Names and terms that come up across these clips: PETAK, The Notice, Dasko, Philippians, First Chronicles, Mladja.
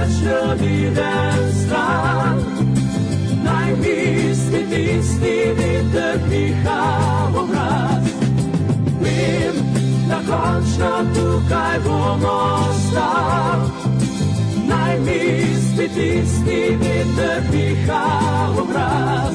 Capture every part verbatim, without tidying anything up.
večer idem stran. Naj misli tisti viter piha v obraz. Vem, da končno tukaj bom ostal. Naj misli tisti viter piha v obraz.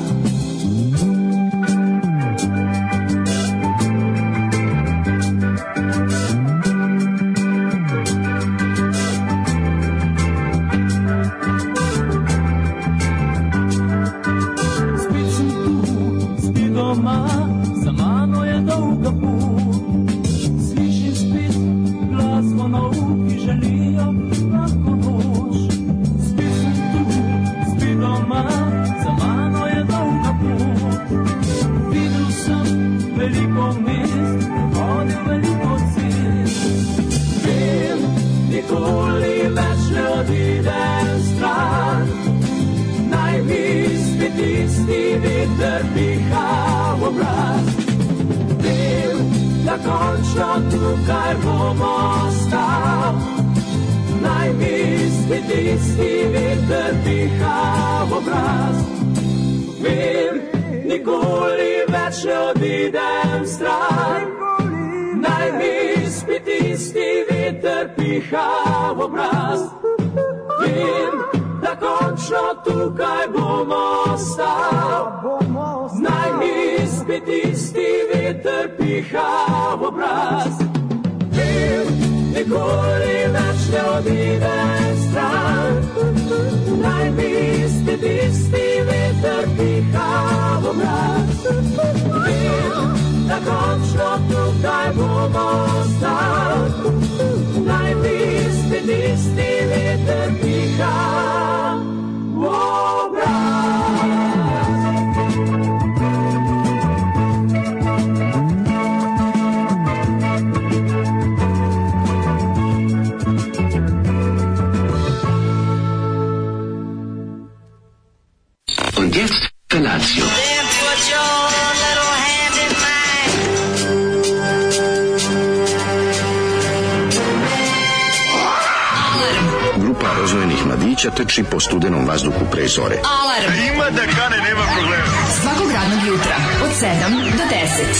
Teči po studenom vazduhu pre zore. Alarm! A ima da kane, nema problema. Svakog radnog jutra, od sedam do deset.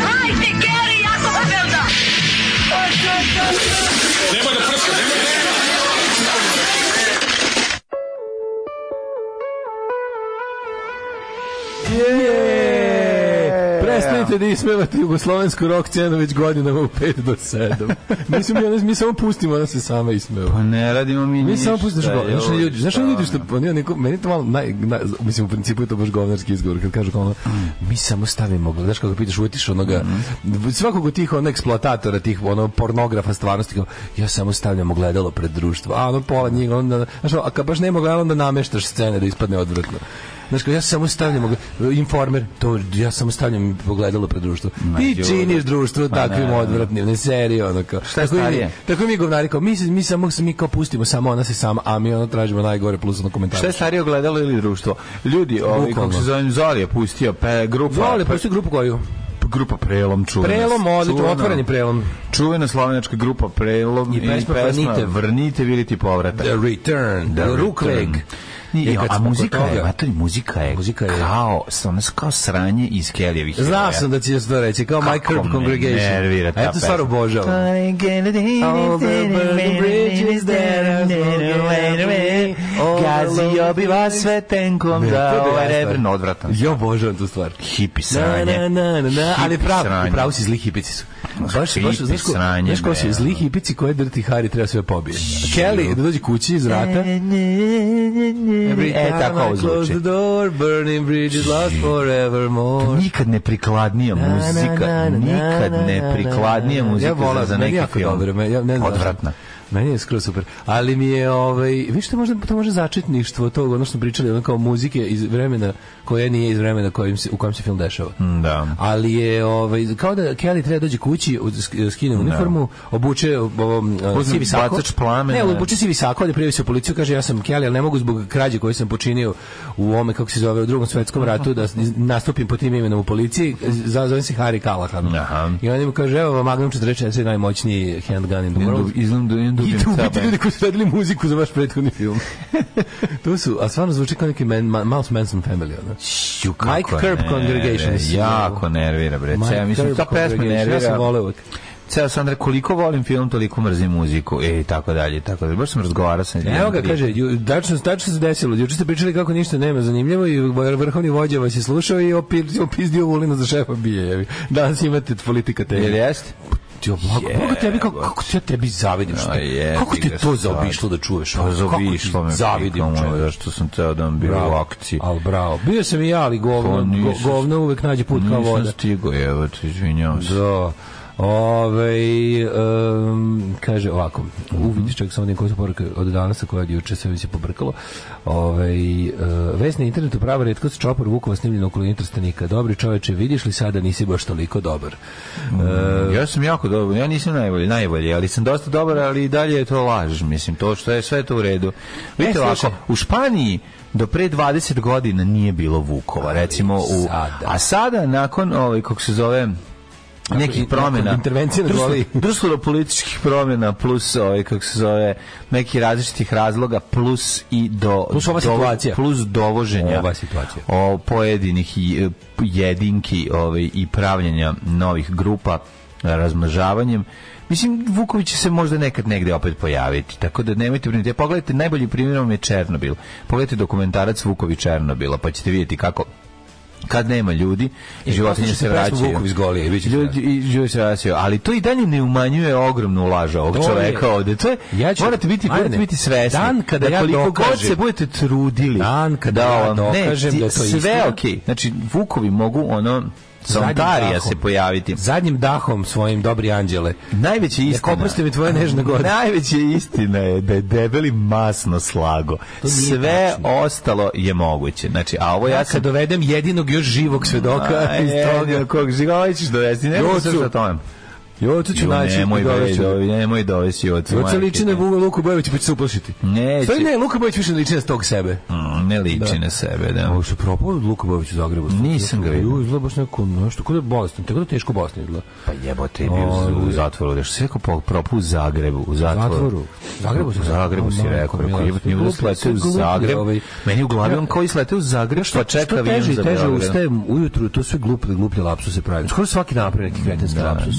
Hajde, Geri, jako se velda! Nema da prska, nema da prska! Prestanite da ismevate jugoslovensku rock cenu već godinama u pet do sedam. Mislim, ja, mi samo pustimo, ona se sama ismeva. Pa ne radimo mi, mi ništa. Mi samo pustimo što govno. Znaš li ljudi, znaš li ljudi što... Meni to malo naj... Na, mislim, u principu je to baš govnarski izgovor. Kad kažu ono, mi samo stavimo... Znaš kako pitaš, uvetiš onoga... Mm-hmm. Svakog od tih ono eksploatatora, tih ono pornografa stvarnosti, kao, ja samo stavljam ogledalo pred društvo. A ono pola njega, onda... Znaš, a kad baš nema ogledalo, onda nameštaš scene da ispadne odvratno. Znaš kao, ja samo stavljam informer, to ja samo stavljam pogledalo pred društvo. Ti činiš društvo takvim odvratnim, ne serio, ono kao. Šta je starije? Tako mi govnari kao, mi, mi samo mi kao pustimo, samo ona se sama, a mi ono tražimo najgore plus ono komentariš. Šta je starije, ogledalo ili društvo? Ljudi, ovi, kako se zovem, Zoli je pustio, pe, grupa... Zoli je pustio grupu koju? Grupa Prelom, čuvena. Prelom, odlično, otvoreni Prelom. Čuvena slovenačka grupa Prelom i pesma, pesma Vrnite, vidite povratak. The Return, The Rukleg. I, jo, a muzika je, matori, muzika je, muzika je kao, kao sranje iz Kellyjevih. Znao sam da će se to reći, kao My Curb Congregation. A ja to stvar obožavam. All the burning bridges that are falling away. Gazio bi vas sve tenkom da ovaj rebrno odvratan. Ja obožavam tu stvar. Hipi sranje. Ali pravo si, zli hipici su. Baš, baš, znaš ko, znaš ko si, zli hipici koje Dirty Harry treba sve pobijeti. Kelly, da dođe kući iz rata. E, tako zvuči. Nikad ne prikladnija muzika. Nikad ne prikladnija muzika ja za neki film. Ja, ne odvratna. Meni je skoro super. Ali mi je, ovaj, viš, to možda, to možda začetništvo tog, ono što smo pričali, ono kao muzike iz vremena koje nije iz vremena kojim se, u kojem se film dešava. Da. Ali je, ovaj, kao da Kelly treba dođe kući, skine uniformu, obuče um, sivi sako. Ne, obuče sivi sako, ali prijavi se u policiju, kaže, ja sam Kelly, ali ne mogu zbog krađe koju sam počinio u ome, kako se zove, u drugom svetskom ratu, da nastupim po tim imenom u policiji, zovem se Harry Callahan. Aha. I on im kaže, evo, Magnum četrdeset šest je najmoćniji handgun in the world. Idite ubiti ljudi koji su radili muziku za vaš prethodni film. To su, a stvarno zvuči kao neki man, man, Mouse Manson Family. Šu, Mike Kerb Congregation. Jako nervira, bre. Ja mislim, ta pesma nervira. Ja sam voleo. Ceo Sandra, koliko volim film, toliko mrzim muziku i tako dalje, tako dalje. Baš sam razgovarao sa njim. Evo ga, kaže, tačno se desilo. Juče ste pričali kako ništa nema zanimljivo i vrhovni vođa vas je slušao i opizdio Vulina za šefa bije. Danas imate politika te. Jel jeste? Ti oblago tebi, kako, kako ja tebi zavidim što, no, kako ti to zaobišlo da čuješ, to zaobišlo me, zavidim čovjek zašto sam ceo dan bio bravo. U akciji, al bravo, bio sam i ja, ali govno, nisam, go, govno uvek nađe put kao voda, nisam stigo, evo te izvinjam se. Da. Ove, um, kaže ovako, uvidiš čak sa onim koji su poruke od danas, koja od juče sve mi se pobrkalo. Ove, uh, vest na internetu prava redkost, čopor Vukova snimljena okolo Interstanika. Dobri čoveče, vidiš li sada nisi baš toliko dobar? Mm, uh, ja sam jako dobar, ja nisam najbolji, najbolji, ali sam dosta dobar, ali i dalje je to laž, mislim, to što je sve to u redu. Vidite ovako, u Španiji do pre dvadeset godina nije bilo Vukova, recimo, u, a sada nakon, ovaj, kako se zove, nekih promjena, intervencije društveno političkih promjena plus ovaj kako se zove neki različitih razloga plus i do plus ova situacija do, plus dovoženja ova situacija o pojedinih i jedinki ovaj i pravljenja novih grupa razmnožavanjem. Mislim, Vuković će se možda nekad negde opet pojaviti, tako da nemojte brinuti. Ja, pogledajte, najbolji primjer vam je Černobil. Pogledajte dokumentarac Vuković Černobila, pa ćete vidjeti kako kad nema ljudi, životinje se vraćaju. Ljudi, ljudi se vraćaju. Ali to i dalje ne umanjuje ogromnu lažu ovog čoveka ovdje. To je, ja ću, morate biti, morate biti svesni. Dan kada da ja koliko god se budete trudili. Dan kada da, ja dokažem ne, da je to sve istina. Okay. Znači, Vukovi mogu ono Zontarija se pojaviti. Zadnjim dahom svojim, dobri anđele. Najveća istina. Jako prosti mi tvoje nežne godine. Najveća istina je da je debeli masno slago. Sve tačno. Ostalo je moguće. Znači, a ovo ja, ja kad sam... dovedem jedinog još živog svedoka a, iz toga. Jedinog kog živoćeš dovesti. Ne znam što tome. Jocu ću naći, nemoj dovesti, nemoj dovesti Jocu. Jocu liči na Luku Bojević, pa će se uplašiti. Neće. Stoji ne, Luka Bojević više ne liči na tog sebe. Mm, ne liči da. Na sebe, da. Ovo što je propao od Luka Bojević u Zagrebu. Nisam ga vidio. Izgleda baš neko, nešto, kod je bolestno, tako da teško bolestno izgleda. Pa jebote, je bio u zatvoru, da što si rekao, propao u Zagrebu, u zatvoru. zatvoru. Zagrebu si, u Zagrebu si rekao, rekao, jebote, nije slete u Zagreb. Meni u glavi on koji slete u Zagreb, pa čeka vidim za Beograd. Teže ustajem ujutru, to sve glupe, gluplje lapsuse pravim. Skoro svaki napravi neki kretenski lapsus.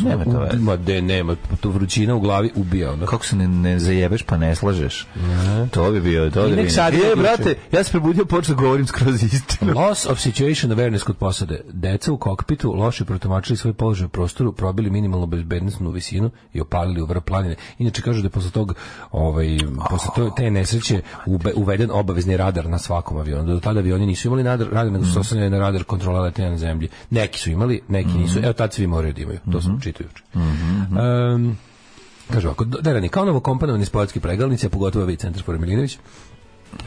Ma de, nema, to vrućina u glavi ubija. Onda. Kako se ne, ne zajebeš pa ne slažeš? Ne. To bi bio, to bi bio. E, brate, ja se prebudio, počeo govorim skroz istinu. Loss of situation awareness kod posade. Deca u kokpitu loše protumačili svoj položaj u prostoru, probili minimalno bezbednostnu visinu i opalili u vrh planine. Inače kažu da je posle tog, ovaj, posle to, te nesreće ube, uveden obavezni radar na svakom avionu. Do tada avioni nisu imali nadar, radar, nego su ostavljeni na radar kontrola letenja na zemlji. Neki su imali, neki nisu. Evo, tad svi moraju da imaju. To sam čitao. Mm-hmm. Um, kaže ovako, Derani, kao novo komponovani sportski pregalnice, pogotovo vi centar Spore Milinović,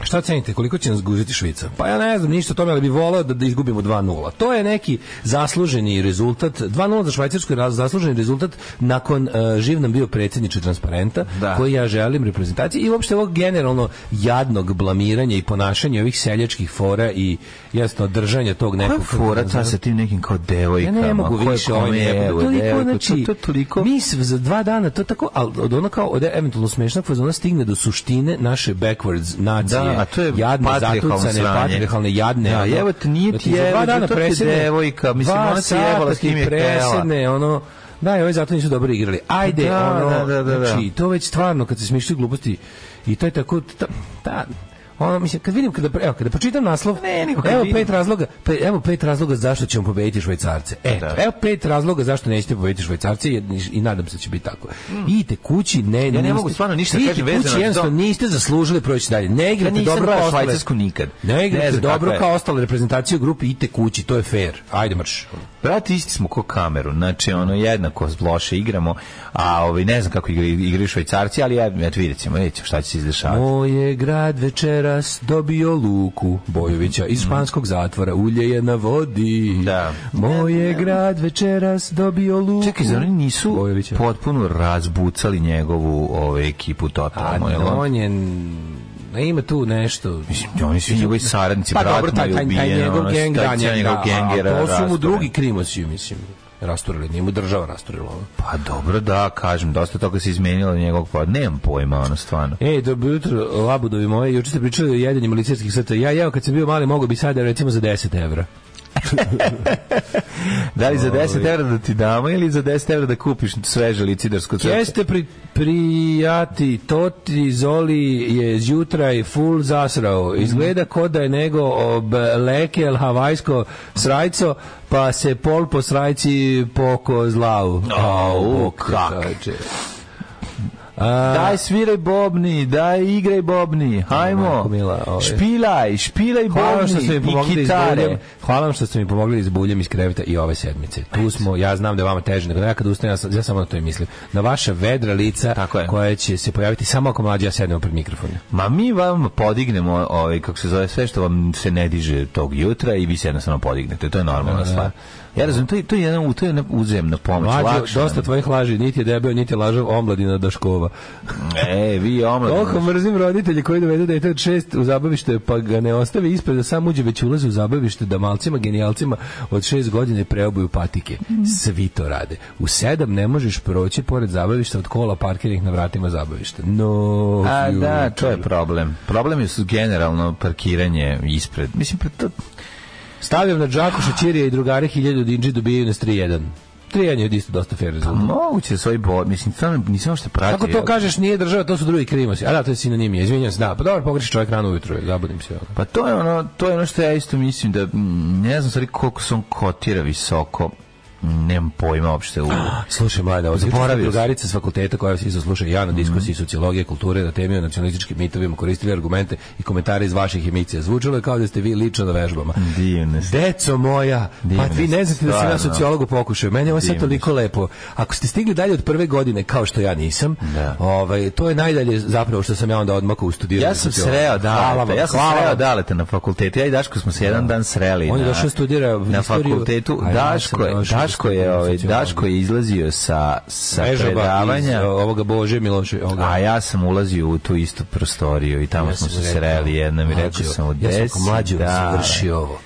šta cenite, koliko će nas guziti Švica? Pa ja ne znam ništa o tome, ali bi volao da, da izgubimo dva nula. To je neki zasluženi rezultat, dva nula za Švajcarsku je zasluženi rezultat nakon uh, živ nam bio predsjedniče Transparenta, da. Koji ja želim reprezentaciji i uopšte ovog generalno jadnog blamiranja i ponašanja ovih seljačkih fora i jasno držanja tog nekog... Koja fora ta sa tim nekim kao devojkama? Ja ne mogu više ovo jebo, toliko, znači, to, to, toliko... Mi za dva dana, to tako, ali od ono kao, od eventualno smešnog fazona stigne do suštine naše backwards nacije. Da, a to je patriarhalne jadne. Ja, ono, evo, nije ti jeva, to ti devojka. Mislim, ona se jevala s kim je pela. Ono, da, i ovi zato nisu dobro igrali. Ajde, da, ono, da, da, da, da. Znači, to već stvarno, kad se smišljaju gluposti, i to je tako, ta, ta, ono, mislim, kad vidim, kada, evo, kada pročitam naslov, ne, ne, evo vidim. pet razloga, pe, evo pet razloga zašto ćemo pobediti Švajcarce. Eto, evo pet razloga zašto nećete pobediti Švajcarce i, i nadam se će biti tako. Mm. Idite kući, ne, ja ne, ne mogu stvarno ništa da kažem vezano. Kući jednostavno do... niste zaslužili proći dalje. Ne igrate ja dobro kao Švajcarsku nikad. Ne igrate ne dobro kao je. Ostale reprezentacije u grupi, idite kući, to je fair. Ajde marš. Brate, isti smo ko Kameru, znači ono jednako loše igramo, a ovi ne znam kako igraju igri Švajcarci, ali ja eto videćemo, nećemo šta će se izdešavati. Moje grad večera dobio Luku Bojovića iz španskog zatvora, ulje je na vodi. Da. Moje grad večeras dobio Luku. Čekaj, zar oni nisu Bojovića potpuno razbucali njegovu ovu ekipu totalno? A on je... Ne, ima tu nešto. Mislim, oni su njegovi saradnici, pa, brat, taj, taj, taj, taj njegov ubijeno, gang, ono, taj njegov gengera. To su mu drugi krimosi, mislim. rasturili, nije mu država rasturila ovo. Pa dobro, da, kažem, dosta toga se izmenilo njegovog pa, nemam pojma, ono, stvarno. Ej, dobro jutro, labudovi moje, juče ste pričali o jedenju milicijskih srca, ja jeo kad sam bio mali, mogo bi sad, recimo, za deset evra. Da li za deset evra da ti damo ili za deset evra da kupiš sveže licidarsko crce? Jeste pri, prijati Toti Zoli je zjutra i full zasrao. Izgleda ko da je nego ob lekel havajsko srajco pa se pol po srajci poko zlavu. Au, kak. A... Daj sviraj bobni, daj igraj bobni, hajmo, mila, špilaj, špilaj bobni i kitare. Hvala vam što ste mi pomogli da izbuljem iz kreveta i ove sedmice. Tu smo, ja znam da je vama teže, nego ja kad ustanem, ja, ja samo na to i mislim. Na vaša vedra lica koja će se pojaviti samo ako Mlađa ja sednemo pred mikrofon. Ma mi vam podignemo, ovaj, kako se zove, sve što vam se ne diže tog jutra i vi se jednostavno podignete, to je normalna stvar. Ja razumem, to je, to je jedan, to je jedan uzemna pomoć. Mlađo, dosta tvojih laži, niti je debel, niti je lažav omladina Daškova. E, vi omladina. Koliko mrzim roditelji koji dovedu da je to šest u zabavište, pa ga ne ostavi ispred, da sam uđe već ulazi u zabavište, da malcima, genijalcima od šest godine preobuju patike. Svi to rade. U sedam ne možeš proći pored zabavišta od kola parkiranih na vratima zabavišta. No, a you, da, to je problem. Problem je su generalno parkiranje ispred. Mislim, to... Stavljam na džaku šećerija i drugare hiljadu dinđi dobijaju nas tri jedan. tri jedan je isto dosta fair rezultat. Pa moguće svoj bol, mislim, sam, nisam što pratio. Kako to ja, kažeš, nije država, to su drugi krimosi. A da, to je sinonimija, izvinjam se, da. Pa dobro, pogreši čovjek rano ujutro, zabudim se. Pa to je ono, to je ono što ja isto mislim da, ne znam stvari koliko sam kotira visoko. Nemam pojma uopšte u... Slušaj, Mlađa, odlična drugarica s fakulteta koja se isto sluša ja na diskusiji sociologije, kulture, na temi o nacionalističkim mitovima, koristili argumente i komentare iz vaših emisija. Zvučalo je kao da ste vi lično na vežbama. Divne. Deco moja, divne, pa vi ne znate stvarno da se na sociologu pokušaju. Meni je ovo sve toliko lepo. Ako ste stigli dalje od prve godine, kao što ja nisam, ovaj, to je najdalje zapravo što sam ja onda odmakao u studiranju. Ja sam sreo Daleta, ja sam sreo Daleta na fakultetu. Ja i Daško smo se jedan dan sreli. On je došao studira na fakultetu. Daško je, Daško je, ovaj, Daško je izlazio sa, sa predavanja iz, ovoga Bože Miloševića, a ja sam ulazio u tu istu prostoriju i tamo ja smo se sreli jednom i rekao sam u deset, ja sam Mlađo završio ovo.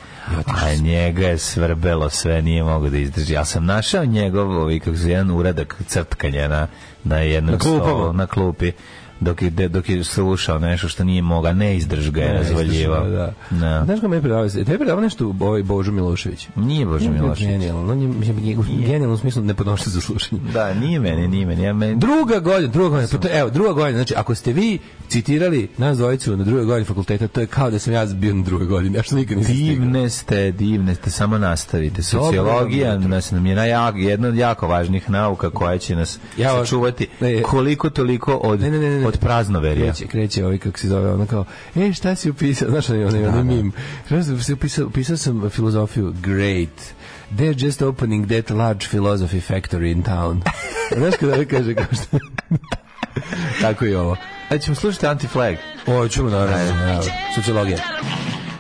A njega je svrbelo sve, nije mogo da izdrži. Ja sam našao njegov ovaj, kako se, jedan uradak crtkanja na, na jednom na stolu, na klupi. Dok je, dok je slušao nešto što nije moga, ne izdrži ga je razvaljivao. Znaš ga me predavao? Te je predavao nešto ovaj Božu Milošević? Nije Božu Milošević. Genijalno, genijalno u smislu nepodošli za slušanje. Da, nije meni, nije meni. Ja meni... Druga godina, druga godina, so. Evo, druga godina, znači ako ste vi citirali nas dvojicu na drugoj godini fakulteta, to je kao da sam ja bio na drugoj godini, ja što nikad nisam stigao. Divne ste, divne ste, samo nastavite. Sociologija nas nam je najjak, jedna od jako važnih nauka koja će nas ja, sačuvati koliko toliko od... Ne, ne, ne, ne, od praznoverja. Kreće, kreće ovaj, kako se zove, ono kao, e, šta si upisao? Znaš, ono je ono, ono mim. Upisao, upisao sam filozofiju. Great. They're just opening that large philosophy factory in town. Znaš kada ovaj kaže kao što... Tako i ovo. A ćemo slušati Anti-Flag. O, ćemo, naravno. Sociologija.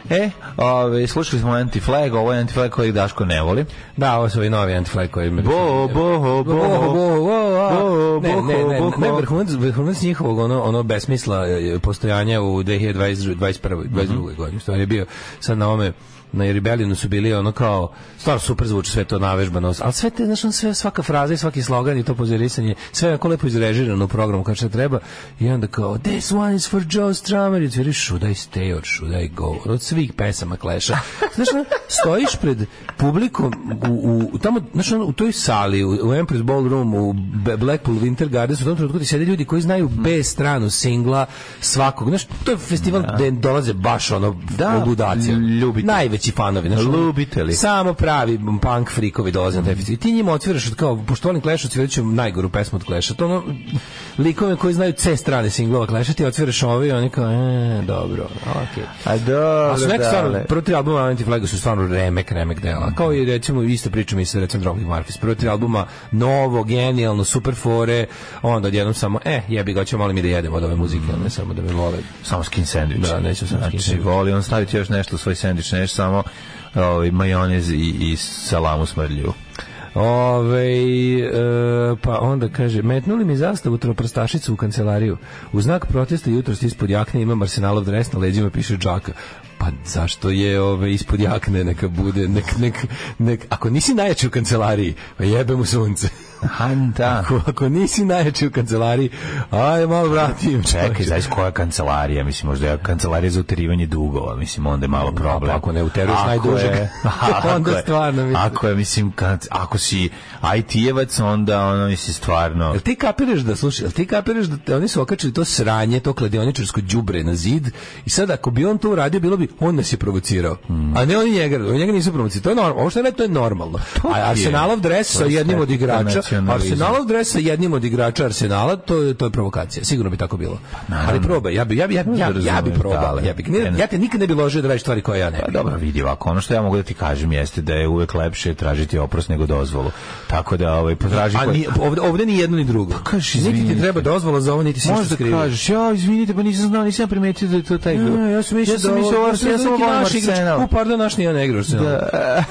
E, ove, slušali smo Anti-Flag, ovo je Anti-Flag koji Daško ne voli. Da, ovo su ovi novi Anti-Flag koji... Bo, bo, bo, bo, bo, bo, ne, ne, ne, ne, vrhunac njihovog ono, ono besmisla postojanja u dvadeset dvadeset prve, dvadeset druge godini. Stvar je bio sad na ome... na Rebellionu su bili ono kao stvarno super zvuči sve to navežbanost, ali sve te, znaš, on sve, svaka fraza i svaki slogan i to pozirisanje, sve je jako lepo izrežirano u programu kao što treba i onda kao this one is for Joe Strummer i tviri should I stay or should I go od svih pesama Clash-a. Znaš, ono, stojiš pred publikom u, u, tamo, znaš, ono, u toj sali u, u Empress Ballroom, u Blackpool Winter Gardens, u tom trenutku ti sede ljudi koji znaju B stranu singla svakog, znaš, to je festival da gde dolaze baš ono ludaci, najveći fanovi, znaš, ljubitelji. Samo pravi punk frikovi dolaze na taj festival. I ti njima otviraš od kao, pošto volim Clash, otviraš ću najgoru pesmu od Clash. To ono, likove koji znaju C strane singlova Clash, ti otviraš ove i oni kao, eee, dobro, okej. Okay. A dobro, a su neko stvarno, prvo tri albuma Anti-Flaga su stvarno remek, remek dela. Kao i, recimo, isto pričamo i sa, recimo, Dropkick Murphys. Prvo tri albuma, novo, genijalno, super fore, onda odjednom samo, e, jebi ga, ćemo, molim i da jedemo od ove muzike, ne samo da me vole. Samo skin sandvič. Da, neću sam znači, skin voli, on staviti još nešto u svoj sandvič, nešto samo ovaj, majonez i, i salamu smrdljivu. Ove, e, pa onda kaže, metnuli mi zastavu troprstašicu u kancelariju. U znak protesta jutros ispod jakne imam Arsenalov dres, na leđima piše Džaka. Pa zašto je ove, ispod jakne neka bude, nek, nek, nek, ako nisi najjači u kancelariji, pa jebe mu sunce. Da. Ako, ako nisi najjači u kancelariji, aj malo vratim. Čekaj, znaš koja kancelarija, mislim, možda je kancelarija za uterivanje dugova, mislim, onda je malo problem. Ako ne uteruješ najdužeg, onda je, stvarno, mislim. Ako je, mislim, kad, ako si aj ti-evac, onda, ono, mislim, stvarno... Jel ti kapiraš da, slušaj, jel ti kapiraš da oni su okačili to sranje, to kladioničarsko đubre na zid, i sad, ako bi on to uradio, bilo bi, on nas je provocirao. Mm. A ne oni njega, oni njega nisu provocirao. To je normalno, ovo što je ne, to je normalno. To a je. Arsenalov dres sa jednim od igrača, Arsenalov dres sa jednim od igrača Arsenala, to je, to je provokacija. Sigurno bi tako bilo. Pa, ali probaj, ja bi, ja bi, ja, ja, ja bi probala. Ja, ja te nikad ne bi ložio da radiš stvari koje ja ne bi. Pa dobro, vidi ovako, ono što ja mogu da ti kažem jeste da je uvek lepše tražiti oprost nego dozvolu. Tako da, ovaj, potraži... A ni, ovde, ovde ni jedno ni drugo. Pa kaš, izvinite. Niti ti treba dozvola za ovo, niti si što skrivi. Možda kažeš, ja, izvinite, pa nisam znao, nisam primetio da je to taj grup. Ja sam mislio da Arsenal. U, pardon, naš nije negro Arsenal. Da.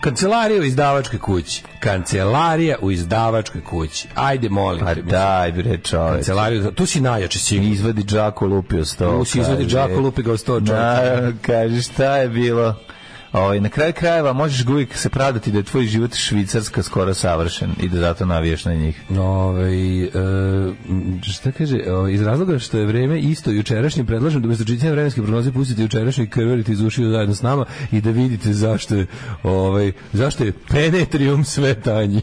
Kancelarija u izdavačkoj kući. Kancelarija u izdavačkoj kući. Ajde, molim. A daj, bre, čoveč. Kancelarija, tu si najjači sigurno. Izvadi džako, lupi o sto. Tu si izvadi džako, lupi ga o sto, čoveč. Kaže, šta je bilo? Oj, na kraju krajeva možeš uvijek se pravdati da je tvoj život Švicarska skoro savršen i da zato navijaš na njih. Ovaj, e, šta kaže, iz razloga što je vreme isto jučerašnje, predlažem da umjesto čitanja vremenske prognoze pustite jučerašnje i krverite iz ušiju zajedno s nama i da vidite zašto je, ovaj, zašto je penetrium sve tanji.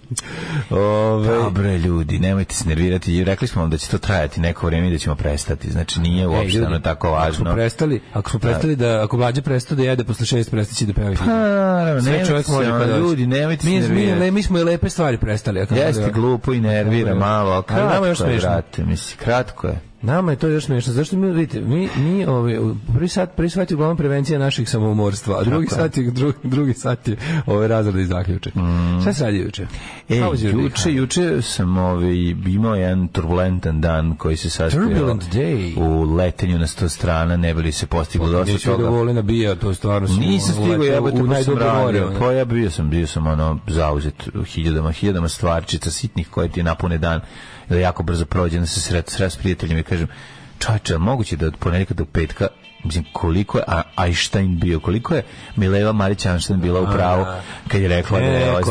Ovaj, dobre ljudi, nemojte se nervirati, jer rekli smo vam da će to trajati neko vrijeme i da ćemo prestati. Znači nije uopšte ono tako važno. Ako smo prestali, ako smo prestali da ako Mladja prestao da jede posle šest prestaći da Pa, naravno, sve čovjek može kada ljudi, nemojte se nervirati. Mi, mi smo i lepe stvari prestali. Jeste glupo i nervira malo, ali kratko je, smiješno. Vrate, misli, kratko je. Nama je to još smiješno. Zašto mi, vidite, mi, mi ovaj, prvi sat, prvi sat je uglavnom prevencija naših samoumorstva, a drugi sat je, drugi, drugi sat je ovaj razrad i zaključak. Mm. Šta se radi juče? E, juče, juče sam ovaj, imao jedan turbulentan dan koji se sastoji u letenju na sto strana, ne bili se postiglo dosta toga. Nisam da vole nabija, to stvarno sam... Nisam stigao, ja bih to sam radio. Pa ja bio sam, bio sam ono, zauzet hiljadama, hiljadama stvarčica sitnih koje ti napune dan. Da jako brzo prođem, da se srećem s prijateljima i kažem, čača, moguće da od ponedjeljka do petka, mislim, koliko je Einstein bio, koliko je Mileva Marić Einstein bila upravo kad je rekla da je ovo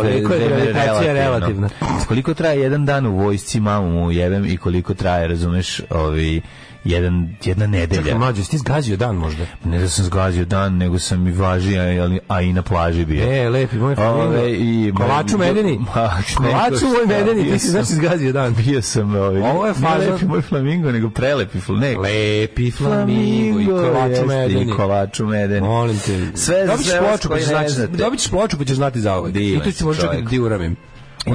sve relativno. Koliko traje jedan dan u vojsci, mamu mu jebem, i koliko traje, razumeš, ovi... Jedan, jedna nedelja. Čekaj, Mlađo, si ti zgazio dan možda? Ne da sam zgazio dan, nego sam i važio, ali, a i na plaži bio. E, lepi, moj familij. Kolaču medeni. Kolaču moj medeni, ti si znači zgazio dan. Bio sam, ove, ovo je faza. Ne lepi moj flamingo, nego prelepi flamingo. Lepi flamingo i kolaču medeni. I kolaču medeni. Molim te. Sve za sve vas koji ne znate. Dobit ćeš ploču, pa ćeš znati za ovaj. I tu ću možda čekati gdje uramim.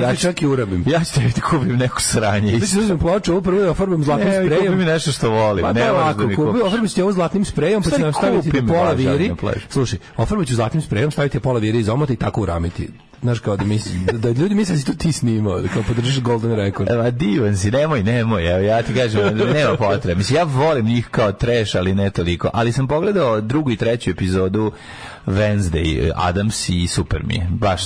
Ja ću čak i urabim. Ja ću tebi da kupim neko sranje. Da ću uzmem ploču, ovo prvo ofarbim zlatnim sprejom. Ne, kupim mi nešto što volim. Pa ne, ovako, kupim, ofarbim ću ovo zlatnim sprejom, pa ću nam staviti pola viri. Slušaj, ofarbim ću zlatnim sprejom, staviti pola viri iz omota i tako uramiti. Znaš, kao da misli, da ljudi misle da si to ti snimao, kao podržiš Golden Record. Evo, divan si, nemoj, nemoj, evo, ja ti kažem, nema potrebe. Mislim, ja volim njih kao trash, ali ne toliko. Ali sam pogledao drugu i treću epizodu Wednesday, Adams i super mi je. Baš,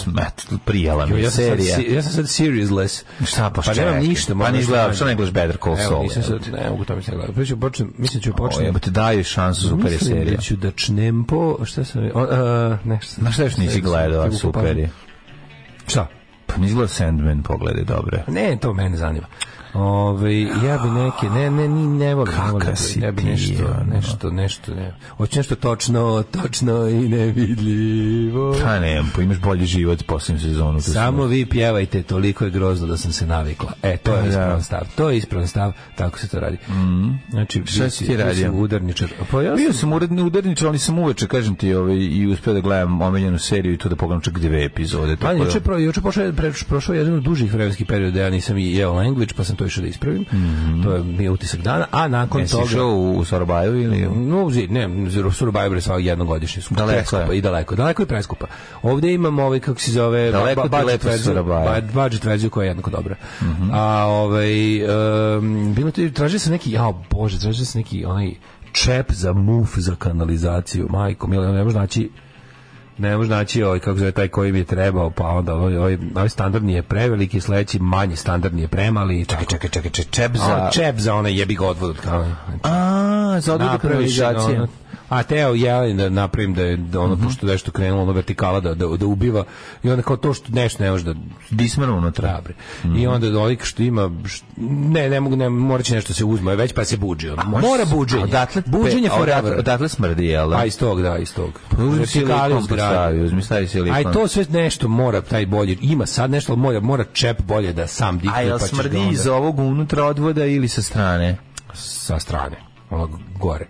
prijala mi je serija. Ja sam sad seriousness. Šta pa čekaj? Pa nemam ništa. Pa ni gledam, što ne gledaš Better Call Saul? Evo, nisam sad, ne mogu to mi se gledati. Priču, počnem, mislim ću počnem. Evo, te daju šansu, super je serija. Mislim da ću da čnempo, šta sam... Nešto. Na šta još nisi gledao, super je. Šta? Pa mi izgleda Sandman, pogledaj, dobro. Ne, to mene zanima. Ove, ja bi neke, ne, ne, ni ne volim. Kaka si ti? Ja bi nešto, nešto, nešto, ne. Hoće nešto točno, točno i nevidljivo. Pa ne, pa imaš bolji život posljednju sezonu. Samo smo... vi pjevajte, toliko je grozno da sam se navikla. E, to je ispravan stav, to je ispravan stav, tako se to radi. Mm. Znači, šta si ti radio? Bio sam udarničar. Pa ja sam... Bio sam uredni udarničar, ali sam uveče, kažem ti, ovaj, i uspio da gledam omenjenu seriju i to da pogledam čak dve epizode. Pa, juče prošao je jedan od dužih vremenskih perioda, ja nisam i jeo language, pa sam to išao da ispravim. Mm-hmm. To je bio utisak dana, a nakon ne, toga... Ne si išao u Sorobaju ili... No, ne, Sorobaju je svak jednogodišnji. Daleko je. I daleko. Daleko je preskupa. Ovdje imam ovaj, kako se zove... Daleko ba, ba, ti lepo Sorobaju. Bađet vezu koja je jednako dobra. Mm-hmm. A ovaj... Um, bilo to, tražio sam neki... Jao, Bože, tražio sam neki onaj čep za muf, za kanalizaciju. Majko, milo, ne može naći... Ne može naći ovaj, kako zove, taj koji mi je trebao, pa onda ovaj, ovaj, ovaj standardni je preveliki, sledeći manji standardni je premali. Čekaj, čekaj, čekaj, čep za... A, čep za onaj jebi ga odvod od kanalizacije. A, za odvod od kanalizacije. a teo Jelen da napravim da je ono, mm-hmm. pošto nešto krenulo, ono vertikala da, da, da ubiva i onda kao to što nešto ne može da dismano unutra, mm-hmm. i onda olik što ima što, ne, ne mogu, ne, morat će nešto se uzme već pa se buđi, ono. Mora buđenje odatle, buđenje forever, odatle smrdi, jel da? A iz tog, da, iz tog uzmi silikon postavi, uzmi stavi silikon, a to sve nešto mora taj bolje ima sad nešto, mora, mora čep bolje da sam dikne, a jel pa smrdi onda... iz ovog unutra odvoda ili sa strane? Sa strane, ono gore.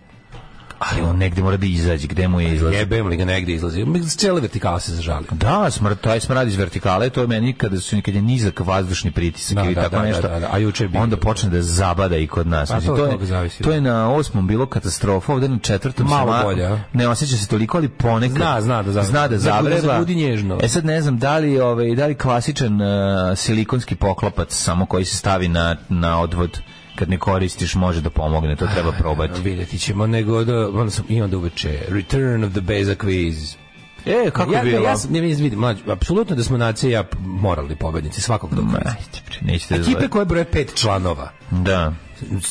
Ali on negdje mora da izađe, gdje mu je izlazi? Jebem li ga, negdje izlazi. Cijela vertikala se zažali. Da, smr, taj smrad iz vertikale, to je meni kada su nikad je nizak vazdušni pritisak da, ili da, tako da, nešto, da, da, da. A juče bi onda počne da zabada i kod nas. Pa, znači, to, to, je, to je na osmom bilo katastrofa, ovdje na četvrtom malo sama, bolje. A? Ne osjeća se toliko, ali ponekad zna, zna da zavreba. Zna da zavreba. E sad ne znam, da li, ovaj, da li klasičan uh, silikonski poklopac samo koji se stavi na, na odvod kad ne koristiš može da pomogne, to treba probati. Vidjeti ćemo, nego da, onda sam i onda uveče, Return of the Basic Quiz. E, kako ja, je bilo? Ja sam, ne vidim, mlađi, apsolutno da smo nacija ja morali pobednici, svakog dok nećete. Ekipe koje broje pet članova. Da.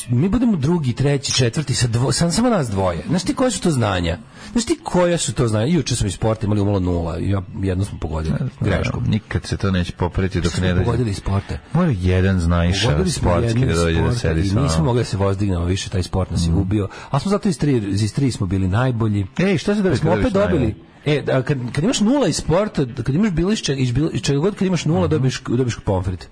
Mi budemo drugi, treći, četvrti, sa dvo, sam, samo nas dvoje. Znaš ti koja su to znanja? Znaš ti koja su to znanja? Juče smo iz sporta imali umalo nula, ja, jedno smo pogodili. Greškom. Nikad se to neće popraviti dok ne dođe. Pogodili iz sporta. Mora jedan znajiša sportski da dođe da sedi sa nama. Nismo mogli da se vozdignemo više, taj sport nas je mm. ubio. A smo zato iz tri, iz tri smo bili najbolji. Ej, šta se da smo opet dobili? E, da, kad, kad imaš nula iz sporta, kad imaš bilo iz čega, iz čega god, kad imaš nula, mm-hmm. dobiš, dobiš pomfrit.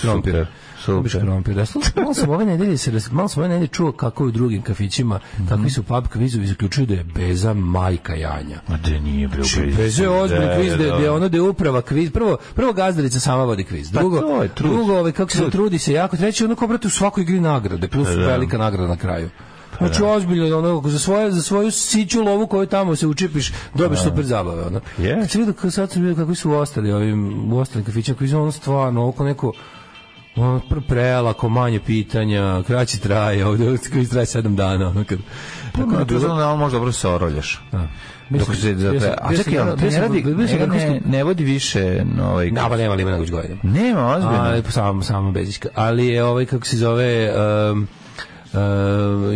Krompir. Dobiš krompir. Da, slušaj, malo sam ove nedelje, malo sam ove nedelje čuo kako je u drugim kafićima, mm-hmm. kakvi su pub kvizovi, zaključuju da je Beza majka Janja. A da nije bilo kviz. Beza je ozbiljno kviz, da, da, da je ono da je uprava kviz. Prvo, prvo gazdarica sama vodi kviz. Drugo, pa to je trud. Drugo ove, kako se trudi se jako. Treći, ono ko brate u svakoj igri nagrade, plus da, da. Velika nagrada na kraju. Znači ozbiljno, ono, za, svoje, za svoju siću lovu koju tamo se učipiš, dobiš super zabave. Ono. Yeah. Znači, sad sam vidio kako su ostali ovim, u ostalim kafićima, koji su ono stvarno oko neko ono, prelako, manje pitanja, kraće traje, ovdje koji traje sedam dana. Ono, kad, tako, no, to znam da on možda dobro se oroljaš. Da. Mislim, se, zato, a čekaj, ono, ne radi, ne, ne, ne vodi više ovaj, na, pa nema li ima na gođu nema, ozbiljno. Samo, samo bezička. Ali je ovaj, kako se zove... Um, Uh,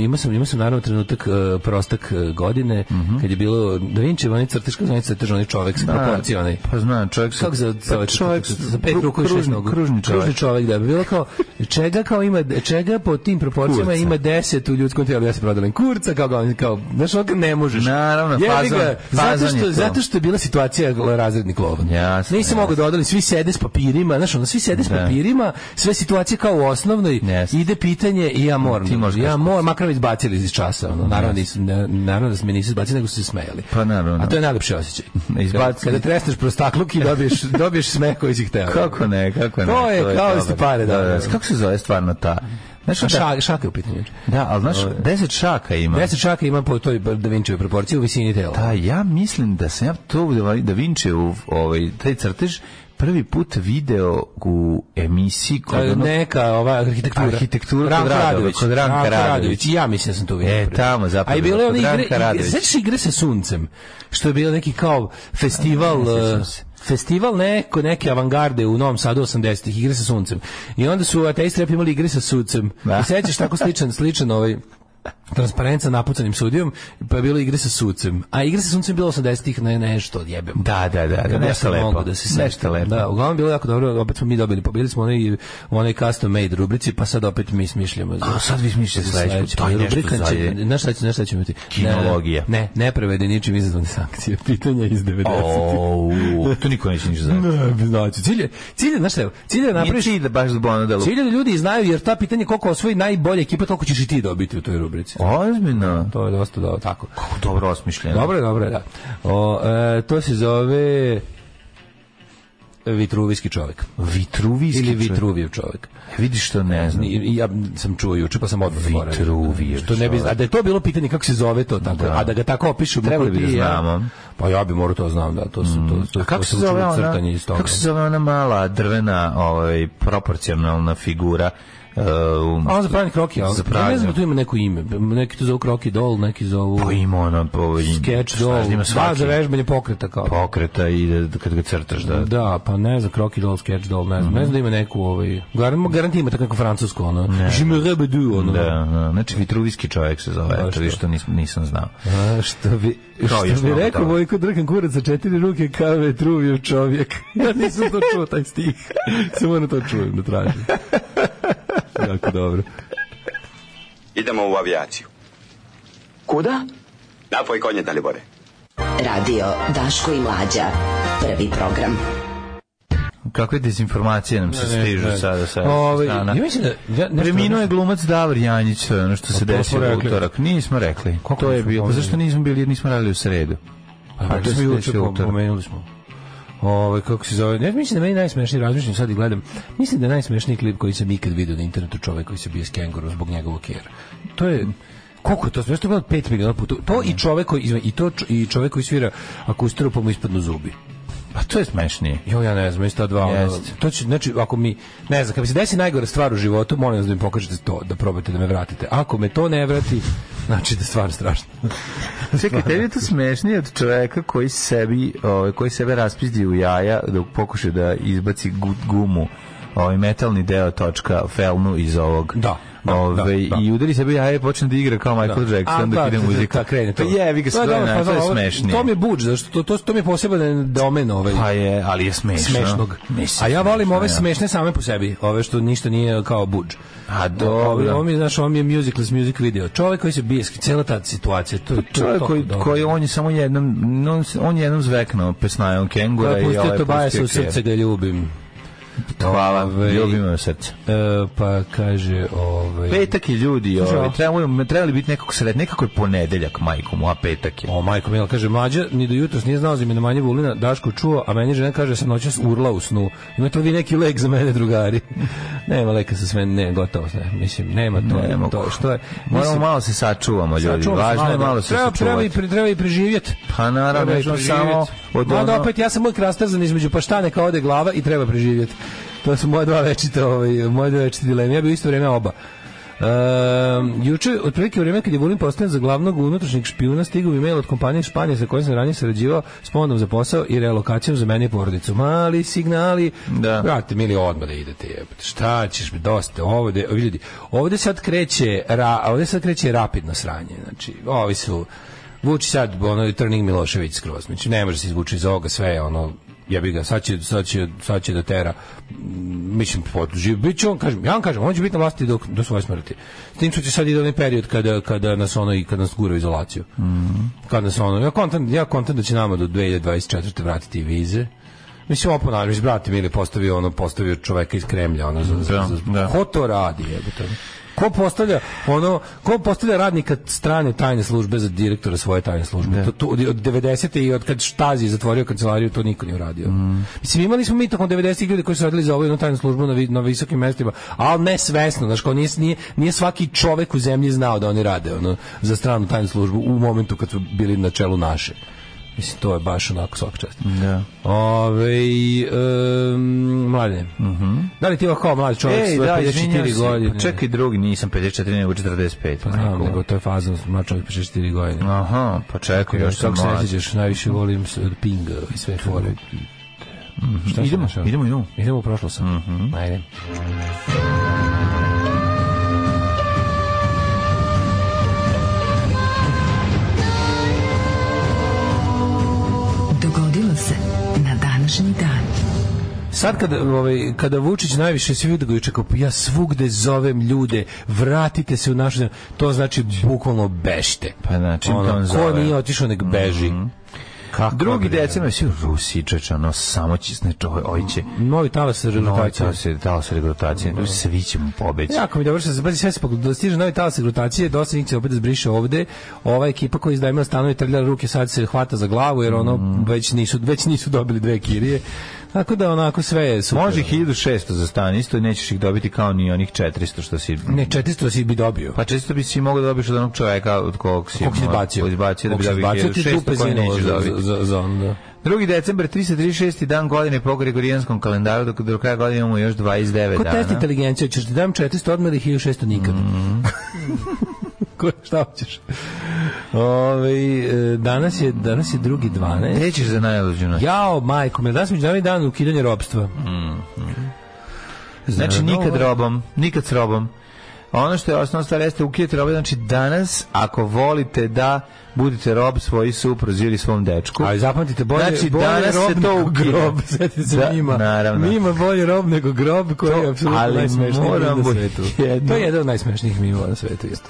imao sam, ima sam naravno trenutak uh, prostak uh, godine, mm-hmm. kad je bilo Da Vinčeva, onaj crteška, onaj crtež, onaj čovek sa proporcija, onaj... Pa znam, čovek sa... Kako za, pa čovek sa, za pet ruku i šest nogu? Kružni čovek. Kružni čovek, da bi bilo kao... Čega kao ima... Čega po tim proporcijama kurca. Ima deset u ljudskom tijelu, ja sam prodalen kurca, kao glavni, kao... Znaš, ovak ne možeš. Naravno, fazon, ga, fazon zato što, je to. Zato što je bila situacija razredni klovan. Jasno. Nisam mogao da odali, svi sede s papirima, znaš, ono, svi sede s papirima, sve situacije kao u osnovnoj, ide pitanje i ja moram. Ja moj, makar mi izbacili iz časa. Ono. Naravno, nisam, ne, naravno da me nisi izbacili, nego su se smejali. Pa naravno. A to je najljepši osjećaj. Izbacili. Kada tresneš prostakluk i dobiješ, dobiješ smeh koji si hteo. Kako ne, kako ne. To, to je, je kao isti pare. Da, da, da. Kako se zove stvarno ta... Znaš, šaka, šaka je u pitanju. Da, ali znaš, deset šaka ima. Deset šaka ima po toj Da Vinčevoj proporciji u visini tela. Da, ja mislim da sam ja to Da Vinčevu, ovaj, taj crtež, prvi put video u emisiji kod ono... neka ova arhitektura, arhitektura Ranka Radović, kod Ranka, Ranka Radović. Radović. Ja mislim da sam to vidio. E, tamo zapravo. A je bilo one igre, znači igre sa suncem, što je bilo neki kao festival... Festival neko, neke avangarde u Novom Sadu osamdesetih, igre sa suncem. I onda su ateisti rep imali igre sa suncem. I sećaš tako sličan, sličan ovaj... transparent sa napucanim sudijom, pa je bilo igre sa sucem. A igre sa suncem je bilo osamdesetih, ne, nešto odjebem. Da, da, da, da, nešto lepo. Da se nešto lepo. Da, uglavnom bilo jako dobro, opet smo mi dobili, pobili smo onaj, onaj custom made rubrici, pa sad opet mi smišljamo. A sad vi smišljate sledeću, to je rubrika. Znaš šta ću, znaš šta ću imati? Kinologija. Ne, ne prevede ničim izazvane sankcije. Pitanja iz devedesetih. To niko neće ništa znati. Ne, znači, cilje, cilje, znaš šta je, cilje da napraviš... Nije cilje da baš zbogno delu. Cilje da ljudi znaju, jer ta pitanja koliko osvoji najbolje ekipa, toliko ćeš i ti dobiti u toj rubrici. Ozbiljno. To je dosta dobro, tako. Kako dobro osmišljeno. Dobro je, dobro je, da. O, e, to se zove Vitruvijski čovjek. Vitruvijski čovjek? Ili Vitruvijev čovjek. Vidiš što ne znam. I, ja sam čuo juče, pa sam odmah morao. Vitruvijev čovjek. A da je to bilo pitanje kako se zove to, tako, da. A da ga tako opišu. Trebali bi da znamo. Pa ja bi morao to znam, da. To su, to, to, a kako, to se zove ona, kako se zove ona mala drvena ovaj, proporcionalna figura Uh, a on za pravljanje kroki, ali ne znam, tu ima neko ime, neki to zovu kroki dol, neki zovu pa ima ono, po, skeč dol, da za vežbanje pokreta kao. Pokreta i da, kad ga crtaš da... Da, pa ne znam, kroki dol, skeč dol, ne znam, mm-hmm. ne znam da ima neku ovaj... Garanti ima tako neko francusko, ono, je me rebedu, ono. Da, da, znači vitruvijski čovjek se zove, eto vi što nis, nisam znao. A, što bi... Što bi rekao Vojko Drkan Kurac sa četiri ruke kao Vitruvijev čovjek. Ja nisam to čuo, taj stih. Samo na to čujem, da tražim. Jako dobro. Idemo u avijaciju. Kuda? Napoj konje, Dalibore. Radio Daško i Mlađa. Prvi program. Kakve dezinformacije nam se ne, stižu ne, ne. sada sa strana. Ja preminuo je glumac Davor Janjić, to je ono što se desilo u utorak. Nismo rekli. Koliko to je bilo. Pa zašto nismo bili, nismo radili u sredu? Pa, pa to smo juče pomenuli smo. Ovaj kako se zove? Ne, mislim da meni najsmešniji, razmišljam sad i gledam. Mislim da je najsmešniji klip koji sam ikad vidio na internetu, čovjek koji se bije s kengurom zbog njegovog kjera. To je koliko je to smešno, bilo pet miliona puta. To i čovjek koji izme, i to i čovjek koji svira akustiku pa mu ispadnu zubi. Pa to je smešnije. Jo, ja ne znam, isto dva. Ono, to će, znači, ako mi, ne znam, kad mi se desi najgore stvar u životu, molim vas da mi pokažete to, da probate da me vratite. Ako me to ne vrati, znači da je stvarno strašno. Čekaj, tebi je to smešnije od čoveka koji sebi, ovaj, koji sebe raspizdi u jaja dok pokuša da izbaci gumu, ovaj metalni deo točka felnu iz ovog. Da. Da, ove, da, da. I udari sebe jaje i počne da igra kao Michael da. Jackson, a, dok da, ide muzika. Da, da, krene to. Je, vi ga sve, ne, to je smešnije. To mi je buđ, zašto, to, to, to mi je poseban domen ovaj. Pa je, ali je smešno. Smešnog. Mislim, a ja volim smešno, ove ja. smešne same po sebi, ove što ništa nije kao buđ. A dobro. Ovo mi je, znaš, ovo mi je musicless music video. Čovjek koji se bije, cijela ta situacija. To, to, čovjek to, koji, koji on je samo jednom, on je jednom zveknuo pesnajom kengura i ovaj pustio to Bajasa u srce ga ljubim. Hvala, ove, ljubimo srce. E, pa kaže, ovaj petak i ljudi, ovaj trebali, trebali biti nekako sred, nekako je ponedeljak, majko mu, a petak je. O, majko mi, kaže Mlađa, ni do jutros nije znao za imenovanje Vulina, Daško čuo, a meni žena kaže da sam noćas urla u snu. Imate li vi neki lek za mene, drugari? Nema leka sa sve, ne, gotovo, ne, mislim, nema to, nema to, što je. Moramo mislim, malo se sačuvamo, ljudi, sačuvamo, važno je malo se sačuvati. Treba, treba, treba i preživjeti. Pa naravno, je samo od ono... Onda opet, ja sam uvijek rastrzan između paštane kao ode glava i treba preživjeti. To su moje dva večite, ovaj, moje dva večite dileme. Ja bi u isto vrijeme oba. E, juče, otprilike u vrijeme kad je Vulin postavljen za glavnog unutrašnjeg špijuna, stigao mi mail od kompanije Španije sa kojom sam ranije sarađivao s ponudom za posao i realokacijom za mene i porodicu. Mali signali. Da. Brate, mili, odmah da idete. Jebate. Šta ćeš, dosta. Ovdje, ljudi, ovdje sad kreće, ra, ovdje sad kreće rapidno sranje. Znači, ovi su, vuči sad, ono, Trning Milošević skroz. Znači, ne može se izvući iz ovoga sve, ono, ja bih ga, sad će, sad, će, sad će da tera, mislim, potuži, bit će on, kažem, ja vam kažem, on će biti na vlasti do, do svoje smrti. S tim što će sad ide onaj period kada, kada nas ono i kada nas gura u izolaciju. Mm-hmm. Kada nas ono, ja kontam, ja kontam da će nama do dvadeset dvadeset četvrte vratiti vize. Mislim, oponavljam, iz brate Mili postavio, ono, postavio čoveka iz Kremlja, ono, za, za, za, za, ko to radi, jebote. Ko postavlja, ono, ko postavlja radnika strane tajne službe za direktora svoje tajne službe? To, to, od devedesete i od kad Štazi zatvorio kancelariju, to niko nije uradio. Mm. Mislim, imali smo mi tako devedesetih ljudi koji su radili za ovu jednu tajnu službu na, vi, na visokim mestima, ali ne svesno, znaš, kao nije, nije, nije svaki čovek u zemlji znao da oni rade ono, za stranu tajnu službu u momentu kad su bili na čelu naše. Mislim, to je baš onako svaka čast. Da. Ove, um, mlade. Uh-huh. Da li ti ovo kao mladi čovjek Ej, svoje pedeset četiri godine? Pa čekaj drugi, nisam pedeset četiri, nego četrdeset pet. Pa znam, neko. nego to je faza mlad čovjek pedeset četiri godine. Aha, pa čekaj, još sam mlad. Kako se nećeš, najviše volim pinga i sve fore. Mm-hmm. Idemo, idemo, idemo, idemo. Idemo u prošlo sam. Mm-hmm. Ajde. Dan. Sad kada, ovaj, kada Vučić najviše svi vidi ga juče kao ja svugde zovem ljude, vratite se u našu zemlju, to znači bukvalno bežite. Pa znači, ono, ko nije otišao nek beži. Mm-hmm. Kako drugi decembar svi u Rusiji čečano samo čisne čove ojče novi talas regrutacije novi se talas regrutacije no. Svi ćemo pobeći jako mi dobro se zabazi sve se pogledalo stiže novi talas regrutacije dosta njih se opet zbriše ovde ova ekipa koja izdajmila stanove trljala ruke sad se hvata za glavu jer ono mm. već, nisu, već nisu dobili dve kirije. Tako da onako sve je super. Može hiljadu šesto za stan, isto i nećeš ih dobiti kao ni onih četiristo što si... Ne, četiristo si bi dobio. Pa četiristo bi si mogao dobiti od onog čovjeka od kog si... Kog si izbacio. Kog si izbacio da bi dobio hiljadu šesto koji nećeš dobiti. Za, za, za onda. drugi decembar, tristo trideset šesti dan godine po Gregorijanskom kalendaru, dok do kraja godine imamo još dvadeset devet dana. Ko test inteligencija, ćeš ti dam četiristo odmah ili hiljadu šesto nikad? Mm. Ko, šta hoćeš? Ove, danas je danas je drugi dvanaesti. Trećiš za najluđu noć. Jao, majko, me danas međunarodni dan ukidanja robstva. Mm. Mm. Znači, nikad robom, nikad s robom. Ono što je osnovna stvar jeste ukidati robe, znači danas ako volite da budete rob svoji supruzi ili svom dečku. Ali zapamtite, bolje, znači, bolje danas rob se to grob, sjetite se da, njima. Naravno. Mima bolje rob nego grob koji to, je apsolutno najsmešniji mimo na svetu. Jedno. To je jedan od najsmešnijih mimo na svetu. Isto.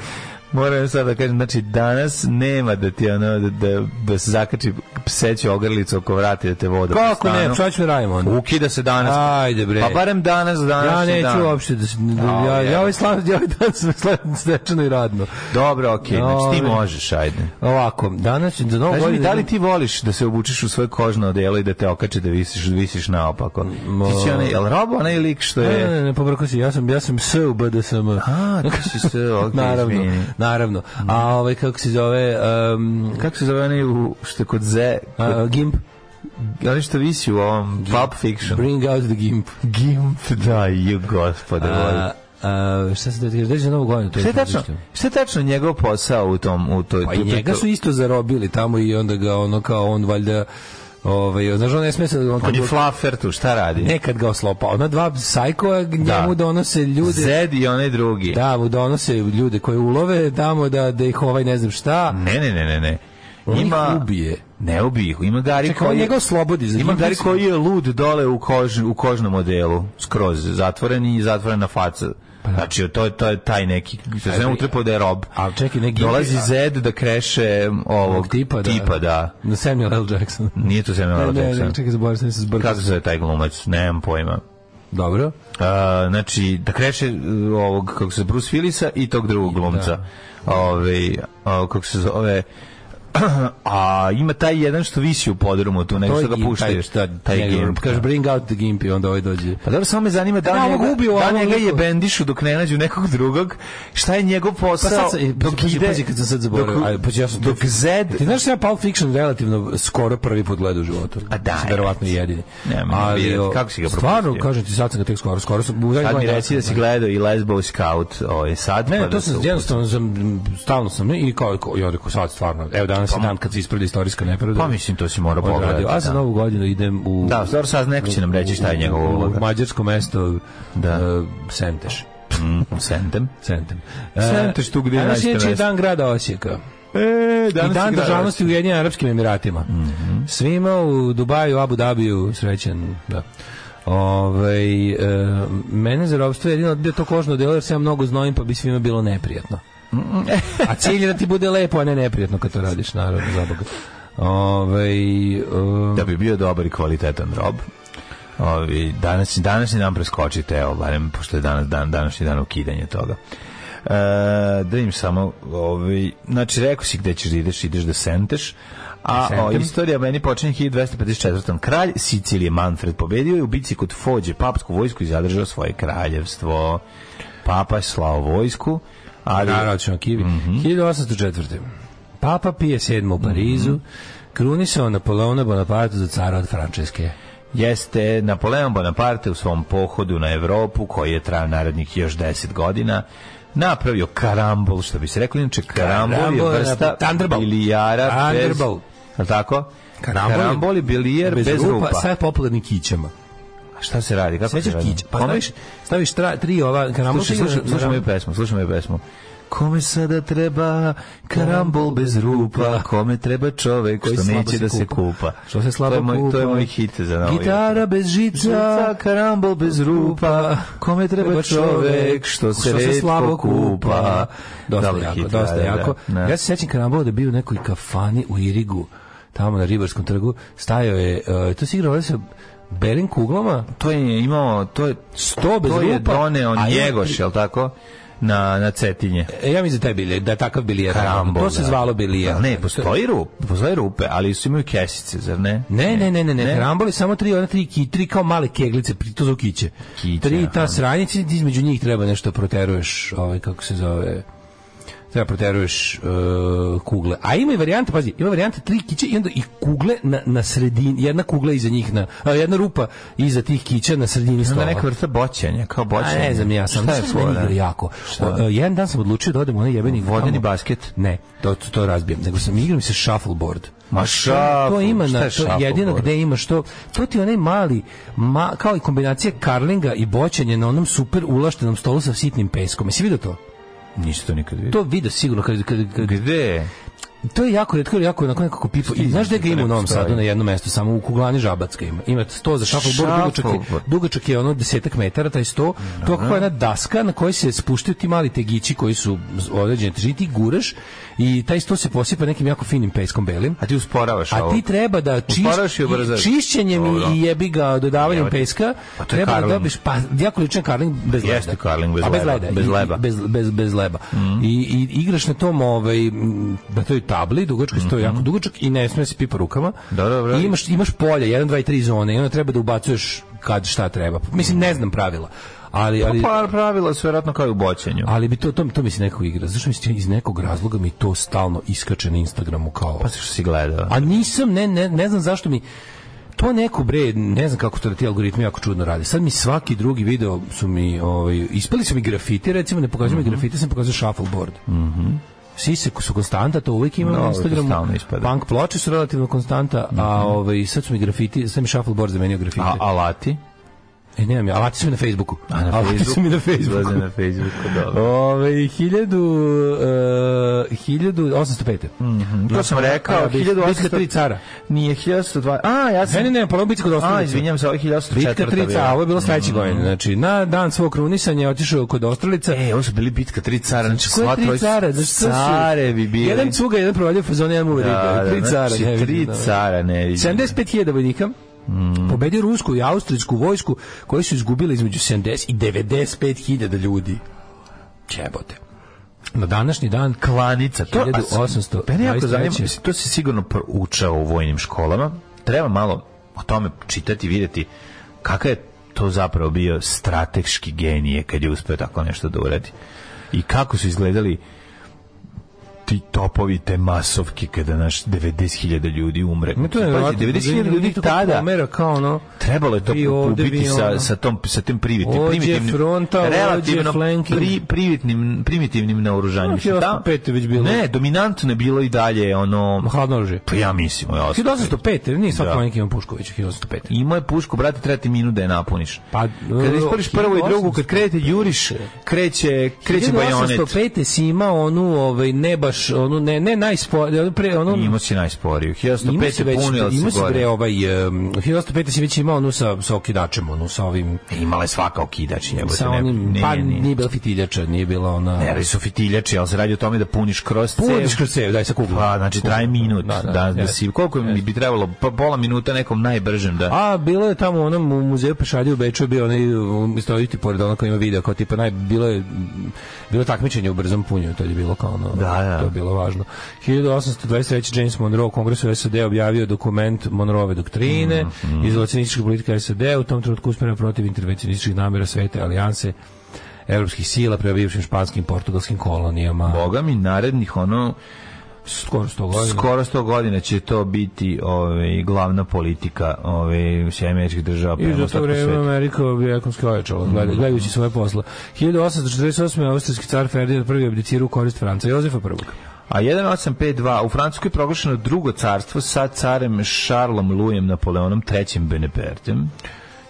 Moram sad da kažem, znači danas nema da ti ono, da, da, da se zakači pseću ogrlicu oko vrati da te voda. Kako ne, šta ću radimo onda? Ukida se danas. Ajde bre. Pa barem danas, danas. Ja neću dan. Uopšte da se, no, ja, ja ovaj slav, ja ovaj dan sam slavim stečeno i radno. Dobro, okej, okay, no, znači ti možeš, ajde. Ovako, danas, da novo godine. Da li ti voliš da se obučeš u svoje kožno odelo i da te okače da visiš, visiš naopako? Mo... Ti će onaj, jel robo onaj lik što je? Ne, ne, ne, pobrako si, ja sam, ja sam S u B D S M. A, ti si S, ok, naravno. Naravno. A ovaj kako se zove, um, kako se zove onaj u što kod Z, uh, Gimp. Ali što visi u ovom Pulp Fiction. Bring out the Gimp. Gimp, da, ju gospode. Uh, uh, šta se da kaže novu godinu? Šta je tačno? Šta je tačno njegov posao u tom u toj? Pa tu, njega su isto zarobili tamo i onda ga ono kao on valjda ovaj, znaš, on je smisla... On, on je flafer tu, šta radi? Nekad ga oslopa. Ona dva sajkoja njemu donose ljude... Zed i onaj drugi. Da, mu donose ljude koji ulove tamo da, da ih ovaj ne znam šta. Ne, ne, ne, ne, ne. Ima... ubije. Ne ubije ih. Ima gari Čekaj, koji... njega oslobodi. Znači, ima gari koji je lud dole u, kož, u kožnom odelu. Skroz zatvoren i zatvorena faca. Pa, znači, to je, to je taj neki, se znam utrepao da je rob. Ali čekaj, neki... Dolazi a... Zed da kreše ovog tipa, tipa da... da. Samuel L. Jackson. Nije to Samuel L. Jackson. Ne, ne, ne, čekaj, zaboravim, sam se zbrkao. Kako se je taj glumac? Nemam pojma. Dobro. Uh, znači, da kreše ovog, kako se Bruce Willisa i tog drugog glumca. Ove, ovog, kako se zove... A ima taj jedan što visi u podrumu tu, nego što ga puštaju. Taj, taj njegov, Gimp. Kaže bring out the Gimp i onda ovaj dođe. Pa dobro, samo me zanima da, da, njega, ubio, da njega je bendišu dok ne nađu nekog drugog. Šta je njegov posao? Pa sad, dok pazi, ide... Pazi kad sam sad zaboravio. Dok, pa ja sam dok Zed... Ti znaš da ja Pulp Fiction relativno skoro prvi put gledao u životu. Pa da. Verovatno i jedini. Ali, kako si ga propustio? Stvarno, kažem ti, sad sam ga tek skoro. skoro sam, sad mi reci da si gledao i Lesbo Scout ovaj, sad. Ne, pa to sam jednostavno, stalno sam i rekao sad stvarno, evo danas je dan kad se ispravlja istorijska nepravda. Pa mislim, to si morao pogledati. A za novu godinu idem u... Da, stvarno sad neko će nam reći šta je njegov uloga. U mađarsko mesto da. Uh, Senteš. Mm, Sentem? Sentem. Uh, Senteš tu gdje je najste mesto. Danas je dan grada Osijeka. E, danas I dan državnosti u Ujedinjenim Arapskim Emiratima. Mm-hmm. Svima u Dubaju, Abu Dabiju, srećen, da. Ovej, uh, mene za robstvo je jedino bio to kožno delo, jer se ja mnogo znojim, pa bi svima bilo neprijatno. A cilj je da ti bude lepo, a ne neprijatno kad to radiš, naravno, zabogat. Um... Da bi bio dobar i kvalitetan rob. Ove, danas, današnji dan preskočite, evo, barem, pošto je danas, dan, današnji dan ukidanje toga. E, da im samo, ove, znači, rekao si gde ćeš da ideš, ideš da Senteš, a o, istorija meni počinje hiljadu dvesta pedeset četvrte. Kralj Sicilije Manfred pobedio i u bici kod Fođe papsku vojsku i zadržao svoje kraljevstvo. Papa je slao vojsku, ali... Naravno, kivi. Mm-hmm. hiljadu osamsto četvrte. Papa Pije sedmi u Parizu, mm-hmm, krunisao Napoleona Bonaparte za cara od Francuske. Jeste, Napoleon Bonaparte u svom pohodu na Evropu, koji je trajao narednih još deset godina, napravio karambol, što bi se rekli, inače karambol, karambol je vrsta bilijara bez... Je tako? Karambol, karambol je bilijer bez, bez rupa. Sa popularnim kićama. Šta se radi? Kako se radi? Pa staviš, staviš tra, tri ova karambol. Slušaj moju pesmu, slušaj moju pesmu. Kome sada treba karambol bez rupa, kome treba čovek koji što neće da se kupa. Što se slabo to moj, kupa. To je moj hit za novo. Gitara bez žica, karambol bez rupa, kome treba čovek što se, što se slabo kupa. Dosta Dobre, jako, hit, dosta da, jako. Da, da. Ja se sjećam karambola da bio u nekoj kafani u Irigu, tamo na Ribarskom trgu, stajao je, uh, to si igrao, se belim kuglama, to je imao, to je sto bez to je rupa, doneo Njegoš, jel tako? Na, na Cetinje. E, ja mi za taj bilijer, da je takav bilijer. Karambol, to se da. Zvalo bilijer. Ne, postoji rup, postoji rupe, ali su imaju kesice, zar ne? Ne, ne, ne, ne, ne. Karambol je samo tri, ona tri, tri kao male keglice, to su kiće. Kiće, tri ta sranjice, između njih treba nešto proteruješ, ovaj, kako se zove... treba proteruješ uh, kugle. A ima i varijanta, pazi, ima varijanta tri kiće i onda i kugle na, na sredini, jedna kugla iza njih, na, a, jedna rupa iza tih kića na sredini stola. Ima neka vrsta boćanja, kao boćanja. A ne znam, ja sam, sam ne igra jako. Uh, jedan dan sam odlučio da odem u onaj jebeni vodeni basket. Ne, to, to, to razbijem, nego sam igram se shuffleboard. Ma šafu, to ima na, to jedino gde ima što, to ti onaj mali, ma, kao i kombinacija karlinga i boćanja na onom super ulaštenom stolu sa sitnim peskom. Jesi vidio to? Ništa to nikad vidio. To vidio sigurno. Kad, kad, kad... Gde? To je jako redko, jako onako nekako pipo. I znaš da ga ima u Novom Sadu na jednom mestu, samo u kuglani Žabatska ima. Ima sto za shuffleboard, dugačak, dugačak je ono desetak metara, taj sto. No, to je no. Jedna daska na kojoj se spuštaju ti mali tegići koji su određeni težini, ti guraš i taj sto se posipa nekim jako finim peskom belim. A ti usporavaš ovo. A ti treba da čiš, i čišćenjem oh, no. i jebi ga dodavanjem Nemo, peska, pa treba karling. Da dobiš, pa jako ličan karling bez leba. Jeste karling bez, bez leba. Bez leba. I, bez, bez, bez leba. Mm. I, i igraš na tom, ovaj, na toj tabli, dugačko je mm-hmm. stoji jako dugačak i ne smije se pipa rukama. Da, da, da. I imaš, imaš polje, jedan, dva i tri zone i onda treba da ubacuješ kad šta treba. Mislim, ne znam pravila. Ali, ali, pa par pravila su vjerojatno kao i u boćenju. Ali bi to, to, to mi se nekako igra. Zašto mi se iz nekog razloga mi to stalno iskače na Instagramu kao... Pa što si gledao. A nisam, ne, ne, ne znam zašto mi... To neko bre, ne znam kako to da ti algoritmi jako čudno rade. Sad mi svaki drugi video su mi... Ovaj, ispali su mi grafite, recimo ne pokazuju mi mm-hmm. grafite, sam pokazao shuffleboard. Mhm. Sise su konstanta, to uvijek imam no, na Instagramu. Punk ploče su relativno konstanta, mm-hmm. a ovaj, sad su mi grafiti, sad mi shuffleboard zamenio grafite. A alati? E, nemam ja, alati su mi na Facebooku. A, na alati su mi na Facebooku. Na Facebooku ove, hiljadu, uh, hiljadu osamsto pet. Mm-hmm. To ja sam rekao, hiljadu osamsto... Bitka cara. Nije, hiljadu osamsto dva. A, ja sam... Ne, ne, ne, pa bitka kod osnovnice. A, izvinjam se, ovo je hiljadu osamsto četiri. Bitka tri cara, ovo je bilo sledeće godine. Znači, na dan svog krunisanja otišao kod Ostralica. E, ovo su bili bitka tri cara. Znači, koja tri cara? Znači, carevi bili. Jedan cuga, jedan provalio fazon, jedan uve riba. Tri cara, znači, ne vidim. Tri cara, ne vidim. sedamdeset pet hiljada vojnika. Mm. Pobedio rusku i austrijsku vojsku koji su izgubili između sedamdeset i devedeset pet hiljada ljudi. Čebote. Na današnji dan klanica hiljadu osamsto. Mene jako zanima, to se sigurno proučava u vojnim školama. Treba malo o tome čitati, vidjeti kakav je to zapravo bio strateški genije kad je uspio tako nešto da uradi. I kako su izgledali ti topovi, te masovki kada naš devedeset hiljada ljudi umre. No, to je pazi, devedeset hiljada ljudi tada umera, kao ono, trebalo je to ubiti sa, ono, sa, tom, sa tem privitim, primitivnim, fronta, relativno pri, primitivnim, primitivnim naoružanjem. No, da, ne, dominantno je bilo i dalje ono... Hladno oružje. Pa ja mislim. hiljadu osamsto pet, nije svako manjeg ima Puškovića, hiljadu osamsto pet. Ima je Puško, brate, treba ti minut da je napuniš. Pa, kada isporiš prvo i drugu, kad krenete juriš, kreće, kreće bajonet. hiljadu osamsto pete si imao onu, ovaj, ne baš ono ne ne najsporije pre ono imao si najsporiju hiljadu osamsto pet punio se ima se bre ovaj um, hiljadu osamsto pet si već imao onu sa sa okidačem onu sa ovim imala je svaka okidač njemu sa onim ne, pa ne, nije bilo fitiljača nije bilo ona ne ali su fitiljači al se radi o tome da puniš kroz cev puniš kroz cev daj sa kuglom pa znači traje minut da, da, da, da si koliko mi bi trebalo pa pola minuta nekom najbržem da a bilo je tamo onom u muzeju pešadija u Beču bio onaj istoriti pored onako ima video kao tipa naj bilo je bilo takmičenje u brzom punjenju to je bilo kao ono da, da. To je bilo važno. hiljadu osamsto dvadeset treće. James Monroe u Kongresu S A D objavio dokument Monroeve doktrine, mm, mm. izolacionistička politika S A D u tom trenutku usmjerena protiv intervencionističkih namjera sveta alijanse evropskih sila prema bivšim španskim portugalskim kolonijama. Boga mi narednih ono skoro sto godina. Skoro sto godina će to biti ovaj, glavna politika ovaj, Sjemeničkih država. I za to vreme Amerika bi ekonomski ojačala, mm-hmm. gledajući svoje posla. hiljadu osamsto četrdeset osme. austrijski car Ferdinand prvi abdicirao u korist Franca Jozefa prvog. A hiljadu osamsto pedeset dva. u Francuskoj je proglašeno drugo carstvo sa carem Charlesom Lujem Napoleonom trećim Benepertem.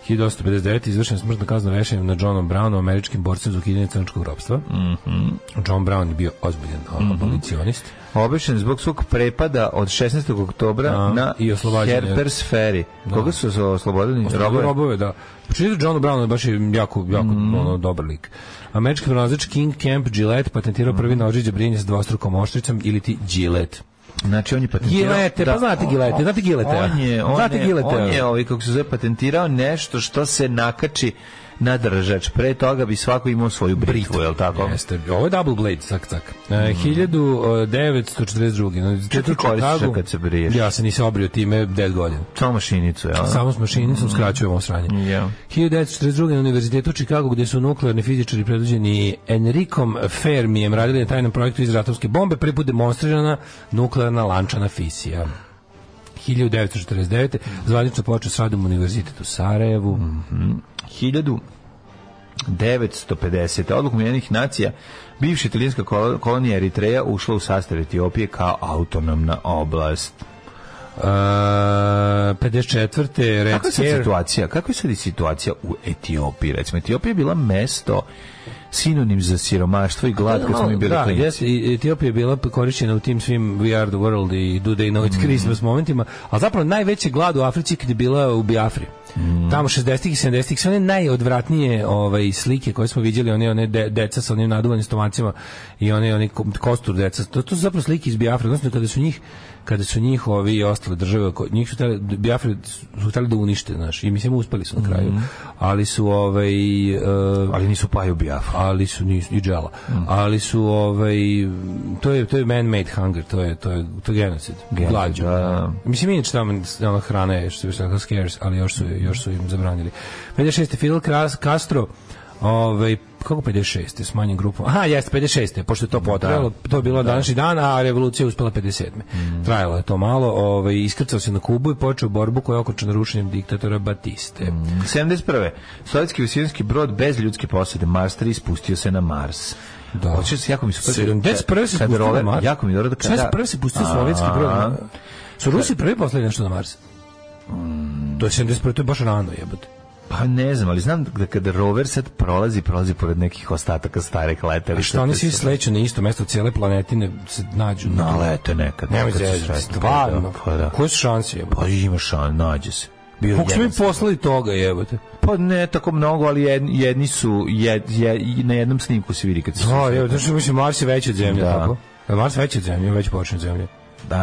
hiljadu osamsto pedeset devete. izvršena smrtna kazna vešanjem na Johnom Brownu, američkim borcem za ukidanje crnačkog ropstva. Mm-hmm. John Brown je bio ozbiljan mm-hmm. abolicionist. Obešen zbog svog prepada od šesnaestog oktobra a, na Harper's Ferry. Koga su oslobodili? Robove. Robove, da. Počinite Johnu Brownu, baš je jako, jako mm. ono, dobar lik. Američki pronalazač King Camp Gillette patentirao mm. prvi nožić za brijanje s dvostrukom oštricom ili ti Gillette. Znači on je patentirao... Gilete, da, pa znate Gilete, znate Gilete. On je, on je, on je, on je ovaj, kako se zove, patentirao nešto što se nakači na držač. Pre toga bi svako imao svoju britvu, je li tako? Jeste. Ovo je double blade, cak, cak. Mm. hiljadu devetsto četrdeset druge Četiri koristiša kad se briješ. Ja se nisam obrio time deset godina Samo mašinicu, jel? Samo s mašinicom mm. skraćujemo sranje. Yeah. hiljadu devetsto četrdeset druge na Univerzitetu u Čikagu, gde su nuklearni fizičari predvođeni Enrikom Fermijem radili na tajnom projektu iz atomske bombe, prvi put demonstrirana nuklearna lančana fisija. hiljadu devetsto četrdeset devete zvanično počeo s radom Univerzitetu u Sarajevu. Mm-hmm. hiljadu devetsto pedesete Odlukom jednih nacija bivša italijanska kolonija Eritreja ušla u sastav Etiopije kao autonomna oblast. Uh, pedeset četvrte Red Kakva je situacija? Kakva je sad situacija u Etiopiji? Recimo, Etiopija je bila mesto sinonim za siromaštvo i glad kad smo mi bili klinici. Yes, i Etiopija je bila korišćena u tim svim We Are The World i Do They Know It's Christmas mm. momentima, ali zapravo najveći glad u Africi kad je bila u Biafri. Mm. Tamo šezdesetih i sedamdesetih su one najodvratnije ovaj, slike koje smo vidjeli, one, one de, deca sa onim naduvanim stomacima i one, one kostur deca. To, to su zapravo slike iz Biafri, odnosno kada su njih kada su njihovi i ostale države njih su htjeli, Biafri su htjeli da unište znaš, i mislim uspeli su na kraju mm. ali su ovaj uh, ali nisu paju Biafra ali su nisu i džela mm. ali su ovaj to je to je man made hunger to je to je to je genocid glađu mislim inače tamo ona hrana je što se scarce ali još su još su im zabranili. pedeset šeste Fidel Castro ovaj kako pedeset šeste smanjen grupom. Aha, jeste pedeset šeste pošto je to potrajalo, to je bilo da. Današnji dan, a revolucija je uspela pedeset sedme Mm. Trajalo je to malo, ovaj iskrcao se na Kubu i počeo borbu koja je okončana rušenjem diktatora Batiste. Mm. sedamdeset prve Sovjetski vojnički brod bez ljudske posade Mars tri ispustio se na Mars. Da. Hoće se jako mi se sedamdeset prve se pustio na Mars. Jako mi dobro da kaže. sedamdeset prve se pustio sovjetski brod. Su Rusi prvi poslali nešto na Mars. Mm. To je sedamdeset prve to je baš rano jebote. Pa ne znam, ali znam da kada rover sad prolazi, prolazi pored nekih ostataka starih letelišta. A što oni svi sleću na isto mesto, cijele planetine se nađu? Na lete nekad. Nemoj zezati, stvarno. Koje su šanse, jebote? Pa ima šanse, nađe se. Kako su mi poslali toga, jebote? Pa ne tako mnogo, ali jedni, jedni su, jed, jed, na jednom snimku se vidi kad se... Da, jebote, što mislim, Mars je veći od Zemlje, da. Tako? Mars je veći od Zemlje, već počne od Zemlje. Da,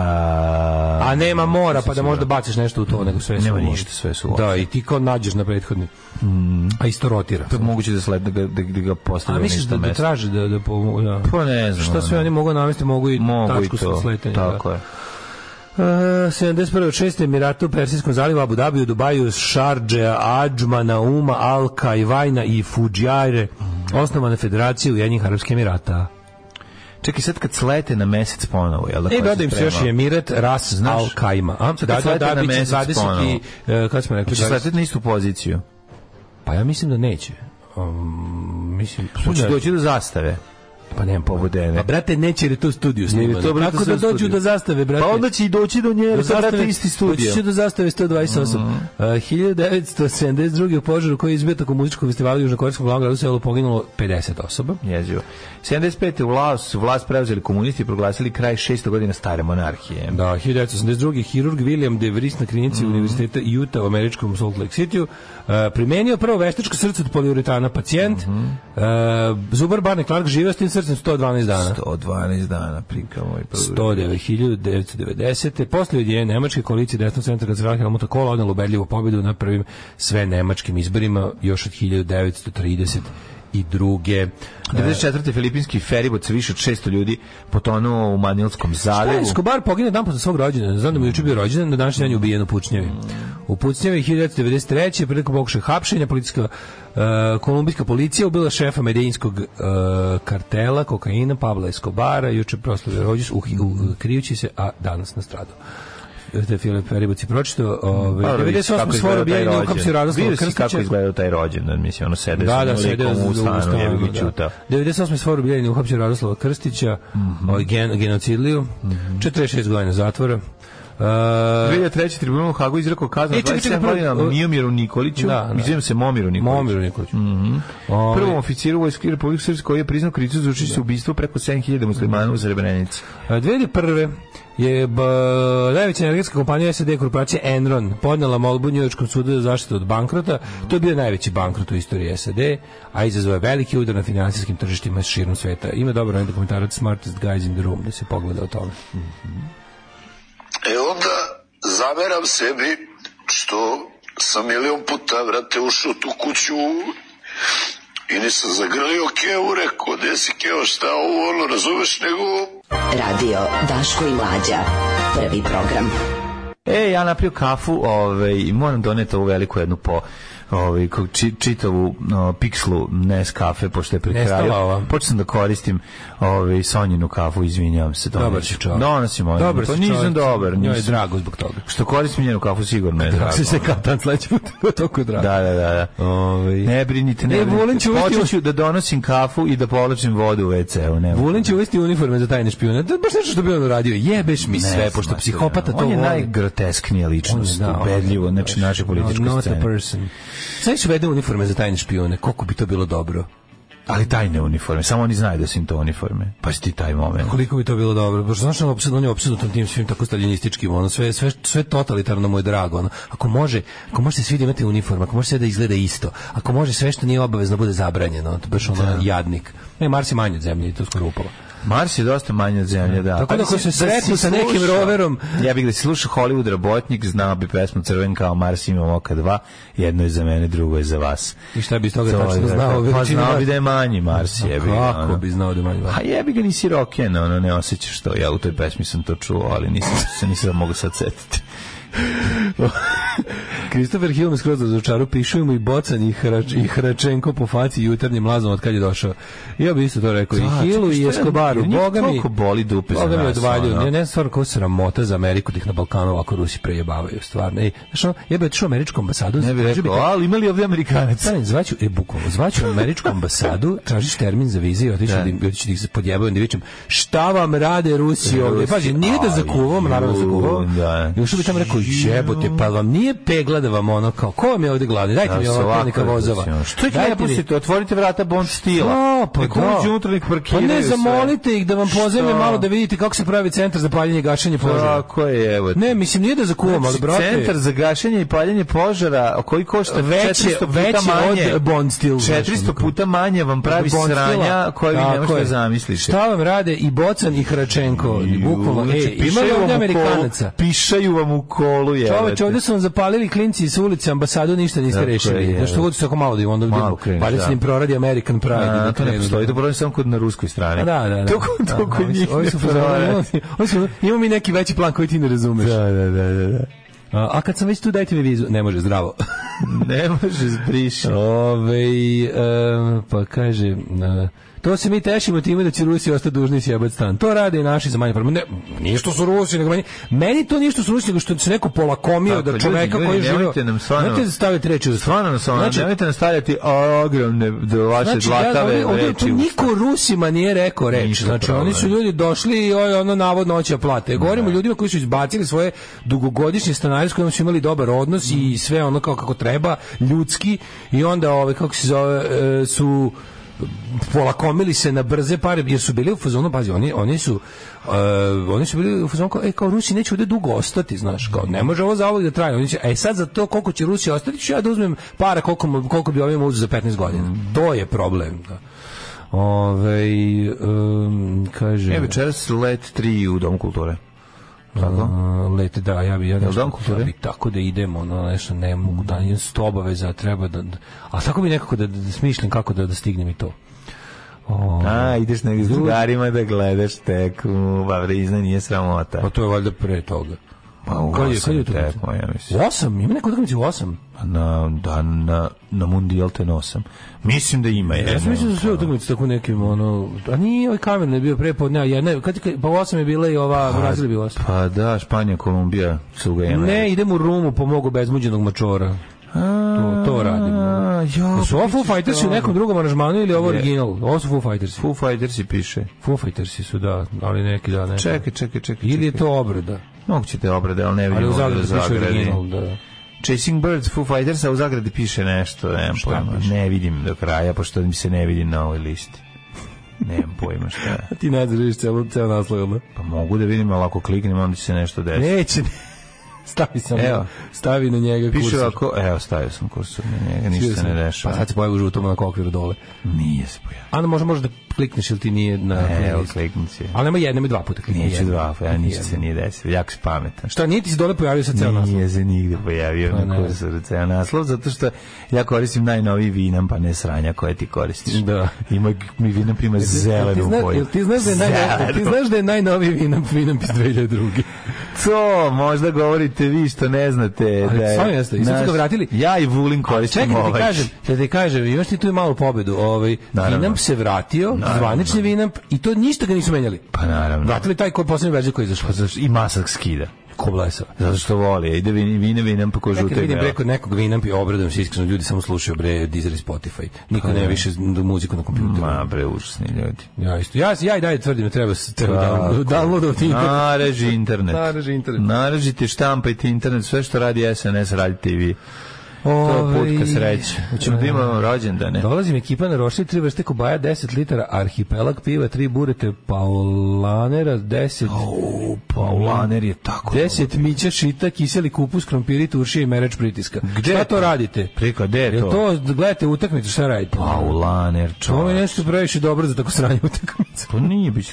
a nema mora, pa da možda baciš nešto u to, nego sve su nema ništa, sve su da, i ti kao nađeš na prethodni, mm. a isto rotira. To je moguće da, sled, da, da, da ga postavljaju nešto mesto. A misliš da, da traže da... da, po, da. Pa ne znam. Šta sve oni mogu namestiti, mogu i mogu tačku sa sletenja. Tako da. Je. Uh, sedamdeset prve šeste Emirata u Persijskom zalivu, Abu Dabiju, Dubaju, Šarđe, Adžma, Nauma, Al-Kajvajna i Fuđajre, mm. osnovana federacija Ujedinjenih Arapskih Emirata. Čekaj, sad kad slete na mesec ponovo, jel da? E, dodajem se još i Emirat Ras Al Kajma. A? Sad kad slete na mesec ponovo. Kad smo rekli? Hoće slete na istu poziciju? Pa ja mislim da neće. Um, mislim... Hoće doći do zastave. Pa nemam pobudene. Pa brate, neće jer je to studiju snimano. Kako da dođu studiju. Do zastave, brate? Pa onda će i doći do nje, do zastave, brate, isti studio. Doći će do zastave sto dvadeset osam Mm. Uh, hiljadu devetsto sedamdeset druge u požaru koji je izbio tako muzičkog festivala Južnokorejskog glavnog grada u Seulu poginulo pedeset osoba Jezivo. sedamdeset pete u Laosu vlast preuzeli komunisti i proglasili kraj šesto godina stare monarhije. Da, hiljadu devetsto osamdeset druge hirurg William De Vries na klinici mm. Univerziteta Utah u američkom Salt Lake City-u uh, primenio prvo veštačko srce od poliuretana pacijent. Mm-hmm. Uh, Zubar Barney Clark živeo s tim srcem sto dvanaest dana sto dvanaest dana prika moj produžen. hiljadu devetsto devedesete Poslije je nemačke koalicije desnog centra kancelara Helmuta Kohla odnela ubedljivu pobjedu na prvim sve nemačkim izborima još od hiljadu devetsto trideset i druge. devedeset četvrte Filipinski feribot sa više od šesto ljudi potonuo u Manilskom zaljevu. Šta je, Skobar pogine dan posle svog rođena. Znam da mu je juče bio rođen, na današnji dan je ubijen u Pučnjevi. U Pučnjevi hiljadu devetsto devedeset treće prilikom pokušaja hapšenja policijska uh, kolumbijska policija ubila šefa medijinskog uh, kartela kokaina Pabla Escobara, juče proslavio rođendan uh, uh, krijući se, a danas nastradao. Te Filip Feribuci pročito ove devedeset osme svoro bijen u kapsiju Radoslavog Krstića kako izgledao taj rođendan mislim ono sede da, da, sa nekom u stanu je bi čuta devedeset osme svoro bijen u kapsiju Radoslavog Krstića mm-hmm. o gen, genocidliju mm-hmm. četrdeset šest godina zatvora. Uh, dve hiljade treće tribunal u Hagu izrekao kaznu dvadeset sedam godina Miomiru Nikoliću, izvijem se Momiru Nikoliću. Momiru Nikoliću. Mm-hmm. Prvom oficiru vojske Republike Srpske koji je priznao krivicu za učešće u ubistvu preko sedam hiljada muslimana mm-hmm. u Srebrenici. Uh, dve hiljade prve je b, najveća energetska kompanija S A D korporacija Enron podnela molbu Njujorškom sudu za zaštitu od bankrota. To je bio najveći bankrot u istoriji S A D, a izazvao je veliki udar na finansijskim tržištima širom sveta. Ima dobar dokumentarac Smartest Guys in the Room da se pogleda o tome. Mm-hmm. E onda zameram sebi što sam milion puta, vrate, ušao tu kuću I nisam zagrlio Keo, rekao, gde si Keo, šta ovo, ono, razumeš, nego... Radio Daško i Mlađa, prvi program. E, ja napravio kafu, ovaj, moram doneti ovu veliku jednu po... Ovi, či, čitavu o, pikslu Nes kafe, pošto je prekraju počet sam da koristim ovi, Sonjinu kafu, izvinjavam se, donosim ono, to nisam dobar, njoj je drago zbog toga što koristim njenu kafu, sigurno je drago, se se katan sledeći put toliko drago, da, da, da. Ovi, ne brinite, ne brinite, počet ću da donosim kafu i da polačim vodu u ve ce. Vulin će uvesti uniforme za tajne špijune, baš nešto što bi on uradio, jebeš mi sve, pošto psihopata to voli, on je najgrotesknija ličnost, ubedljivo, znači naše političke scene. Sada ću vede uniforme za tajne špijone, koliko bi to bilo dobro. Ali tajne uniforme, samo oni znaju da su im to uniforme. Pa si ti taj moment. Koliko bi to bilo dobro, pošto znaš ono, on je opsednutom tim svim tako staljinističkim, ono, sve, sve, sve totalitarno mu je drago. Ono. Ako može, ako može se svi da imate uniforme, ako može sve da izgleda isto, ako može sve što nije obavezno bude zabranjeno, to baš ono da. Jadnik. Ne, Mars je manje od zemlje i to skoro upalo. Mars je dosta manje od zemlje, da. Tako da ako se sretnu sa nekim roverom... Ja bih da si slušao Hollywood Robotnik, znao bi pesmu Crven kao Mars, imam oka dva, jedno je za mene, drugo je za vas. I šta bi iz toga tačno znao? Pa znao bi da je manji Mars, jebi ga. Kako bi znao da je manji Mars? A jebi ga, nisi roken, ono, ne osjećaš to. Ja u toj pesmi sam to čuo, ali nisam se nisam mogu sad setiti. Kristofer Hill me skroz razočaru, pišu mu i Bocan i, Hrač, i Hračenko po faci jutarnjim lazom od kad je došao. Ja bi isto to rekao. Da, i Hillu i Escobaru. Boga mi boli dupe za nas. Ono. Ne, ne, stvarno kao sramota za Ameriku, tih na Balkanu ovako Rusi prejebavaju, stvarno. I, znaš ono, ja bih otišao američku ambasadu. Ne bih rekao, ali imali ovdje Amerikanac? Ne, zvaću, e, bukvalno, zvaću američku ambasadu, tražiš termin za vize i otišu da ih se podjebaju, da vičem, šta vam rade Rusi ovdje? Pazi, nije da zakuvam, naravno zakuvam. Još bi tam rekao, jebote, pa vam nije pegla da vam ono kao, ko vam je ovdje glavni, dajte da, mi ovdje neka vozova. Što je kada pustite, otvorite vrata Bond Stila. O, pa neko uđe unutra, nek parkiraju. Pa ne, zamolite sve. Ih da vam pozemlje malo da vidite kako se pravi centar za paljenje i gašenje požara. Tako je, evo. Ne, mislim, nije da zakuvam, znači, ali brate. Centar za gašenje i paljenje požara, koji košta veće, četiristo puta veće manje od Bond Stila. četiristo puta manje vam pravi Bond sranja koju vi ne možete zamisliti. Šta vam rade i Bocan i Hračenko? Pišaju vam u kolu, jebate. Čovječe, su vam zapalili klinci iz ulice, ambasadu, ništa niste dakle, rešili. Zašto god su tako malo da im onda gdje, pa da se im proradi American Pride. Da, da to ne postoji, to proradi samo kod na ruskoj strani. Da, da, da. To kod, to kod njih ne postoji. Imamo mi neki veći plan koji ti ne razumeš. Da, da, da, da, da. A, a kad sam već tu, dajte mi vizu. Ne može, zdravo. Ne može, zbriši. Ove, uh, pa kaže... Uh, to se mi tešimo time da će Rusi ostati dužni sjebat stan. To rade i naši za manje problema. Ne, ništa su Rusi, nego manje. Meni to ništa su Rusi, nego što se neko polakomio da čoveka koji je živio. Nemojte nam stvarno... Nemojte stavljati reči u stvarno. Znači, nemojte nam stavljati ogromne vaše znači, zlatave ja, reči. Znači, niko Rusima nije rekao reč. Znači, problem. Oni su ljudi došli i ono navodno hoće plate. Govorimo o ljudima koji su izbacili svoje dugogodišnje stanare s kojima su imali dobar odnos mm. i sve ono kao kako treba, ljudski. I onda, ove, kako se zove, e, su... polakomili se na brze pare jer su bili u fazonu, pazi, oni, oni su uh, oni su bili u fazonu kao, e, kao Rusi neće ovdje dugo ostati, znaš, kao ne može ovo za ovdje da traje, oni će, e sad za to koliko će Rusi ostati, ću ja da uzmem para koliko, koliko bi ovim uzeo za petnaest godina, to je problem, da. Ove, um, kaže... E, večeras let tri u Domu kulture. Uh, lete, da, ja bi, ja nešto, ja bi tako da idemo, ono nešto ne mogu, da nijem sto obaveza, treba da, da, a tako bi nekako da, da, da smišljam kako da, da stignem i to. O, a, ideš negdje s drugarima da gledaš teku, ba, prizna, nije sramota. Pa to je valjda pre toga. Pa u kad osam je, je teko, ja mislim. U osam? Ima neko utakmicu u osam? Na, da, na, na Mundial ten osam. Mislim da ima. Ja sam mislim da sve utakmice tako nekim, ono... A nije ovaj kamer ne bio prepodne, a jedna... Kad, pa u osam je bila i ova, pa, Brazil je bio osam. Pa da, Španija, Kolumbija, Suga je. Ne, idem u Rumu, pomogu bezmuđenog mačora. To, to radimo. Jo, su ovo Foo Fightersi u nekom drugom aranžmanu ili ovo original? Ovo su Foo Fightersi. Foo Fightersi piše. Foo Fightersi su, da, ali neki da, neki. Čekaj, čekaj, čekaj. Ili je to obrada? Moguće te obrade, ali ne vidim ovdje u zagradi. Chasing Birds, Foo Fighters, a u zagradi piše nešto, nemam pojma. Ne vidim do kraja, pošto mi se ne vidi na ovoj listi. Nemam pojma šta je. Ti nadzoriš celo naslov, ne? Pa mogu da vidim, ali ako kliknem, onda će se nešto desiti. Neće, ne. Stavi sam, evo, stavi na njega kursor. Piše ovako, evo, stavio sam kursor na njega, ništa ne rešava. Pa sad se pojavi u žutom na okviru dole. Nije se pojavio. Ano, možda možda klikneš ili ti nije na... E, evo kliknući. Ali nemoj jednom i dva puta kliknući. Neću dva, ja ništa se nije desilo. Jako si pametan. Šta, nije ti se dole pojavio sa ceo naslov? Nije se nigde pojavio a, na kursoru ceo naslov, zato što ja koristim najnoviji Vinamp, pa ne sranja koje ti koristiš. Da. Ima, mi Vinamp ima zelenu boju. Ti znaš da je najnoviji Vinamp, Vinamp iz dve hiljade druge. To, možda govorite vi što ne znate. Da je, sam jeste, i sad naš, vratili. Ja i Vulin koristim ovaj. Čekaj, kažem, da ti kažem, imaš ti tu malu pobedu. Ovaj, Vinamp se vratio, naravno. Zvanični Vinamp, i to ništa ga nisu menjali. Pa naravno. Vratili taj koji posljednji verziju koji je izašao. I masak skida. Ko blesava. Zato što voli. Ide Vinamp, Vinamp ko žutega. Nekad vidim preko nekog Vinamp i obradujem se iskreno. Ljudi samo slušaju bre Deezer i Spotify. Niko ne više muziku na kompjuteru. Ma bre, užasni ljudi. Ja isto. Ja, ja i dalje tvrdim, treba se downloadovati internet. Nareži internet. Nareži internet. Narežite, štampajte internet. Sve što radi S N S, radite i vi. To put ka sreće. Učinu da imamo rođendane. Dolazim ekipa na roštilj, tri vrste kubaja, deset litara arhipelag piva, tri burete paulanera, deset... O, paulaner je tako... deset mića, šita, kiseli kupus, krompiri, turšije i mereč pritiska. Gde šta to radite? Priko, gde je to? to? Gledajte utakmicu, šta radite? Paulaner, čovječ. Ovo je nešto previše dobro za tako sranje utakmicu. To nije, biće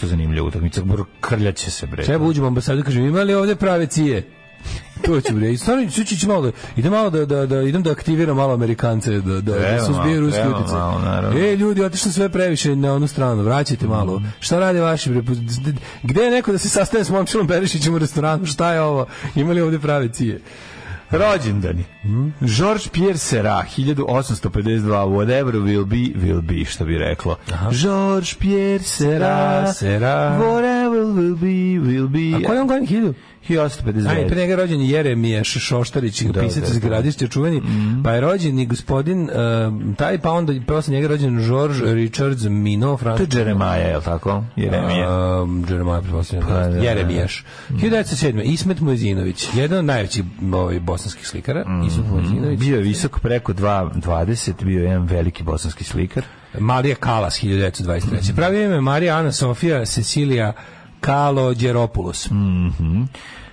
to zanimljiva utakmica. Krljaće se, bre. Treba uđem ambasadu, kažem, ima li ovde prave cije? To ću reći. Stvarno ću ići malo da idem malo da, da, da, idem da aktiviram malo Amerikance da, da, da suzbije ruske utice. E, ljudi, otišli sve previše na onu stranu. Vraćajte malo. Mm. Šta rade vaši? Gde je neko da se sastane s Momčilom Berišićem u restoranu? Šta je ovo? Ima li ovdje prave cije? Rođendani. Mm. Georges Pierre Seurat, hiljadu osamsto pedeset dva, whatever will be, will be, što bi reklo. Aha. Georges Pierre Seurat, Seurat, whatever will be, will be. A koji je on godin hiljadu? hiljadu osamsto pedeset devet. Aj, pre njega rođen je Jeremije Šoštarić, pisac iz Gradišća, čuveni, mm. pa je rođen i gospodin, uh, taj, pa onda posle njega rođen George Richards Minot, Francuski. To je Jeremaja, je li tako? Jeremije. Uh, Jeremaja, pretpostavljam. Pa, Jeremiješ. Mm. hiljadu devetsto sedme. Ismet Mojzinović, jedan od najvećih ovaj, bosanskih slikara. Mm. Ismet Mojzinović. Bio je visok, preko dva dvadeset, bio je jedan veliki bosanski slikar. Marija Kalas, hiljadu devetsto dvadeset treće. Mm. Pravio ime Marija Ana Sofija Cecilija Kalođeropoulos. Mhm.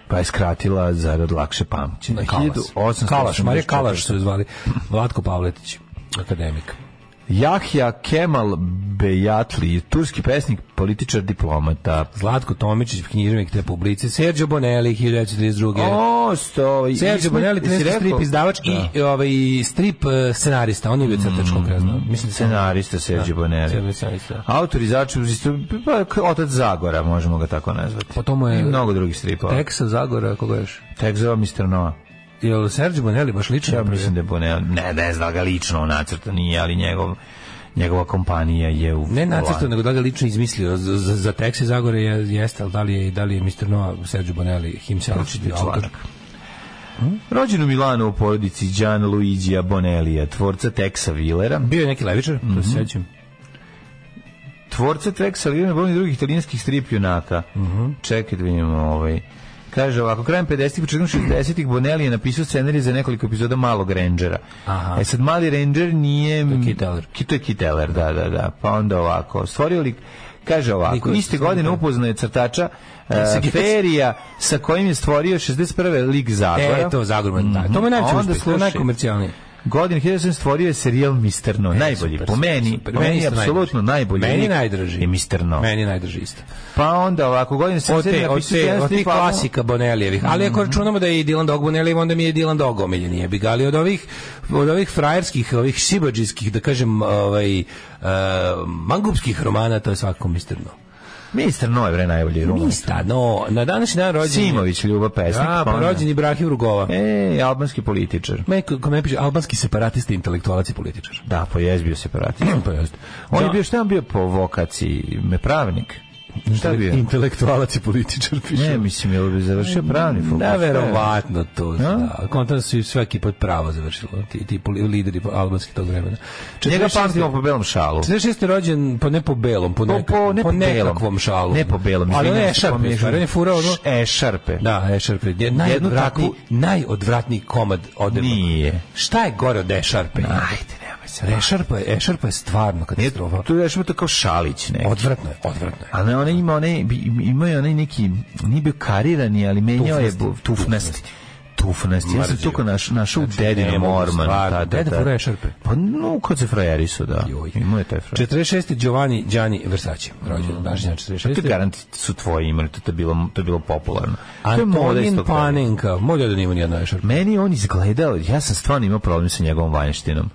Pa je skratila zarad lakše pamćenja. Kalaš, Kalaš Marija Kalaš su zvali. Vlatko Pavletić, akademik. Jahja Kemal Bejatli, turski pesnik, političar, diplomata. Zlatko Tomičić, književnik te publice. Sergio Bonelli, hiljadu devetsto trideset druge. O, stoji. Sergio Bonelli, trinaesti strip izdavač da. I ovaj, strip scenarista. On je bio crtačko krezno. Mm, mislim scenarista Sergio da, Bonelli. Autor i začuzistu, otac Zagora, možemo ga tako nazvati. Po tomu je... I mnogo drugih stripova. Teksa Zagora, koga još? Teksa mister Nova. Jel Sergio Bonelli baš lično? Ja mislim da je Bonelli, ne, ne znam ga lično nacrta nije, ali njegov, njegova kompanija je u... Ne nacrta, nego da ga lično izmislio. Za, za tekste Zagore je, jeste, ali da li je, da li je mister Nova Sergio Bonelli himself autor? Hmm? Rođen u Milanu u porodici Gianluigija Bonellija, tvorca Texa Willera. Bio je neki levičar, mm-hmm. to se sjećam. Tvorca Texa Willera, bolni drugih italijanskih strip junaka. Mm-hmm. Čekaj da vidimo ovaj... Kaže ovako, krajem pedesetih, početkom šezdesetih Bonelli je napisao scenarij za nekoliko epizoda Malog Rangera. Aha. E sad Mali Ranger nije... To je Kit Eller, da, da, da. Pa onda ovako, stvorio li... Kaže ovako, iste godine upoznao je crtača uh, Ferija sa kojim je stvorio šezdeset prve lik Zagora. E, to Zagorman, mm-hmm. da. To mu je najveći uspjeh, najkomercijalniji. Godin hiljadu devetsto sedamnaeste stvorio je serijal mister No, e, najbolji, super, po meni, super. Po meni je apsolutno najbolji. Meni najdraži. I mister No. Meni najdraži isto. Pa onda ovako, godin sedamnaeste Od tih klasika Bonellijevih. Mm-hmm. Ali ako računamo da je i Dylan Dog Bonellijev, onda mi je Dylan Dog omiljen. Je bi ga, ali od ovih, od ovih frajerskih, ovih šibađijskih, da kažem, ovaj, uh, mangupskih romana, to je svakako mister No. Mister No je vre najbolji rumen. Mista, no, na današnji dan rođen... Simović, Ljuba pesnik. A, pa rođen Ibrahim Rugova. E, albanski političar. Me, ko me piše, albanski separatista, intelektualac i političar. Da, pa jes bio separatist. Pa jes. On je bio, šta on bio po vokaciji? Me pravnik? Šta je bio? Intelektualac i političar piše. Ne, mislim, je li završio pravni fokus? Da, verovatno to. Da. Kontan su sve ekipa pravo završilo. Ti, ti lideri albanski tog vremena. Njega pamtimo po belom šalu. četrdeset šeste rođen, po, ne po belom, po, neka, po, po, ne po, po nekakvom šalu. Ne po belom. Ali on je ešarpe. On je furao ono... Ešarpe. Da, ešarpe. Je najodvratniji, najodvratniji komad odrema. Nije. Šta je gore od ešarpe? Ajde, nema. Ešarpa je, ešarpa je stvarno katastrofa. Tu je ešarpa kao šalić neki. Odvratno je, odvratno je. Ali ona ima onaj, ima onaj neki, nije bio karirani, ali menjao je tufnasti. Tufnasti. tufnast. Ja sam toliko naš, našao znači, dedinu Mormanu. Ta, deda fraje šarpe. Pa no, kad se frajeri su, da. Imao je taj frajer. četrdeset šeste Giovanni Gianni Versace. Rođen, mm. dažnja četrdeset šeste. To garanti su tvoji imali, to je bilo, to je bilo popularno. Antonin Panenka. Molja da nima nijedna je šarpe. Meni on izgledao, ja sam stvarno imao problem sa njegovom vanjštinom.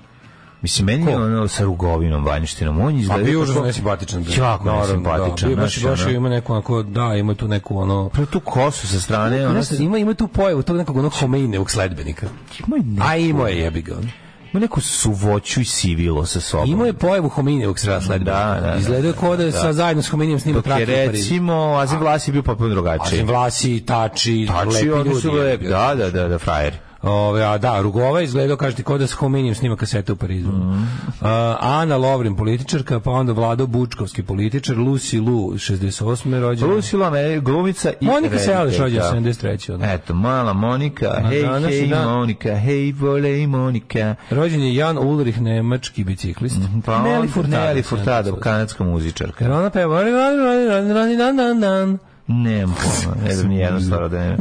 Mislim, meni je ono sa rugovinom, vanjštinom. On izgleda... A bio užasno nesimpatičan. Jako nesimpatičan. Baš i baš ima neko, onako, da, ima tu neku, ono... Prvo tu kosu sa strane. Ono, se... Ima, ima tu pojavu, tog nekog onog Homejnevog sledbenika. Ima je neko... A imao je jebiga. Ima neku suvoću i sivilo sa sobom. Imao je pojavu Homejnevog sledbenika. Izgledao kao da je sa zajedno s Homejnevim snima pratio u Parizu. Dok je recimo, Azim Vlasi je bio potpuno drugačiji. Azim Vlasi, Tači, lepi ljudi. Da, da, da, da, frajeri. Ove, a da, Rugova izgledao, kažete, kod da s Hominijem snima kasete u Parizu. Mm. Uh, Ana Lovrin, političarka, pa onda Vlado Bučkovski, političar, Lucy Lu, šezdeset osme rođena. Lucy Lu, glumica i... Monika Seliš rođena, sedamdeset treće Onda. Eto, mala Monika, a hej, hej, dan... Monika, hej, volej, Monika. Rođen je Jan Ulrich, nemački biciklist. Mm, pa Neli Furtado, Neli Furtado, kanadska muzičarka. Jer ona peva... Nemam pojma, ne znam nijedno stvar od njega.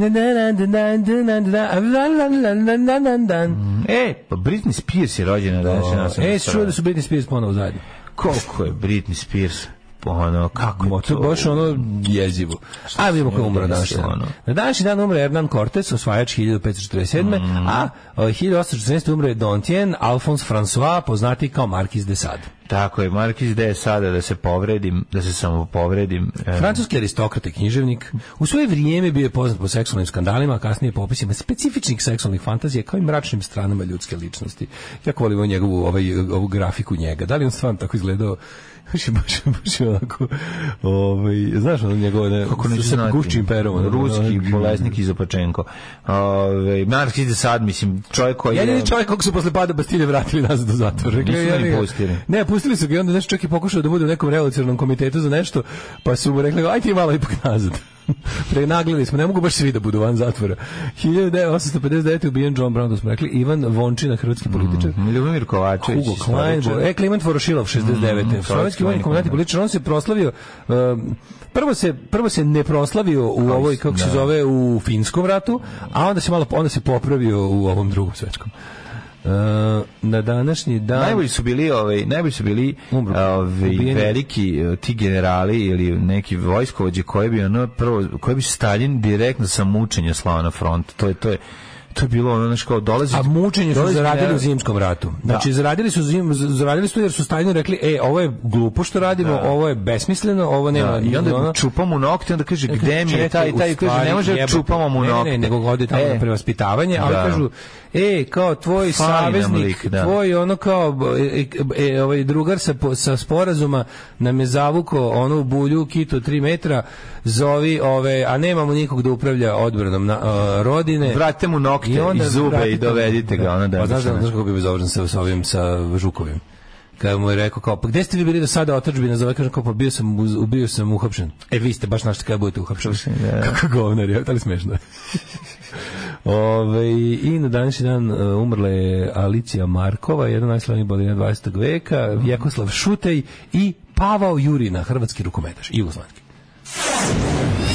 E, pa Britney Spears je rođena danas. E, čuo da su Britney Spears ponovo zajedno. Koliko je Britney Spears? Ono, kako je to? Boš ono jezivo. A vidimo ko umre danas. Na današnji dan umre Hernan Cortes, osvajač hiljadu petsto četrdeset sedme Mm. A hiljadu osamsto šesnaeste umre Donatien Alphonse François, poznati kao Markiz de Sade. Tako je, Markiz de Sade, da se povredim, da se samo povredim. Francuski aristokrat i književnik. U svoje vrijeme bio je poznat po seksualnim skandalima, a kasnije po opisima specifičnih seksualnih fantazija kao i mračnim stranama ljudske ličnosti. Jako volimo njegovu ovaj, ovu grafiku njega. Da li on stvarno tako izgledao? Baš, baš, baš onako ovaj, znaš ono njegove sa gušćim perom ruski bolesnik iz Opačenko. Ovaj, Markiz de Sade, mislim, čovjek koji je... Jedini čovjek kog su posle pada Bastilje vratili nazad do zatvora. Ne, pustili. Ne, pustili su ga i onda nešto čak i pokušao da bude u nekom revolucionarnom komitetu za nešto, pa su mu rekli, aj ti malo ipak nazad. Prenaglili smo, ne mogu baš svi da budu van zatvora. hiljadu osamsto pedeset devete ubijen John Brown, da smo rekli, Ivan Vončina, hrvatski političar. Mm, Ljubomir Kovačević, Hugo Klein, e, Kliment Vorošilov, šezdeset devete Mm, Slovenski vojni komandant i političar, on se proslavio, um, prvo, se, prvo se ne proslavio u Kals, ovoj, kako da. se zove, u Finskom ratu, a onda se malo, onda se popravio u ovom drugom svetskom. Uh, na današnji dan najbolji su bili ovaj najbolji su bili ovaj veliki ti generali ili neki vojskovođe koji bi ono prvo koji bi Stalin direktno sa mučenja slao na front. To je to je to je bilo ono kao dolazi. A mučenje su zaradili u Zimskom ratu. Znači da. zaradili su zim, zaradili su jer su Stalinu rekli, e, ovo je glupo što radimo, da. ovo je besmisleno, ovo nema. Da. I onda ono... čupamo nokte, onda kaže gde mi je taj taj kaže ne može jebati. Čupamo mu nokte. Ne, ne, nego ode tamo e. na prevaspitavanje, ali kažu e, kao tvoj saveznik, lik, tvoj ono kao e, e, ovaj drugar sa, sa sporazuma nam je zavuko onu bulju kitu tri metra, zovi ove, a nemamo nikog da upravlja odbranom na, a, rodine. Vratite mu nokte i zube i dovedite ga. Ono da, pa znaš da kako bi bezobražen sa, sa ovim, sa Žukovim. Kada mu je rekao kao, pa gde ste vi bili do sada otačbina? Zove, kažem kao, pa bio sam, bio sam uhapšen. E, vi ste baš našli kada budete uhapšeni. Yeah. Kako govnar je, ali smešno je. Ove, i na današnji dan umrla je Alicija Markova, jedna najslavnija balerina dvadesetog veka, Vjekoslav Šutej i Pavao Jurina, hrvatski rukometaš i jugoslovenski.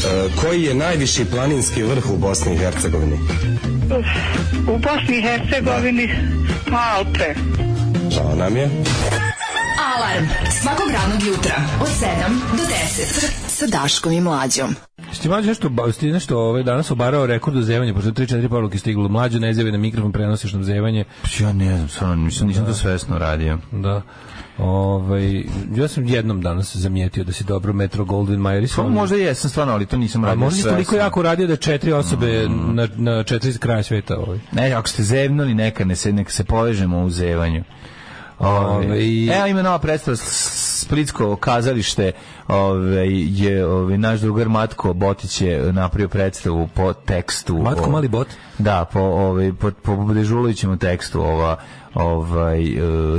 E, koji je najviši planinski vrh u Bosni i Hercegovini? U Bosni i Hercegovini da. Alpe. Žao nam je. Alarm svakog radnog jutra od sedam do deset sa Daškom i Mlađom. Ste Mlađo nešto, ste nešto ovaj, danas obarao rekord u zevanju, pošto je tri četiri pavluke stiglo. Mlađo ne zeve na mikrofon, prenosiš nam zevanje. Ja ne znam, stvarno nisam, nisam to svesno radio. Da. Ovaj, ja sam jednom danas zamijetio da si dobro Metro Goldwyn Mayer i sam. Možda jesam stvarno, ali to nisam radio. A možda si toliko jako radio da četiri osobe mm. na, na četiri kraja sveta. Ovaj. Ne, ako ste zevnuli, neka, ne se, neka se povežemo u zevanju. Ove, i... Evo ima nova predstava Splitsko kazalište, ove, je ove, naš drugar Matko Botić je napravio predstavu po tekstu Matko ove, Mali Bot? Da, po, ove, po, po Dežulovićem tekstu ova ovaj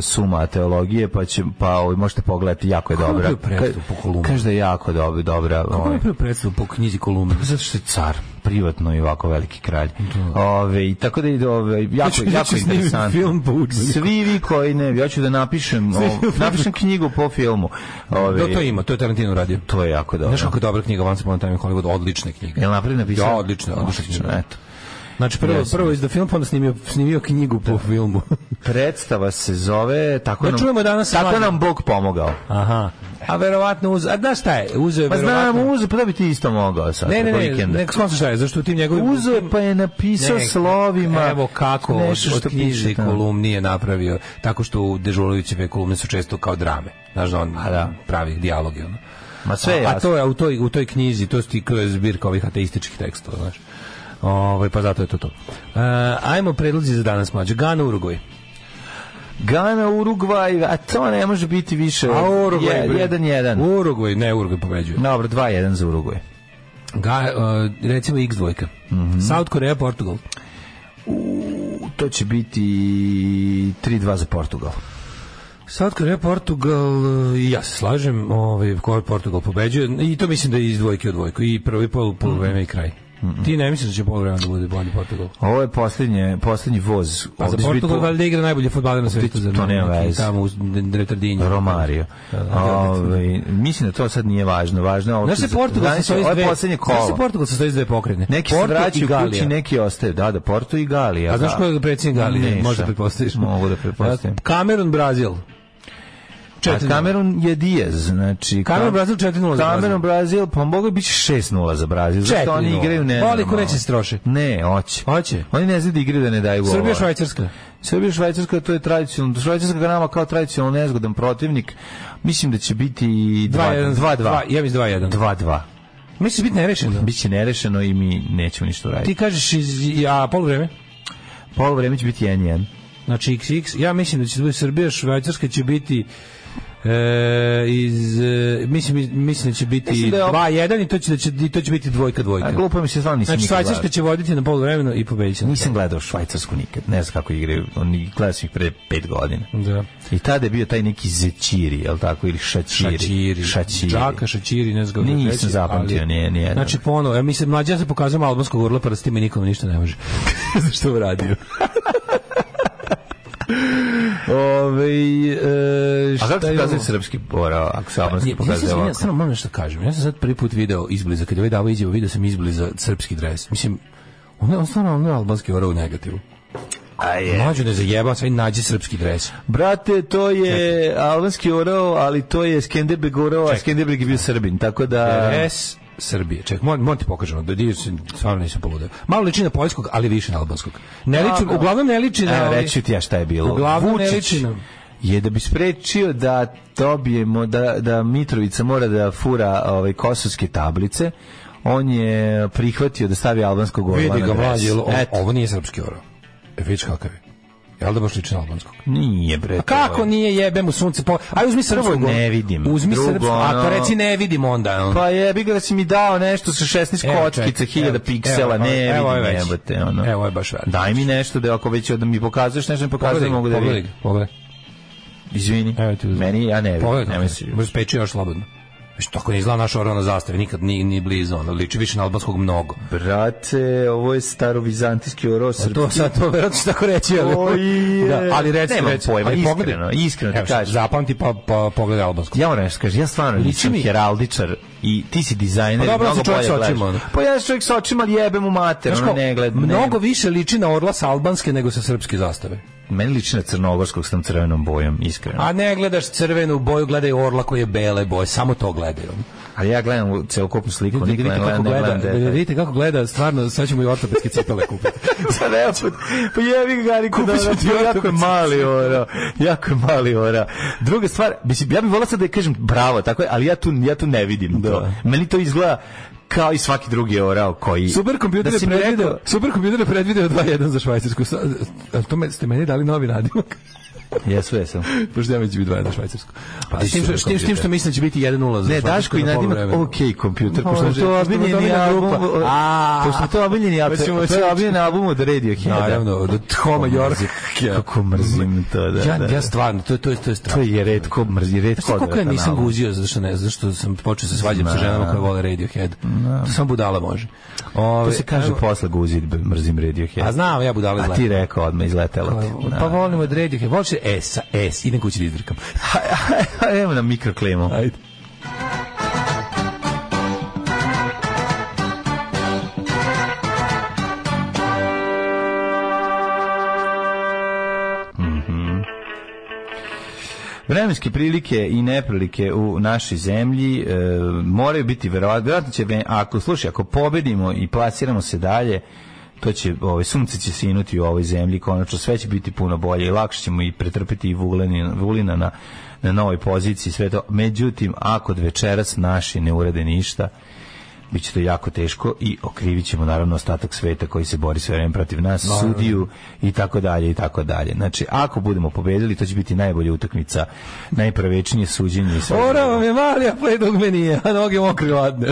Suma teologije, pa će, pa ovaj, možete pogledati, jako je kako dobra. Kaže da je jako dobro, dobra. Kako ovaj. je predstavu po knjizi Kolumne? Zato što je car, privatno i ovako veliki kralj. Ove, i tako da ide ovaj jako ću, jako ja interesantno. Svi vi koji ne, ja ću da napišem, ov, napišem knjigu po filmu. Ove, da, to ima, to je Tarantino radio. To je jako dobro. Znaš kako je dobra knjiga Once Upon a Time in Hollywood, odlična knjiga. Jel napravljena pisala? Ja, odlična, odlična. Eto. Znači prvo, yes. prvo izda film, pa onda snimio, snimio knjigu po da. filmu. Predstava se zove Tako, da nam, danas tako mladja. nam Bog pomogao. Aha. A verovatno uz... A znaš šta je? Uzo je pa verovatno... Pa znam, uzo, pa da bi ti isto mogao sad. Ne, ne, ne, vikenda. nek skonca šta je, zašto u tim njegovim... Uzo je pa je napisao ne, slovima... Evo kako od, od knjižne kolumni je napravio, tako što u Dežulovićeve kolumne su često kao drame. Znaš da on da. pravi dijaloge. Ono. Ma sve je a, a to je u toj, u toj knjizi, to je zbirka ovih ateističkih tekstova, znaš. Ovaj, pa zato je to to. Uh, ajmo predlozi za danas, mlađe. Gana Urugvaj. Gana Urugvaj, a to ne može biti više. A Urugvaj, jedan jedan. Urugvaj, ne Urugvaj pobeđuje. Dobro, dva jedan za Urugvaj. Ga, uh, recimo iks dva. Mm-hmm. South Korea, Portugal. U, to će biti tri dva za Portugal. Sad kada je Portugal, ja se slažem, ovaj, ko je Portugal pobeđuje, i to mislim da je iz dvojke u dvojku, i prvi pol, pol mm-hmm. vreme i kraj. Mm-hmm. Ti ne misliš da će pol vreme da bude bolji Portugal? Ovo je posljednje, posljednji voz. Pa za Portugal valjda igra najbolje fudbaler na svijetu. To nema veze. Tamo u Retardinju. Romario. Ove, mislim da to sad nije važno. Važno ovo se Portugal sastoji iz dve. Znaš se Portugal sastoji iz dve pokrene. Neki se vraćaju kući, neki ostaju. Da, da, Porto i Galija. A znaš ko je predsjednik Galije? Možda pretpostaviš. Mogu da pretpostavim. Kamerun, Brazil. četiri nula. A Kamerun je Dijez, znači... Kamerun Brazil četiri nula za Brazil. Kamerun Brazil, pa mogu biti šest nula za Brazil. Zato oni igraju ne... Voli ko neće se troši. Ne, hoće. Hoće. Oni ne znaju da igraju da ne daju golova. Srbija Švajcarska. Srbija Švajcarska, to je tradicionalno. Švajcarska ga nama kao tradicionalno nezgodan protivnik. Mislim da će biti dva jedan. Ja mislim dva jedan. dva dva. Mislim biti nerešeno. Biće nerešeno i mi nećemo ništa raditi. Ti kažeš iz... A poluvreme? Poluvreme će biti jedan jedan. Znači iks iks. Ja mislim da će biti Srbija Švajcarska će biti E, iz, e, mislim, mislim da će biti dva jedan i to će, da će, i to će biti dvojka dvojka. A glupo mi se zvao, nisam znači, nikad gledao. Švajcarska će voditi na poluvremenu i pobediti. Nisam gledao Švajcarsku nikad, ne znam kako igraju, oni gledali su ih pre pet godina. Da. I tada je bio taj neki Zečiri, je li tako, ili Šačiri. Šačiri, Šačiri. Džaka, Šačiri, ne znam kako. Nisam zapamtio, ali, nije, nije. Znači ponovo, ja mislim, mlađa se pokazam albanskog urla, pa s time nikome ništa ne može. Zašto uradio? Ove, e, a kako se pokazuje srpski porao, ako se albanski pokazuje ovako? Ja sam moram nešto kažem, ja sam sad prvi put video izbliza, kada je ovaj davo izjavo, video sam izbliza srpski dres. Mislim, on je stvarno albanski orao u negativu. Mlađo ne zajeba, sve nađe srpski dres. Brate, to je albanski orao, ali to je Skenderbeg orao, a Skenderbeg je bio Srbin, tako da... Dres Srbije. Ček, moram ti pokažem, da divio se, stvarno nisam poludeo. Malo liči na poljskog, ali više na albanskog. Ne liči, a, uglavnom ne liči na... Evo, reći ti ja šta je bilo. Uglavnom Vučić ne liči na... je da bi sprečio da dobijemo, da, da Mitrovica mora da fura ovaj, kosovske tablice, on je prihvatio da stavi albanskog orla. Vidi ga, mlađe, ovo nije srpski orla. E, vidiš kakav je. Jel da baš liči na albanskog? Nije, bre. A kako nije, jebem u sunce? Po... Aj, uzmi srpskog. Ne vidim. Uzmi drugo, srpskog. Ako reci ne vidim onda. Ono. Pa jebi ga da si mi dao nešto sa šesnaest evo, kockica, hiljada piksela. Evo, ne evo, vidim, evo jebate. Ono. Evo je baš već. Daj mi nešto, da ako već da mi pokazuješ nešto, ne pokazuješ, mogu da vidim. Pogledaj. Izvini. Evo ti uzmi. Meni, ja ne vidim. Pogledaj. Možeš peći još slobodno. Što ako ne izgleda naša orana zastave, nikad nije, nije blizu, ono, liči više na albanskog mnogo. Brate, ovo je starovizantijski oro srpski. To sad, to verovatno ću tako reći, ali... Je... Da, ali reci, Nemam reci, pojma, ali iskreno, iskreno, iskreno ti kažem. Zapamti pa, pa pogledaj albansko. Ja moram nešto kažem, ja stvarno nisam heraldičar i ti si dizajner, pa, mnogo bolje gledaš. Pa ja čovjek sa očima, ali jebem u mater, ono ne gledam. Mnogo više liči na orla sa albanske nego sa srpske zastave. Meni liči na crnogorskog s tom crvenom bojom, iskreno. A ne gledaš crvenu boju, gledaj orla koji je bele boje, samo to gledaju. Ali ja gledam celokupnu sliku, vidite kako gleda, vidite kako gleda, stvarno sad ćemo i ortopedske cipele kupiti. Sad evo, pa jebi ga, ali kupiš ti jako mali ora, jako mali ora. Druga stvar, mislim, ja bih volao sad da je kažem bravo, tako je, ali ja tu, ja tu ne vidim to. Meni to izgleda kao i svaki drugi orao koji... Superkompjuter je predvideo, superkompjuter predvideo dva jedan za Švajcarsku. A to me, ste meni dali novi nadimak? Jesu, jesam. Pošto ja mi će biti dva jedan za Švajcarsku. Pa, s, tim, s, tim, s tim što mislim će biti jedan nula za ne, Švajcarsku. Ne, Daško i nadimak, ok, kompjuter. Pošto no, to obiljeni album... Pošto to obiljeni album... Pošto to obiljeni album od Radioheada. Naravno, od Homa York. Kako mrzim to, da. Ja, ja stvarno, to, to, to je strašno. To je redko mrzim, redko odvratan album. Koliko ja nisam guzio, zašto ne, zašto sam počeo se svađam sa ženama koje vole Radiohead. To samo budala može. To se kaže posle guzit, mrzim Radiohead. A znam, ja budala izletela. A ti rekao odmah, izletela ti. Pa volim od Radiohead. Voliš S, S, idem kući da izvrkam. Evo nam mikroklimu. Ajde. Vremenske prilike i neprilike u našoj zemlji e, moraju biti verovatno će, ako slušaj, ako pobedimo i plasiramo se dalje, to će, ovaj, sunce će sinuti u ovoj zemlji, konačno sve će biti puno bolje i lakše ćemo i pretrpiti i Vulina, Vulina na, na novoj poziciji, sve to. Međutim, ako od večeras naši ne urade ništa, bit će to jako teško i okrivit ćemo naravno ostatak sveta koji se bori sve vreme protiv nas, no, sudiju i tako dalje i tako dalje. Znači, ako budemo pobedili, to će biti najbolja utakmica, najpravečnije suđenje. Ora vam je mali, a play dogme nije, a noge mokri ladne.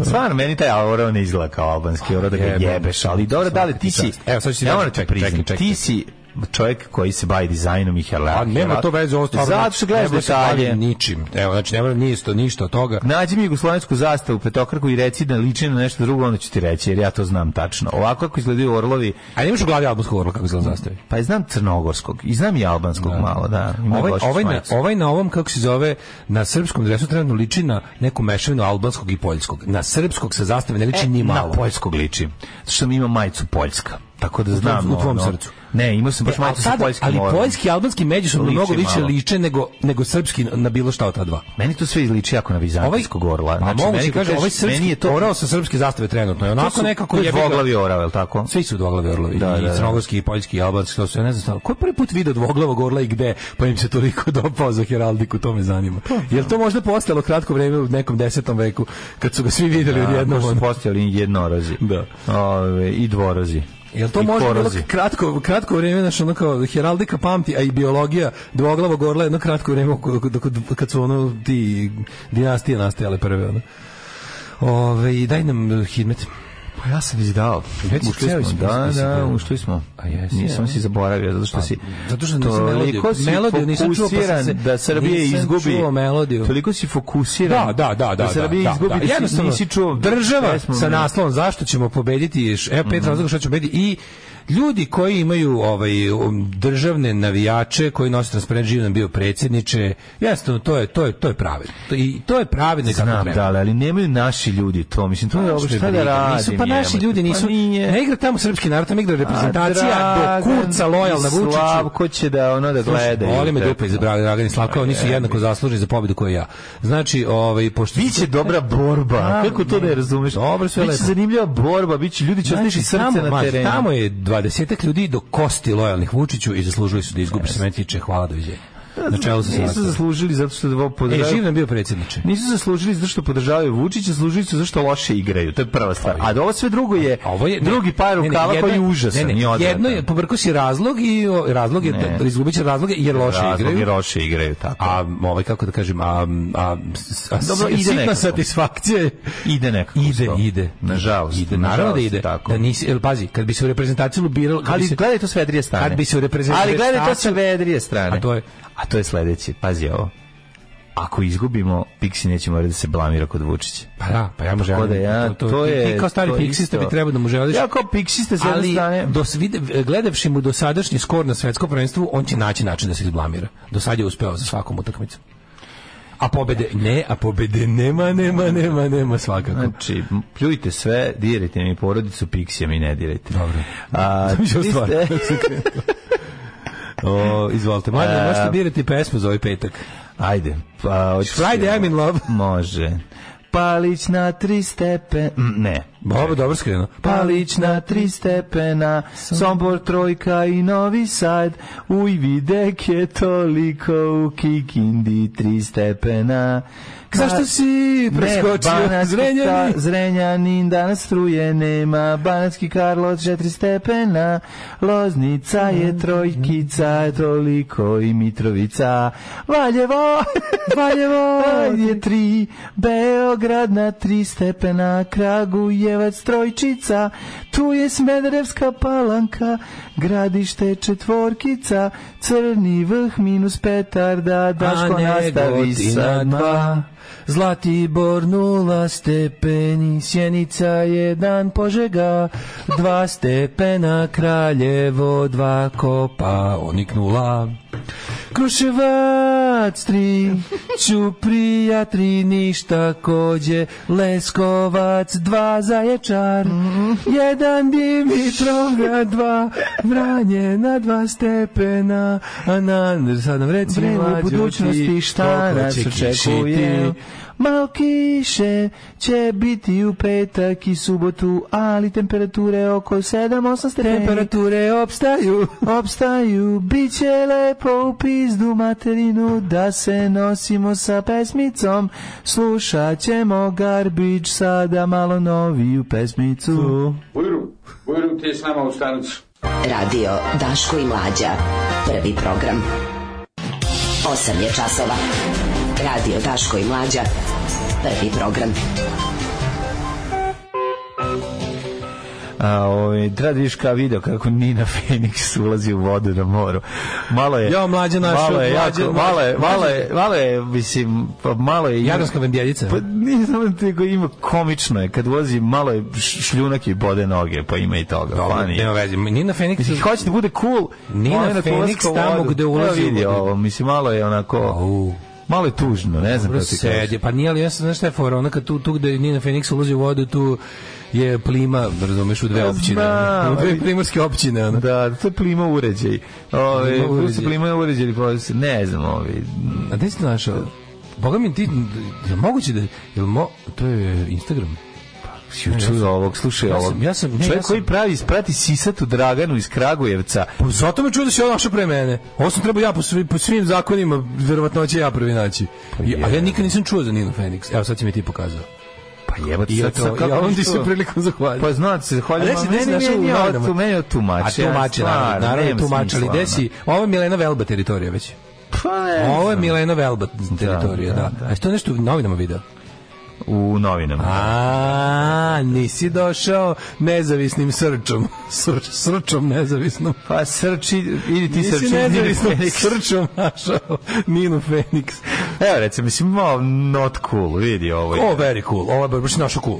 Stvarno, meni taj Ora ne izgleda kao albanski, Ora da ga jebeš, ali dobro, da li ti si, evo sad ću ti ti si čovjek koji se bavi dizajnom i herlakom. A nema to veze, ovo stvarno. Zato što gledaš detalje. Ničim. Evo, znači, nema nisto, ništa od toga. Nađi mi jugoslovensku zastavu, petokraku i reci da liči na nešto drugo, onda ću ti reći, jer ja to znam tačno. Ovako kako izgledaju orlovi... A nemaš u glavi albanskog orla kako izgleda zastavi? Pa znam crnogorskog i znam i albanskog da. Malo, da. Ovaj, ovaj, na, ovaj na ovom, kako se zove, na srpskom dresu trenutno liči na neku mešavinu albanskog i poljskog. Na srpskog se zastave ne liči e, ni malo. Na poljskog liči. Što mi ima majicu Poljska. Tako da znam, u tvom ono, srcu. Ne, imao sam baš majicu sa poljskim. Ali moram. Poljski i albanski međusobno mnogo više liče nego nego srpski na bilo šta od ta dva. Meni to sve izliči jako na vizantijskog orla. Znači, a meni kaže ovaj srpski to... orao sa srpske zastave trenutno. I onako nekako je dvoglavi orao, je l' tako? Svi su dvoglavi orlovi. Da, da, da. I crnogorski i poljski i albanski, to sve ne znam stalo. Ko je prvi put video dvoglavog orla i gde? Pa im se toliko dopao za heraldiku, to me zanima. Jel to možda postalo kratko vrijeme u nekom desetom veku kad su ga svi videli odjednom, su postali jednorazi. Da. I dvorazi. Jel to može bilo kratko, kratko vrijeme, znači ono kao heraldika pamti, a i biologija dvoglavog orla jedno kratko vrijeme kad su ono ti dinastije nastajale prve. Ono. Ove, daj nam hidmet. Pa ja sam već dao. Ušli smo, smo, da, da, ušli smo. A jesi, nisam ja. Si zaboravio, zato što pa, si zato što nisam melodiju. Melodiju nisam čuo, pa sam se, da Srbije izgubi melodiju. Toliko si fokusiran. Da, da, da, da. Da Srbije izgubi, da, da. Nisi čuo država sa naslovom Zašto ćemo pobediti? Evo pet razloga što ćemo pobediti i ljudi koji imaju ovaj državne navijače koji nose transparent živno bio predsjedniče, jasno, to je to je to je pravedno. I to je pravedno i kako treba. Da, ali nemaju naši ljudi to, mislim to je obično da nisu pa naši ljudi nisu. Pa ne igra tamo srpski narod, tamo igra reprezentacija do kurca lojalna Vučiću. Slavko će da ono da gleda. Oni me dupe izabrali Dragan i Slavko, oni su jednako zaslužni za pobjedu kao i ja. Znači, ovaj pošto biće dobra borba. Kako to ne razumeš? Dobro, sve lepo. Biće zanimljiva borba, biće ljudi će osjećati srce na terenu. Tamo je dvadesetak ljudi do kosti lojalnih Vučiću i zaslužili su da izgubi se metiče. Hvala, doviđenja. Načelo se nisu zaslužili zato što podržavaju. E, živ nam bio predsjedniče. Nisu zaslužili zato što podržavaju Vučića, zaslužili su zato što loše igraju. To je prva stvar. A ovo sve drugo je, je drugi par rukava koji je užasan. Ne, ne, jedno je pobrko si razlog i razlog je da izgubit će razloge jer loše razlog igraju. Razlog je loše igraju, tako. A ovaj, kako da kažem, a, a, a dobro, ide sitna satisfakcija. Ide nekako. Ide, sto. Ide. Nažalost. Ide, naravno da ide. Tako. Da nisi, el, pazi, kad bi se u reprezentaciju lubiralo... Ali gledaj to s vedrije strane. Kad bi se u reprezentaciju... Ali gledaj to s vedrije strane. A to je... A to je sljedeće, pazi ovo. Ako izgubimo, Pixi neće morati da se blamira kod Vučića. Pa da, pa ja mu želim. Da ja, to, to, to je, ti kao stari Pixista bi trebao da mu želiš. Ja kao Pixista s jedne strane. Ali gledavši mu dosadašnji skor na svetskom prvenstvu, on će naći način da se izblamira. Do sad je uspeo za svakom utakmicu. A pobede ne, a pobede nema, nema, nema, nema svakako. Znači, pljujte sve, dirajte mi porodicu, Pixija mi ne dirajte. Dobro. A, O, izvolite, Mladja, uh, možete birati pesmu za ovaj petak. Ajde. Pa, Friday, I'm in love. Može. Palić na tri stepena... Ne. Dobro, dobro skriveno. Palić na tri stepena, Sombor trojka i Novi Sad, uj videk je toliko u Kikindi tri stepena. Ka... Zašto si preskočio Zrenjanin? Zrenjanin danas struje nema, Banatski Karlovac četiri stepena, Loznica je trojkica, toliko i Mitrovica. Valjevo, Valjevo je tri, Beograd na tri stepena, Kragujeva trojčica, tu je Smederevska Palanka, Gradište četvorkica, Crni vrh minus Petarda, Daško nastavi sa dva, Zlatibor nula stepeni, Sjenica jedan, Požega dva stepena, Kraljevo dva, Kopa onik nula, Kruševa Čačtri, Ćuprija tri, ništa kođe, Leskovac dva, Zaječar, mm. jedan Dimitrovgrad dva, Vranje na dva stepena, a na, sad nam reci mlađu ti, šta nas očekuje. Malo kiše će biti u petak i subotu, ali temperature oko sedam osam stepeni. Temperature opstaju, opstaju, bit će lepo u pizdu materinu da se nosimo sa pesmicom. Slušat ćemo Garbić, sada malo noviju pesmicu. Bujru, bujru ti s nama u stanicu. Radio Daško i Mlađa, prvi program. Osam je časova. Radio Daško i Mlađa, prvi program. A ovaj Dradiška video kako Nina Feniks ulazi u vodu na moru. Malo je. Ja mlađa naša, malo je, malo je, malo je, malo je, mislim, malo je Jadranska vendjeljica. Pa ne znam te go ima komično je kad vozi malo je šljunak i bode noge, pa ima i toga. Pa ne, Nina Feniks hoće da bude cool. Nina Feniks tamo gde ulazi u vodu. Mislim malo je onako. Malo je tužno, ne znam kako ti kaže. Pa nije, ali ja sam, znaš šta je fora, onaka tu, tu gde Nina Feniks ulazi u vodu, tu je plima, razumeš, u dve općine. Zna, u dve primorske općine. Ona. Da, to je plima uređaj. Ove, plima uređaj. Tu se plima uređaj, pa ne znam. Ove. A gde si to našao? Boga mi ti, je moguće da, jel mo, to je Instagram? Slušaj ovog, slušaj ja sam, ovog. Ja sam, ne, čovjek ja sam, koji pravi, prati sisatu Draganu iz Kragujevca. Pa zato me čuo da se on našao pre mene. Ovo sam trebao ja po, svi, po svim zakonima, verovatno će ja prvi naći. Pa je, ali ja nikad nisam čuo za Ninu Feniks. Evo sad si mi ti pokazao. Pa jebati sad sam kako... Ja on ti se prilikom zahvalio. Pa znate se, zahvaljujem. A meni od tumače. A tumače, naravno, naravno tumače. Ali gde si? Ovo je Milena Velba teritorija već. Ovo je Milena Velba teritorija, da. A je to nešto u novinama video? U novinama. A, nisi došao nezavisnim srčom. Sr, srčom nezavisnom. Pa srči, idi ti srči. Nisi nezavisnom srčom našao Ninu Feniks. Evo recimo, mislim, malo not cool, vidi ovo je. Ovo je very cool, ovo je baš našo cool.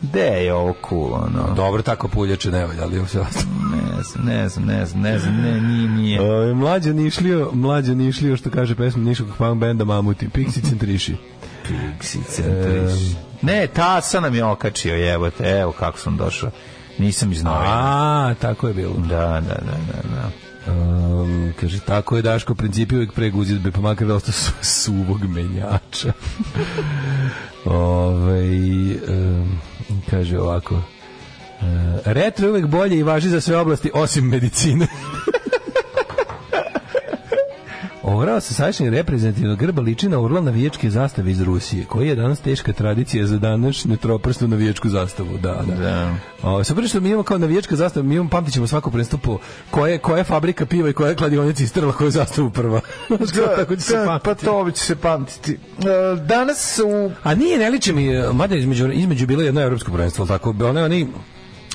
De je ovo cool, ono. Dobro, tako puljače ne valja, ali ovo se ostavljamo. Ne znam, ne znam, ne znam, ne znam, ne, nije, nije. Mlađa nišlio, mlađa nišlio, što kaže pesma Niškog punk benda Mamuti, Pixi Centriši. Um, ne, ta sam nam je okačio, jebote, evo kako sam došao. Nisam iz novina. A, tako je bilo. Da, da, da, da, da. Um, kaže, tako je Daško, u principi uvijek preguzitbe, pa makar dosta su, suvog menjača. Ovej, um, kaže ovako, uh, retro uvijek bolje i važi za sve oblasti, osim medicine. Ovrao se sadašnji reprezentativnog grba liči na orla navijačke zastave iz Rusije, koji je danas teška tradicija za današnje troprstvu navijačku zastavu. Da, da. da. O, super što mi imamo kao navijačka zastava, mi imamo, pamtit ćemo svako prvenstvo koje, koja fabrika piva i koja je kladionica istrla koju zastavu prva. Da, tako će se pamtiti. Pa to će se pamtiti. Danas u... A nije, ne liče mi, mada između, između bilo jedno evropsko prvenstvo, tako, ono je oni...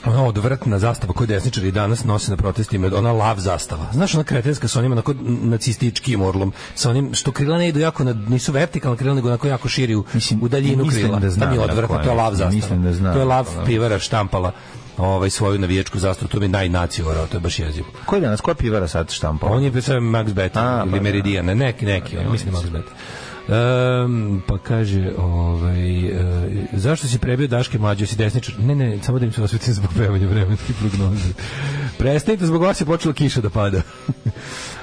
Ona odvratna zastava koju desničari danas nose na protestima, ona lav zastava. Znaš, ona kretenska sa onim onako nacističkim orlom, sa onim što krila ne idu jako, na, nisu vertikalna krila, nego onako jako širi u, mislim, u daljinu krila. Da znam, to mi je odvratno, to je lav zastava. Da znam, to je lav pivara štampala ovaj, svoju navijačku zastavu, to mi je najnacija orao, to je baš jezivo. Ko je danas, koja pivara sad štampala? On je predstavio Max Beta ili Meridian, neki, neki, on, mislim Max Beta. Um, pa kaže ovaj, uh, zašto si prebio Daške Mlađe, si desničar? Ne, ne, samo da im se osvetim zbog pevanja vremenske prognoze. Prestanite, zbog vas je počela kiša da pada.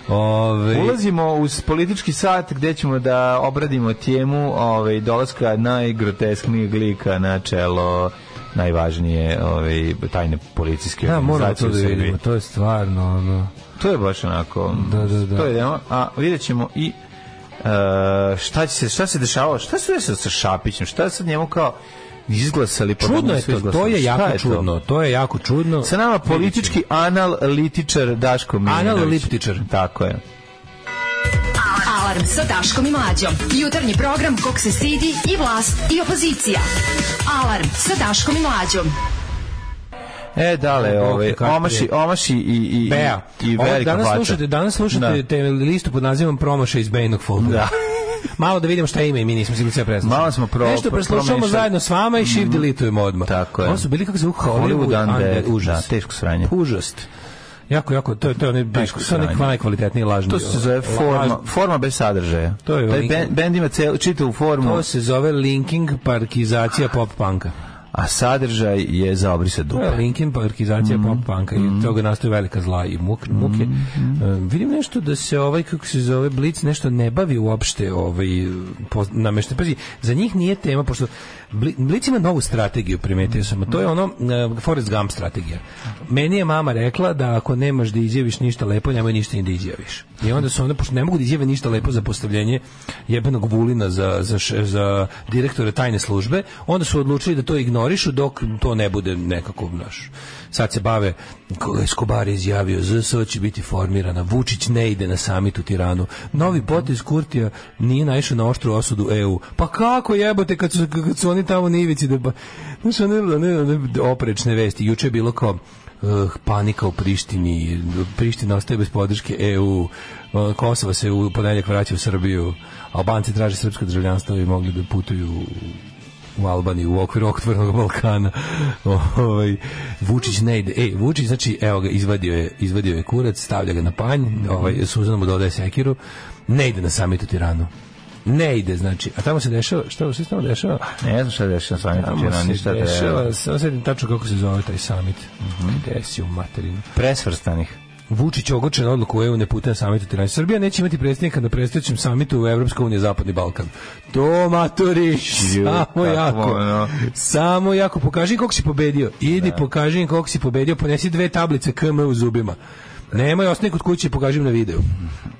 Ove... Ulazimo uz politički sat gdje ćemo da obradimo temu ovaj, dolaska najgrotesknijeg lika na čelo najvažnije ovaj, tajne policijske da, organizacije u Srbiji. Da, moramo to da vidimo, to je stvarno ono... To je baš onako da, da, da. To je, a vidjet ćemo i Uh, šta će se, šta se dešavalo, šta se desilo sa Šapićem, šta je sad njemu kao izglasali, pa čudno je to, izglasali. To je jako je čudno, to? to je jako čudno. Sa nama politički analitičar Daško Milinović. Analitičar, tako je. Alarm sa Daškom i Mlađom, jutarnji program kog se sidi i vlast i opozicija. Alarm sa Daškom i Mlađom. E, dale, ove, omaši, omaši i, i, Bea. i, i velika danas plaća. Slušate, danas slušate te listu pod nazivom Promaša iz Bejnog folklora. Da. Malo da vidimo šta ima i mi nismo sigurno sve preslali. Malo smo pro, Nešto preslušamo zajedno s vama i shift delitujemo odmah. Tako je. Oni su bili kako se u Hollywood, Hollywood Undead. Užas. Da, teško sranje. Užast. Jako, jako, to je, to je onaj najkvalitetniji lažni. To se zove forma, forma bez sadržaja. To je taj band, band ima cel, čitavu formu. To se zove linking parkizacija pop-punka. A sadržaj je za obrise dupe. Linkin parkizacija mm-hmm. pop-punka i od toga nastoji velika zla i muke. Mm-hmm. Uh, vidim nešto da se ovaj, kako se zove, Blitz nešto ne bavi uopšte ovaj, namešten. Pazi, za njih nije tema, pošto Blitz ima novu strategiju, primetio sam. To je ono uh, Forrest Gump strategija. Meni je mama rekla da ako nemaš da izjaviš ništa lepo, nemoj ništa ni da izjaviš. I onda su onda, pošto ne mogu da izjave ništa lepo za postavljenje jebenog Vulina za, za, za, za direktore tajne službe, onda su odlučili da to ignoraju dok to ne bude nekako naš. Sad se bave, Escobar je izjavio, Z S O će biti formirana, Vučić ne ide na summit u Tiranu, novi potez Kurtija nije naišao na oštru osudu E U. Pa kako jebote kad su, kad su oni tamo na ivici da ba... Znači, ne, ne, ne, oprečne vesti. Juče je bilo kao uh, panika u Prištini, Priština ostaje bez podrške E U, uh, Kosova se u ponedeljak vraća u Srbiju, Albanci traže srpsko državljanstvo i mogli da putuju u Albaniji, u okviru Otvorenog Balkana. Ovaj Vučić ne ide. Ej, Vučić, znači, evo ga, izvadio je, izvadio je kurac, stavlja ga na panj, ovaj Suzana mu dodaje sekiru. Ne ide na summit u Tiranu. Ne ide, znači. A tamo se dešava, šta se tamo dešava? Ne znam šta dešava na summitu u Tiranu, ništa dešava. Samo se ne tačno kako se zove taj summit. Mhm. Desi u materinu. Presvrstanih. Vučić ogorčen odluku u E U ne puta na samitu Tirani. Srbija neće imati predstavnika na predstojećem samitu u Evropska unija Zapadni Balkan. To maturi, samo jako. No. Samo jako. Pokaži koliko si pobedio. Idi, da. Pokaži im koliko si pobedio. Ponesi dve tablice K M u zubima. Nemoj, ostani kod kuće i pokažim na videu.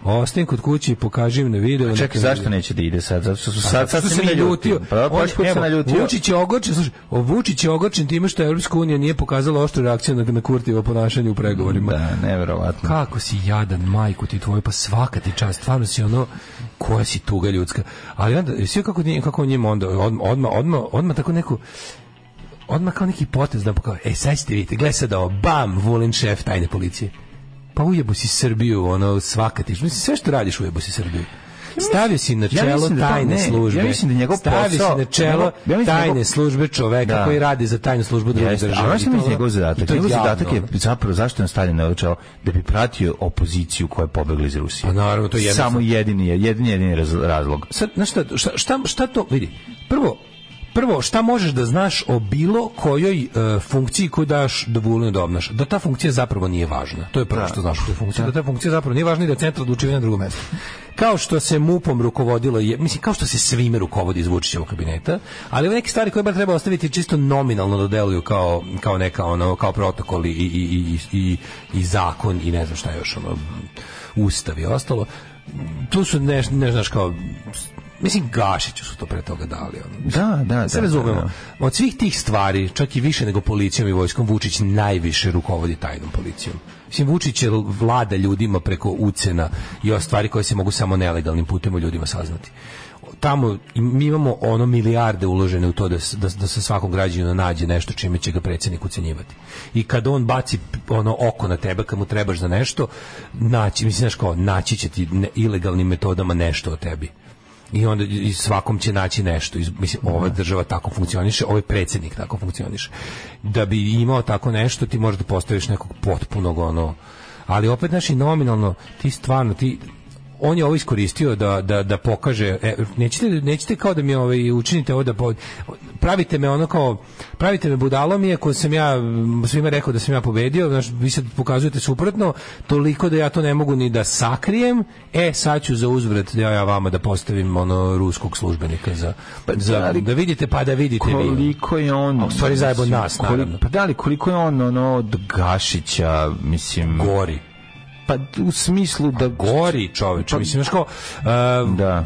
Ostani kod kuće i pokažim na videu. Čekaj, zašto neće da ide sad? Zato što su sad, sad, sad se naljutio. Vučić je ogorčen, slušaj, Vučić je ogorčen time što Evropska unija nije pokazala oštru reakciju na, na Kurtijevo ponašanje u pregovorima. Da, nevjerovatno. Kako si jadan, majku ti tvoju, pa svaka ti čast, stvarno si ono, koja si tuga ljudska. Ali onda, sve kako, kako njima onda, odmah odma, odma, odma tako neku... Odmah kao neki potez da pokazuje. E, sad ste vidite, gledaj sad ovo, bam, Vulin šef tajne policije. Pa ujebu si Srbiju, ono, svaka ti. Sve što radiš ujebu si Srbiju. Stavio si na čelo ja tajne ne, službe. Ja mislim da njegov posao... Stavio si na čelo ja njegov... tajne službe čoveka da. Koji radi za tajnu službu druge države. A mislim da je njegov zadatak. Njegov zadatak je zapravo zašto je stavljen na čelo da bi pratio opoziciju koja je pobegla iz Rusije. Pa naravno, to je jedno. Samo jedini, jedini, jedini razlog. Sad, znaš šta, šta, šta, šta to... Vidi, prvo... Prvo, šta možeš da znaš o bilo kojoj uh, funkciji koju daš da Vulinu da obnaš? Da ta funkcija zapravo nije važna. To je prvo da. Što znaš o toj funkciji. Da. Da ta funkcija zapravo nije važna i da je centar odlučivanja na drugom mjestu. Kao što se M U P-om rukovodilo, je, mislim, kao što se svime rukovodi iz Vučićevog kabineta, ali neke stvari koje bar treba ostaviti čisto nominalno da deluju kao, kao neka, ono, kao protokol i, i, i, i, i zakon i ne znam šta još, ono, ustav i ostalo. Tu su, ne, ne znaš, kao... Mislim, Gašiću su to pre toga dali. Ono. Da, da, da. Se razumemo. Da, da. Od svih tih stvari, čak i više nego policijom i vojskom, Vučić najviše rukovodi tajnom policijom. Mislim, Vučić je vlada ljudima preko ucena i o stvari koje se mogu samo nelegalnim putem o ljudima saznati. Tamo mi imamo ono milijarde uložene u to da, da, da se svakom građaninu nađe nešto čime će ga predsjednik ucenjivati. I kad on baci ono oko na tebe, kad mu trebaš za nešto, naći, mislim, znaš kao, naći će ti ne, ilegalnim metodama nešto o tebi. I onda i svakom će naći nešto. Mislim, ova država tako funkcioniše, ovaj predsjednik tako funkcioniše. Da bi imao tako nešto, ti možeš da postaviš nekog potpunog ono... Ali opet, znaš, i nominalno, ti stvarno, ti... On je ovo iskoristio da, da, da pokaže... E, nećete, nećete kao da mi ovaj, učinite ovo da... Po, pravite me ono kao... Pravite me budalom, iako sam ja svima rekao da sam ja pobedio, znaš, vi sad pokazujete suprotno, toliko da ja to ne mogu ni da sakrijem, e, sad ću za uzvrat ja, ja vama da postavim ono ruskog službenika za... za da, li, da vidite, pa da vidite vi. Koliko je on... U stvari zajebo nas, koliko, naravno. Pa da li, koliko je on ono od Gašića, mislim... Gori. Pa u smislu da... A gori čoveče, pa, mislim, znaš kao... Uh, da.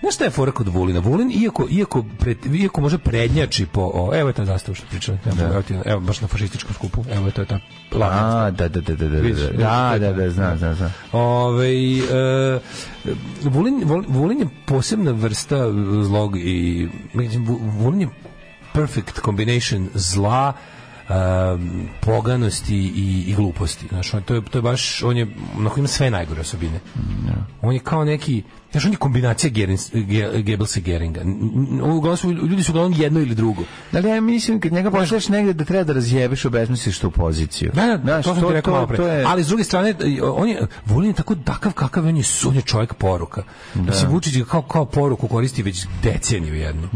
Znaš šta je fora kod Vulina? Vulin, iako, iako, pred, iako može prednjači po... O, evo je ta zastava što pričali. Evo, evo, baš na fašističkom skupu. Evo je to je ta... A, da, da, da, da, da. Vidiš, da, da, da, znam, znam, znam. Ove, uh, Vulin, Vulin je posebna vrsta zlog i... Vulin je perfect combination zla... Um, poganosti i, i gluposti. Znači, on, to, je, to je baš, on je, onako ima sve najgore osobine. Yeah. On je kao neki, Znaš, on je kombinacija Goebbelsa i Geringa. Ljudi su uglavnom jedno ili drugo. Da li ja mislim, kad njega pošleš negdje da treba da razjebeš, obesmisliš tu poziciju. Da, da, to sam ti rekao malo pre. Ali s druge strane, on je, Vulin je tako takav kakav, on je sunje čovjek poruka. Mislim, Vučić kao, kao poruku koristi već deceniju jednu.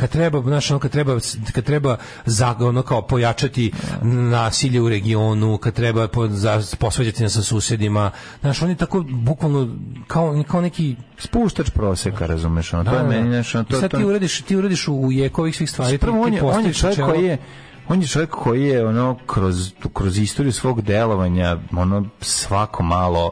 Kad treba, znaš, ono, kad treba, kad treba za, ono, kao pojačati nasilje u regionu, kad treba posvađati nas sa susjedima, znaš, on je tako bukvalno kao, kao neki spuštač proseka, razumeš, ono, to je meni nešto... To, sad ti uradiš, ti uradiš u jeku ovih svih stvari. Spravo, on, on je čovjek koji je, on je čovjek koji je, ono, kroz, kroz istoriju svog delovanja, ono, svako malo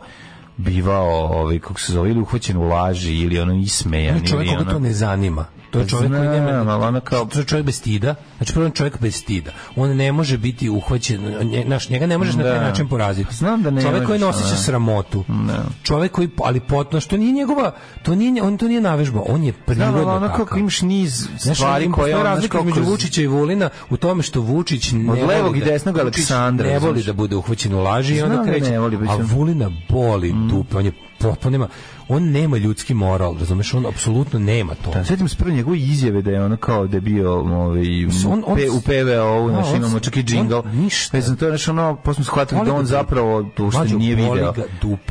bivao, ovaj, kako se zove, ili uhvaćen u laži, ili ono, ismejan. On je čovjek koga ono... to ne zanima. To je čovjek koji nema, kao... to je čovjek bez stida. Znači, prvo je čovjek bez stida. On ne može biti uhvaćen, naš, njega ne možeš da. na taj način poraziti. Znam da ne čovjek ne koji ne osjeća sramotu. Da. Čovjek koji, ali potno, što nije njegova, to nije, on to nije navežba, on je prirodno takav. Znam, kako imaš niz stvari koje je razlika između kroz... Vučića i Vulina u tome što Vučić ne od levog i desnog Aleksandra ne voli da bude uhvaćen u laži i onda kreće, a Vulina boli dupe, on je potpuno nema, on nema ljudski moral, razumiješ, on apsolutno nema to. Da, sjetim se prvo njegove izjave da je ono kao da je bio ovaj, on, on, pe, u P V O-u, znaš, imamo čak i džingl. Ništa. Znam, to je nešto ono, posmo shvatili da on ga, zapravo uopšte nije video,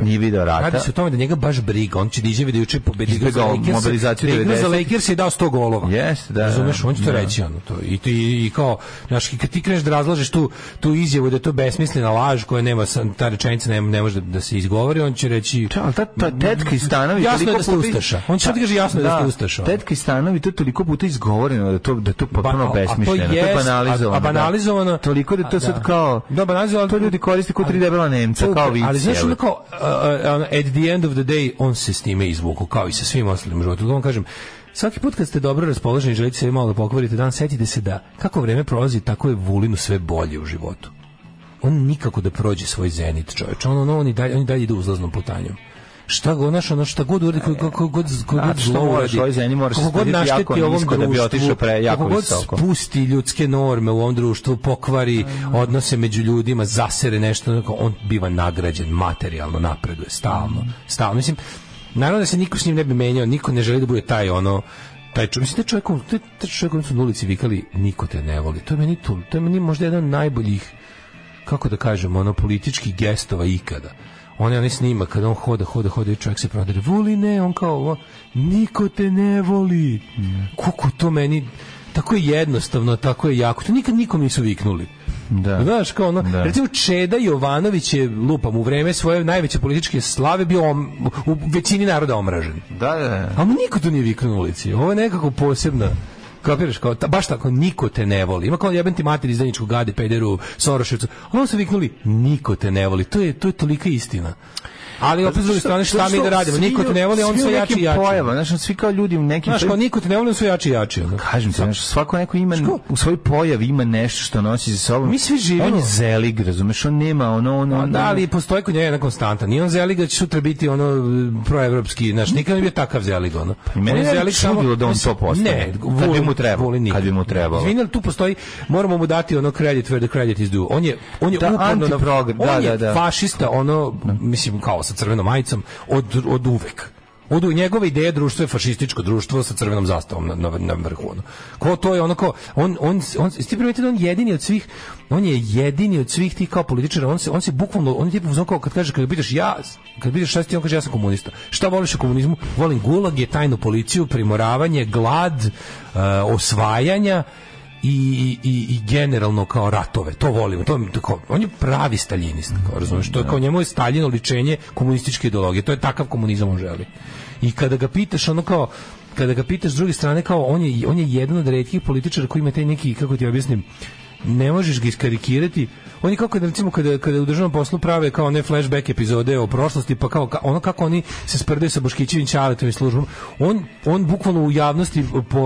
nije video rata. Radi se o tome da njega baš briga, on će da izjave da juče pobedi igra za Lakersa, igra za Lakersa i dao sto golova. Yes, da, razumiješ, on će to da. reći, ono, to. I, i, i kao, znaš, kad ti kreneš da razlažeš tu, tu izjavu da je to besmislena laž koja nema, ta rečenica ne, ne može da, da se izgovori, on će reći... Ta, ta, ta tetka i stanovi jasno je da ste ustaša. On će sad kaže jasno da, da ste ustaša. Tetka i stanovi, to je toliko puta izgovoreno da to, da to potpuno besmišljeno. A to je banalizovano. A, a banalizovano da. Toliko da to a, sad da. kao... Da, banalizovano. To ljudi koriste kod tri debela Nemca, to, kao vici. Ali znaš, kao, uh, at the end of the day, on se s time izvuku, kao i sa svim ostalim životom. Vam kažem, svaki put kad ste dobro raspoloženi, želite se malo da pokvarite dan, setite se da kako vreme prolazi, tako je Vulinu sve bolje u životu. On nikako da prođe svoj zenit, čovječ. On, on, on, i dalje, on i dalje ide uzlaznom putanjom. Šta god naš, ono šta god uredi, kako god zlo uredi, kako god našteti ovom društvu, kako god spusti ljudske norme u ovom društvu, pokvari odnose među ljudima, zasere nešto, on biva nagrađen, materijalno napreduje, stalno. stalno. Mislim, naravno da se niko s njim ne bi menjao, niko ne želi da bude taj ono, taj čovjek, mislim, taj čovjek, taj, taj čovjek koji su na ulici vikali, niko te ne voli. To je meni, to, to je meni možda jedan od najboljih, kako da kažem, ono, političkih gestova ikada. On je onaj snimak, kada on hoda, hoda, hoda i čovjek se prodere, voli ne, on kao ovo, niko te ne voli. Mm. Kako to meni, tako je jednostavno, tako je jako, to nikad nikom nisu viknuli. Da. Znaš, kao ono, da. Recimo Čeda Jovanović je, lupam, u vreme svoje najveće političke slave bio om, u većini naroda omražen. Da, da. Ali niko to nije viknuo na ulici, ovo je nekako posebno. Kapiraš, kao, ta, baš tako, niko te ne voli. Ima kao jeben ti mater iz Daničkog gade, pederu, Soroševcu. Ono su viknuli, niko te ne voli. To je, to je tolika istina. Ali opet s druge strane, šta mi da radimo? Niko te ne voli, on sve jači i jači. Znači, svi kao ljudi u nekim... Znaš, kao niko te ne voli, on sve jači i jači. Kažem ti, svako neko ima, u svojoj pojavi ima nešto što nosi za sobom. Mi svi živimo. On je zelig, razumeš, on nema ono... ono, ono. Da, ali postoji kod njega jedan konstantan. Nije on zelig da će sutra biti ono proevropski, znaš, nikad ne bi bio takav zelig, ono. I mene je zelig čudilo da on to postane. Ne, kad bi mu trebalo. Kad bi mu trebalo. Izvini, tu postoji, moramo mu dati ono credit where the credit is due. On je fašista, ono, mislim, kao sa crvenom majicom od, od uvek. Od u njegove ideje društvo je fašističko društvo sa crvenom zastavom na, na, na vrhu. Ono. Ko to je ono kao on on on isti primetili on jedini od svih, on je jedini od svih tih kao političara, on se on se bukvalno on tipa uzeo kao kad kažeš kad bideš ja, kad bideš šta ti on kaže ja sam komunista. Šta voliš u komunizmu? Volim gulag, je tajnu policiju, primoravanje, glad, uh, osvajanja I, i, i generalno kao ratove. To volimo. To, kao, on je pravi staljinist. Kao, razumiješ? To je kao njemu je Staljino ličenje komunističke ideologije. To je takav komunizam on želi. I kada ga pitaš ono kao, kada ga pitaš s druge strane kao on je, on je jedan od retkih političara koji ima taj neki, kako ti objasnim, ne možeš ga iskarikirati. Oni kao kada, recimo, kada, kada u državnom poslu prave kao one flashback epizode o prošlosti, pa kao ono kako oni se sprdaju sa Boškićevim, Ćaletovim službom, on, on bukvalno u javnosti po,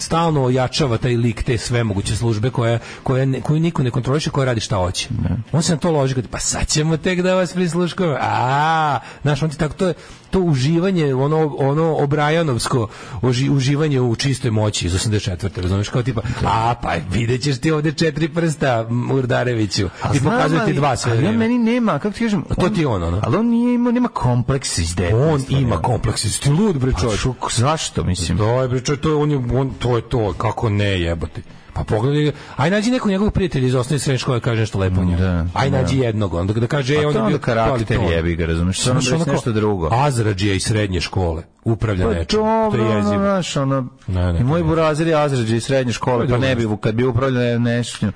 stalno ojačava taj lik te sve moguće službe koja, koja ne, koju niko ne kontroliše, koja radi šta hoće. Ne. On se na to loži, kada, pa sad ćemo tek da vas prisluškujemo. A, znaš, on ti tako, to je to uživanje, ono, ono obrajanovsko oži, uživanje u čistoj moći iz osamdeset četvrte. Razumiješ, kao tipa, a, pa vidjet ćeš ti ovdje četiri prsta Urdareviću i pokazati dva sve vrijeme. Ali on meni nema, kako ti kažem, to ti ono, ono. Ali on nije imao, nema kompleks iz detinjstva. On ima kompleks iz, ti lud bre čovjek. Pa zašto mislim? Da, bre čovjek, to je on, on to je to, kako ne jebote. Pa pogledaj, aj nađi nekog njegovog prijatelja iz osnovne srednje škole, kaže nešto lepo njemu. Aj nađi jednog, onda da kaže, pa on je bio karakter jebi ga, razumeš, samo nešto drugo. Azradžija iz srednje škole, upravlja pa nečim. To je jezivo. Znaš, ono, ne, ne, i moj burazir je Azradžija iz srednje škole, pa ne bi, kad bi upravljao nešto,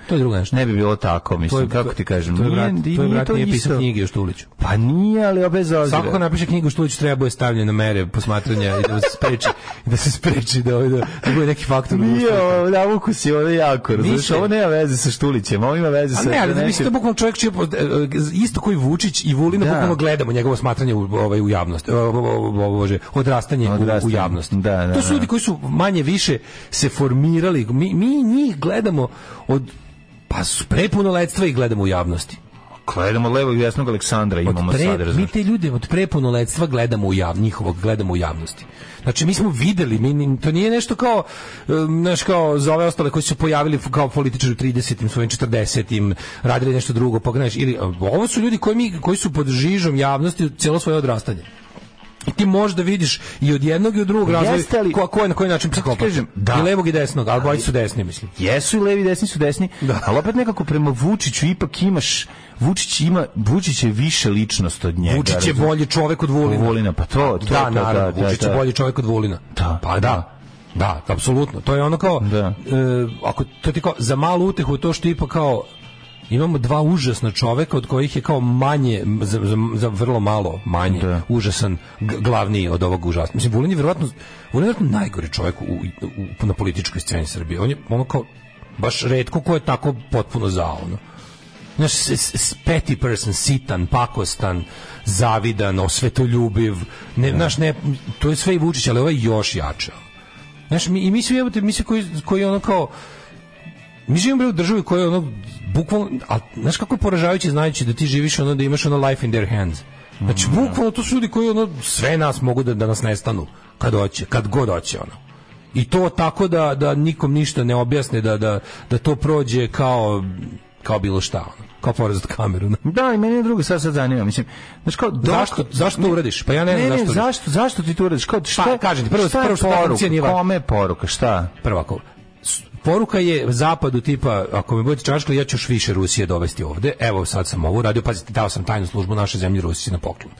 ne bi bilo tako, mislim, kako ti kažem. Tvoj brat nije, nije pisao knjige o Štuliću. Pa nije, ali obez ozira. Svako ko napiše knjigu o Štuliću treba je stavljeno na mere posmatranja i da se spreči, da se spreči, da bude neki faktor. Nije, da ukus je jako, razumiješ, ovo nema veze sa Štulićem, ovo ima veze sa... A ne, ali da mislim da bukvalno čovjek čije, isto koji Vučić i Vulina, bukvalno gledamo njegovo smatranje u, ovaj, u javnosti, odrastanje, odrastanje u, u javnosti. Da, da, da. To su ljudi koji su manje više se formirali, mi, mi njih gledamo od, pa su prepuno letstva i gledamo u javnosti. Gledamo levog i desnog Aleksandra imamo pre, sad, razumiješ. Mi te ljude od prepunoletstva gledamo u jav, njihovog gledamo u javnosti. Znači mi smo videli, mi, to nije nešto kao, znaš, kao za ove ostale koji su pojavili kao političari u tridesetim, svojim četrdesetim, radili nešto drugo, pogledaš, ili ovo su ljudi koji, mi, koji su pod žižom javnosti cijelo svoje odrastanje. I ti možda vidiš i od jednog i od drugog razvoja ko, ko je na koji način psihopat. I levog i desnog, ali bojići su desni, mislim. Jesu i levi i desni su desni, da. Ali opet nekako prema Vučiću ipak imaš, Vučić ima, Vučić je više ličnost od njega. Vučić je bolji čovjek od Vulina. Vulina, pa to, to, da, to, naravno, da, da, Vučić je bolji čovjek od Vulina. Da, pa da. da. Da, apsolutno. To je ono kao, e, ako to ti kao, za malu utehu to što ipak kao, imamo dva užasna čoveka od kojih je kao manje, za, za, za vrlo malo manje, da. Užasan, g- glavniji od ovog užasna. Mislim, Vulin je vjerovatno, Vulin je vjerovatno najgori čovek u, u, na političkoj sceni Srbije. On je ono kao, baš retko ko je tako potpuno zaovno. Znaš, petty person, sitan, pakostan, zavidan, osvetoljubiv, ne, znaš, ne, to je sve i Vučić, ali ovo je još jače. Znaš, mi, i mi svi jebate, mi svi koji, koji ono kao, mi živimo bre u državi koja je ono, bukvalno, a znaš kako je poražavajuće znajući da ti živiš ono, da imaš ono life in their hands. Znači, bukvalno to su ljudi koji ono, sve nas mogu da, da nas nestanu, kad hoće, kad god hoće ono. I to tako da, da nikom ništa ne objasne, da, da, da to prođe kao... kao bilo šta, ono, kao porez od kameru. Ne? Da, i meni je drugo, sad sad zanima, mislim, znaš kao... Dok... Zašto, zašto to uradiš? Pa ja ne, ne, ne, ne zašto, zašto, zašto ti to uradiš? Kao, šta, pa, kažem ti, prvo, šta prvo, je šta poruka? Kome je poruka? Šta? Prvako, poruka je zapadu tipa, ako mi budete čačkali, ja ću još više Rusije dovesti ovde, evo sad sam ovo radio, pazite, dao sam tajnu službu naše zemlje Rusije na poklon.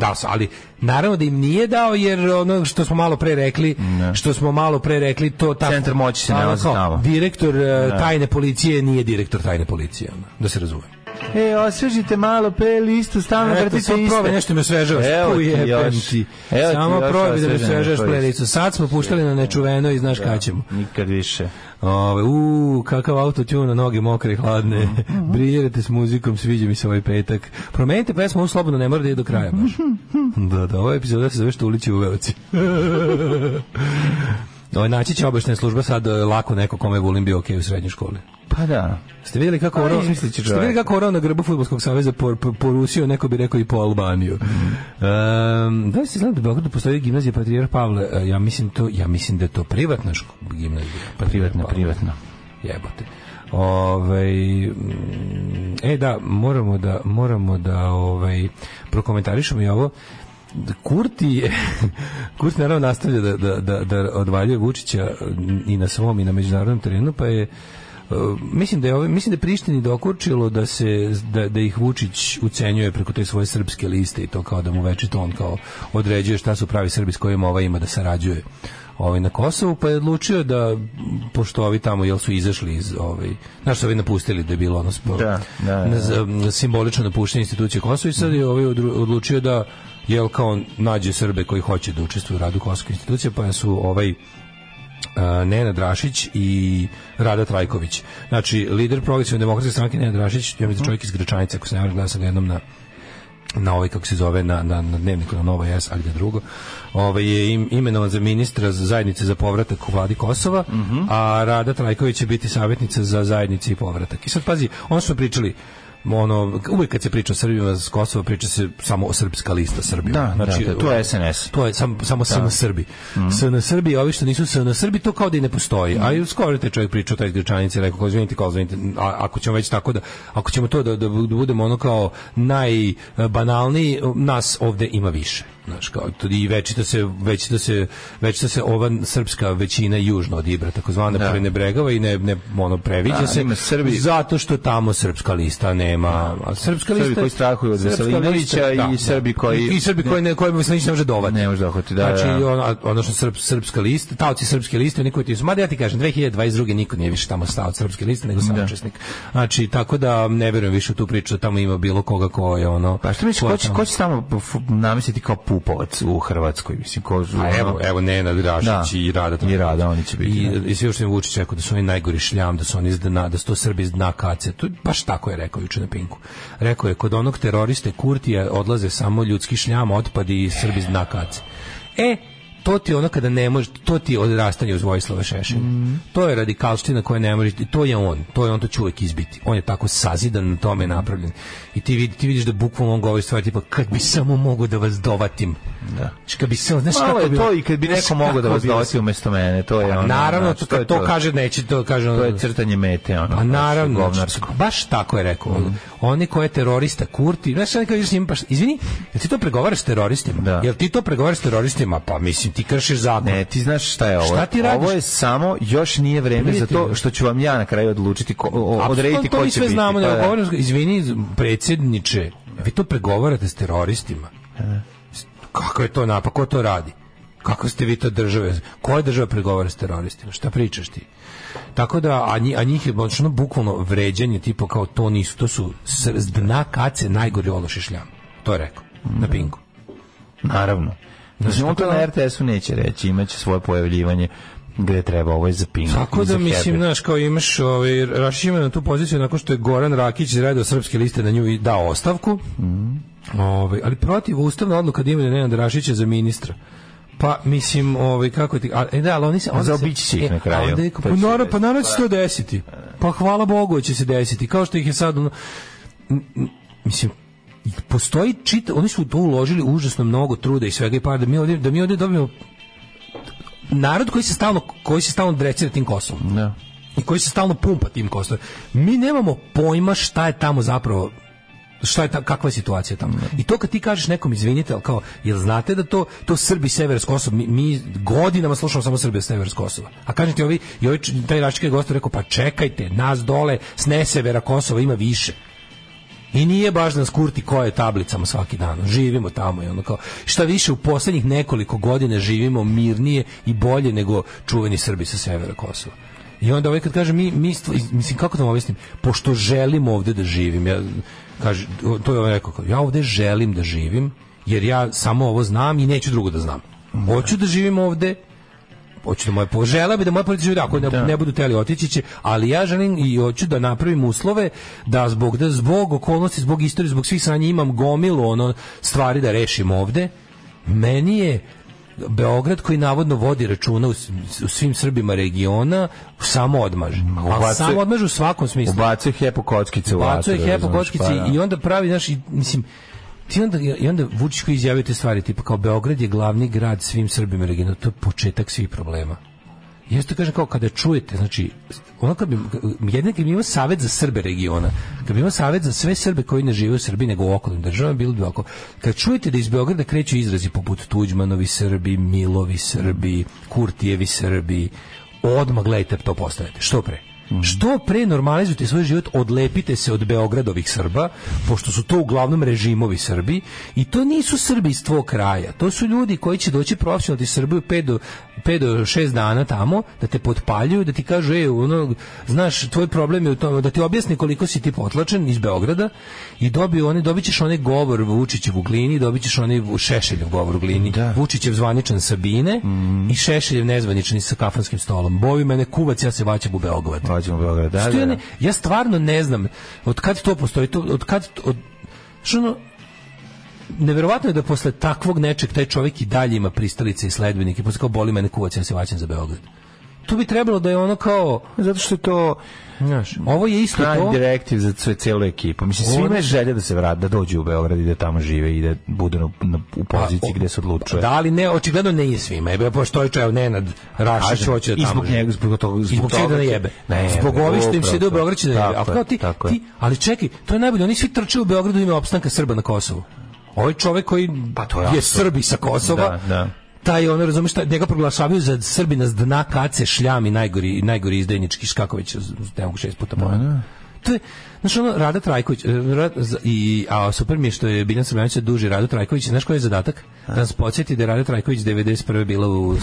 Dao sam, ali naravno da im nije dao, jer ono što smo malo pre rekli, ne. što smo malo pre rekli, to tako... Centar moći se nalazi tamo. Direktor ne. tajne policije nije direktor tajne policije, da se razumije. E, osvežite malo pe listu, stavno vrtite iste. Probaj nešto me osvežavaš. Evo ti još. Evo Samo probaj da me osvežavaš pe listu. Sad smo puštali na nečuveno i znaš kada ćemo. Nikad više. Ove, uu, kakav autotune, noge mokre i hladne. Briljirate s muzikom, sviđa mi se ovaj petak. Promenite pesmu, on slobodno ne mora da je do kraja baš. Da, da, ovaj epizod da se zove Štulići u Veoci. Ovo, naći će obaštena služba sad lako neko kome je Vulin bio okej u srednjoj školi. Pa da. Ste vidjeli kako orao ora na grbu Fudbalskog saveza por, por, porusio, neko bi rekao i po Albaniju. Mm. Um, da li se znam da Beogradu postoji gimnazija Patrijarh Pavle? Ja mislim, to, ja mislim da je to privatna ško, gimnazija. Privatna, Pavle. privatna. Jebote. Ovaj e da, moramo da moramo da ovaj prokomentarišemo i ovo. Kurti, Kurti naravno nastavlja da, da, da, da odvaljuje Vučića i na svom i na međunarodnom terenu, pa je mislim da je, mislim da je Prištini dokučilo da, se, da, da ih Vučić ucenjuje preko te svoje srpske liste i to kao da mu večito on kao određuje šta su pravi Srbi s kojima ova ima da sarađuje ovaj, na Kosovu, pa je odlučio da, pošto ovi tamo jel su izašli iz, ovaj, znaš su ovi napustili da je bilo ono sporo, da, da, da. simbolično napuštenje institucije Kosova i sad je ovaj odlučio da jel kao nađe Srbe koji hoće da učestvuju u radu Kosovske institucije, pa su ovaj Uh, Nenad Rašić i Rada Trajković. Znači, lider progresivne demokratske stranke Nenad Rašić, ja mislim čovjek iz Gračanice, ako se ne vrlo sam jednom na na ovaj, kako se zove, na, na, na dnevniku na Nova S, a gdje drugo, ovaj, je im, imenovan za ministra za zajednice za povratak u vladi Kosova, uh-huh. a Rada Trajković će biti savjetnica za zajednice i povratak. I sad, pazi, on smo pričali, ono, uvijek kad se priča o Srbima s Kosova, priča se samo o Srpska lista Srbima. Da, znači, da, to je S N S. To je sam, samo S N S Srbi. Mm. S N S Srbi, ovi što nisu S N S Srbi, to kao da i ne postoji. Mm. A skoro te čovjek priča o toj Grčanici, rekao, kao zvinite, kao zvinite, a, ako ćemo već tako da, ako ćemo to da, da budemo ono kao najbanalniji, nas ovdje ima više. Znaš, kao, i večito se, večito se, večito se ova srpska većina južno od Ibra, takozvana, prenebregava i ne, ne ono, previđa da, se, Srbi, zato što tamo srpska lista nema. A srpska Srbi lista, koji strahuju od Veselinovića i, i Srbi koji... I Srbi koji ne, koji Veselinović ne može dohvati. Ne može dohvati, da. Znači, ono, ono što srp, srpska lista, taoci srpske liste, niko ti su, mada ja ti kažem, dvadeset dvadeset druge niko nije više tamo stao od srpske liste, nego sam učesnik. Znači, tako da ne vjerujem više u tu priču da tamo ima bilo koga ko je ono... Pa što misliš, ko, ko, ko će tamo namisliti kao Pupovac u Hrvatskoj, mislim, ko su... A evo, evo Nenad Grašić i Rada. I Rada, oni će biti. I, i svi što im Vučić rekao da su oni najgori šljam, da su oni izdana, da su to Srbi iz dna kace. To baš tako je rekao juče na Pinku. Rekao je, kod onog teroriste Kurtija odlaze samo ljudski šljam, otpadi i Srbi iz dna kace. E, to ti ono kada ne može, to ti je odrastanje uz Vojislava Šešelja. Mm. To je radikalština koja ne može, to je on, to je on, to će uvijek izbiti. On je tako sazidan, na tome je napravljen. I ti, vidi, ti vidiš da bukvalno on govori stvari tipa, kad bi samo mogao da vas dovatim. Da. Kad bi samo, znaš, malo kako je to i kad bi neko mogao da vas dovati umjesto mene, to je ono. Naravno, znači, to, to, to kaže neće, to kaže ono. To je crtanje mete, ono. Pa naravno, govnarsko. Znači, baš tako je rekao. Mm. Oni koji je terorista, Kurti, znaš, nekako vidiš njima, pa, izvini, jel ti to pregovaraš s teroristima? Da. Jel ti to pregovaraš s teroristima? Pa mislim, ti kršiš zakon. Ne, ti znaš šta je ovo. Šta ti radiš? Ovo je samo, još nije vreme za to što ću vam ja na kraju odlučiti, ko, odrediti ko će biti. Sve znamo, da govorim, izvini, predsjedniče, vi to pregovarate s teroristima. Kako je to napak, ko to radi? Kako ste vi to države? Koja država pregovara s teroristima? Šta pričaš ti? Tako da, a, nji, a njih je ono bukvalno vređanje, tipo kao to nisu, to su s dna kace najgori ološi šljam. To je rekao, na Pinku. Naravno. Znači, on to na R T S-u neće reći, imaće svoje pojavljivanje gdje treba, ovo je za Pink. Tako da, mislim, znaš, kao imaš ovaj, Rašić ima na tu poziciju nakon što je Goran Rakić izredio srpske liste na nju i dao ostavku, mm. ovaj, ali protiv ustavna odluka da imenuje Nenada Rašića za ministra. Pa, mislim, ovaj, kako ti... E da, ali oni se... Zaobići će ih na kraju. E, pa naravno pa, pa, će to desiti. Pa hvala Bogu će se desiti. Kao što ih je sad... Ono, m, m, mislim... postoji čita, oni su to uložili užasno mnogo truda i svega i par da mi ovdje, da mi ovdje dobijemo narod koji se stalno, koji se stalno drecira tim Kosovom. No. I koji se stalno pumpa tim Kosovom. Mi nemamo pojma šta je tamo zapravo, šta je ta, kakva je situacija tamo. No. I to kad ti kažeš nekom, izvinite, ali kao, jel znate da to, to Srbi sever s Kosova, mi, mi godinama slušamo samo Srbija sever s Kosova. A kažem ti ovi, i ovi taj Račić je gost rekao, pa čekajte, nas dole s ne severa Kosova ima više. I nije baš nas Kurti koje tablicama svaki dan. Živimo tamo i ono kao... Šta više, u posljednjih nekoliko godina živimo mirnije i bolje nego čuveni Srbi sa severa Kosova. I onda ovaj kad kaže, mi, mi mislim, kako to vam objasnim? Pošto želim ovdje da živim, ja, kaže, to je on rekao, ja ovdje želim da živim, jer ja samo ovo znam i neću drugo da znam. Hoću da živim ovdje, hoću da moje požela bi da moje politički da ako ne, ne budu teli otići će, ali ja želim i hoću da napravim uslove da zbog, da zbog okolnosti, zbog istorije, zbog svih sranja imam gomilu ono stvari da rešim ovde. Meni je Beograd koji navodno vodi računa u, u svim Srbima regiona samo odmaže. A samo odmaže u svakom smislu. Ubacuje hepo kockice u vatru. Ubacuje hepo kockice pa, ja. I onda pravi, znaš, i, mislim, ti onda, i onda Vučić koji izjavio te stvari, tipa kao Beograd je glavni grad svim Srbima regionu, to je početak svih problema. Ja to kažem kao kada čujete, znači, ono kad bi, jednako kad bi imao savjet za Srbe regiona, kad bi imao savjet za sve Srbe koji ne žive u Srbiji nego u okolnim državama, bilo bi oko. Kad čujete da iz Beograda kreću izrazi poput Tuđmanovi Srbi, Milovi Srbi, Kurtijevi Srbi, odmah gledajte to postavite, što pre. Mm. Što pre normalizujete svoj život, odlepite se od Beogradovih Srba, pošto su to uglavnom režimovi Srbi, i to nisu Srbi iz tvog kraja, to su ljudi koji će doći profesionalno iz Srbiju pet do šest dana tamo, da te potpaljuju, da ti kažu, e, ono, znaš, tvoj problem je u tome, da ti objasni koliko si ti potlačen iz Beograda i dobiju one, dobit ćeš onaj govor Vučićev u glini, dobit ćeš onaj Šešeljev govor u glini, da. Vučićev zvaničan Sabine mm. i Šešeljev nezvaničan sa kafanskim stolom. Bovi mene kuvac, ja se vaćam u Beograd. Beograd, da, da, da. Ja stvarno ne znam od kad to postoji, to, od kad od, što ono, nevjerovatno je da posle takvog nečeg taj čovjek i dalje ima pristalice i sledbenike, posle kao boli mene kuvac, ja se vaćam za Beograd. to bi trebalo da je ono kao, zato što je to, znaš, ovo je isto to. Prime direktiv za sve, celu ekipu. Mislim, svima je želja da se vrati, da dođu u Beograd i da tamo žive i da budu na, na, u poziciji gdje se odlučuje. Da, ali ne, očigledno ne je svima. Jebe, pošto je čajav Nenad Rašić hoće da tamo žive. I zbog njega, zbog, zbog toga. Da ne jebe. Ne, zbog ovi što im se ide u Beograd će da jebe. Tako, ti, tako ti, ali čekaj, to je najbolje. Oni svi trče u Beogradu u ime opstanka Srba na Kosovu. Ovo čovjek koji pa to je, je Srbi sa Kosova. Da, da. Taj ono, razumiješ, njega proglašavaju za Srbina s dna kace, šljam i najgori, najgori izdajnički Škaković, ne mogu šest puta pojena. To je, znaš ono, Rada Trajković, rad, i, a super mi je što je Biljana Srbljanić duži Radu Trajković, znaš koji je zadatak? Da nas podsjeti da je Rada Trajković devedeset prve bila u, u, u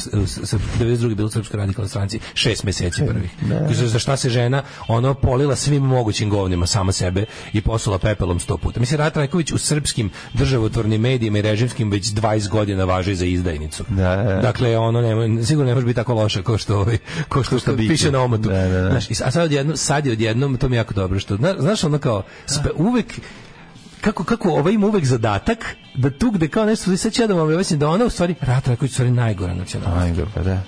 devedeset druge bila u Srpskoj radikalnoj stranci, šest mjeseci prvih. Znači, za šta se žena, ono, polila svim mogućim govnima sama sebe i poslala pepelom sto puta. Mislim, Rada Trajković u srpskim državotvornim medijima i režimskim već dvadeset godina važi za izdajnicu. Da, da, da. Dakle, ono, ne, sigurno ne može biti tako loša kao što, ko što, što piše na omatu. Da, da, da. Znaš, a sad odjednom, sad je odjednom, to mi je jako dobro što, na, znaš ono kao, spe, uvek kako, kako ovaj ima uvek zadatak da tu gde kao nešto, sad ću ja da vam objasnim da ona u stvari, Rata Raković u stvari najgora nacionalnost.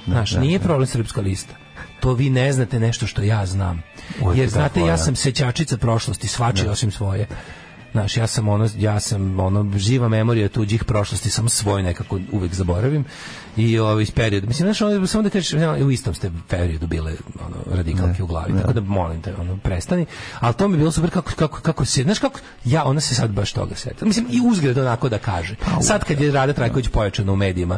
Znaš, nije da, problem da. Srpska lista. To vi ne znate nešto što ja znam. Uvijek jer znate, tako, ja sam sećačica prošlosti, svačije osim svoje. Znaš, ja sam ono, ja sam ono, živa memorija tuđih prošlosti, sam svoj nekako uvek zaboravim. I ovaj period, mislim, znaš, ono, samo da kažeš, u istom ste periodu bile ono, radikalke ne, u glavi, ne. Tako da molim te, ono, prestani, ali to mi je bilo super kako, kako, kako se, znaš kako, ja, ona se sad baš toga sjetila, mislim, i uzgled onako da kaže, sad kad je Rada Trajković pojačana u medijima,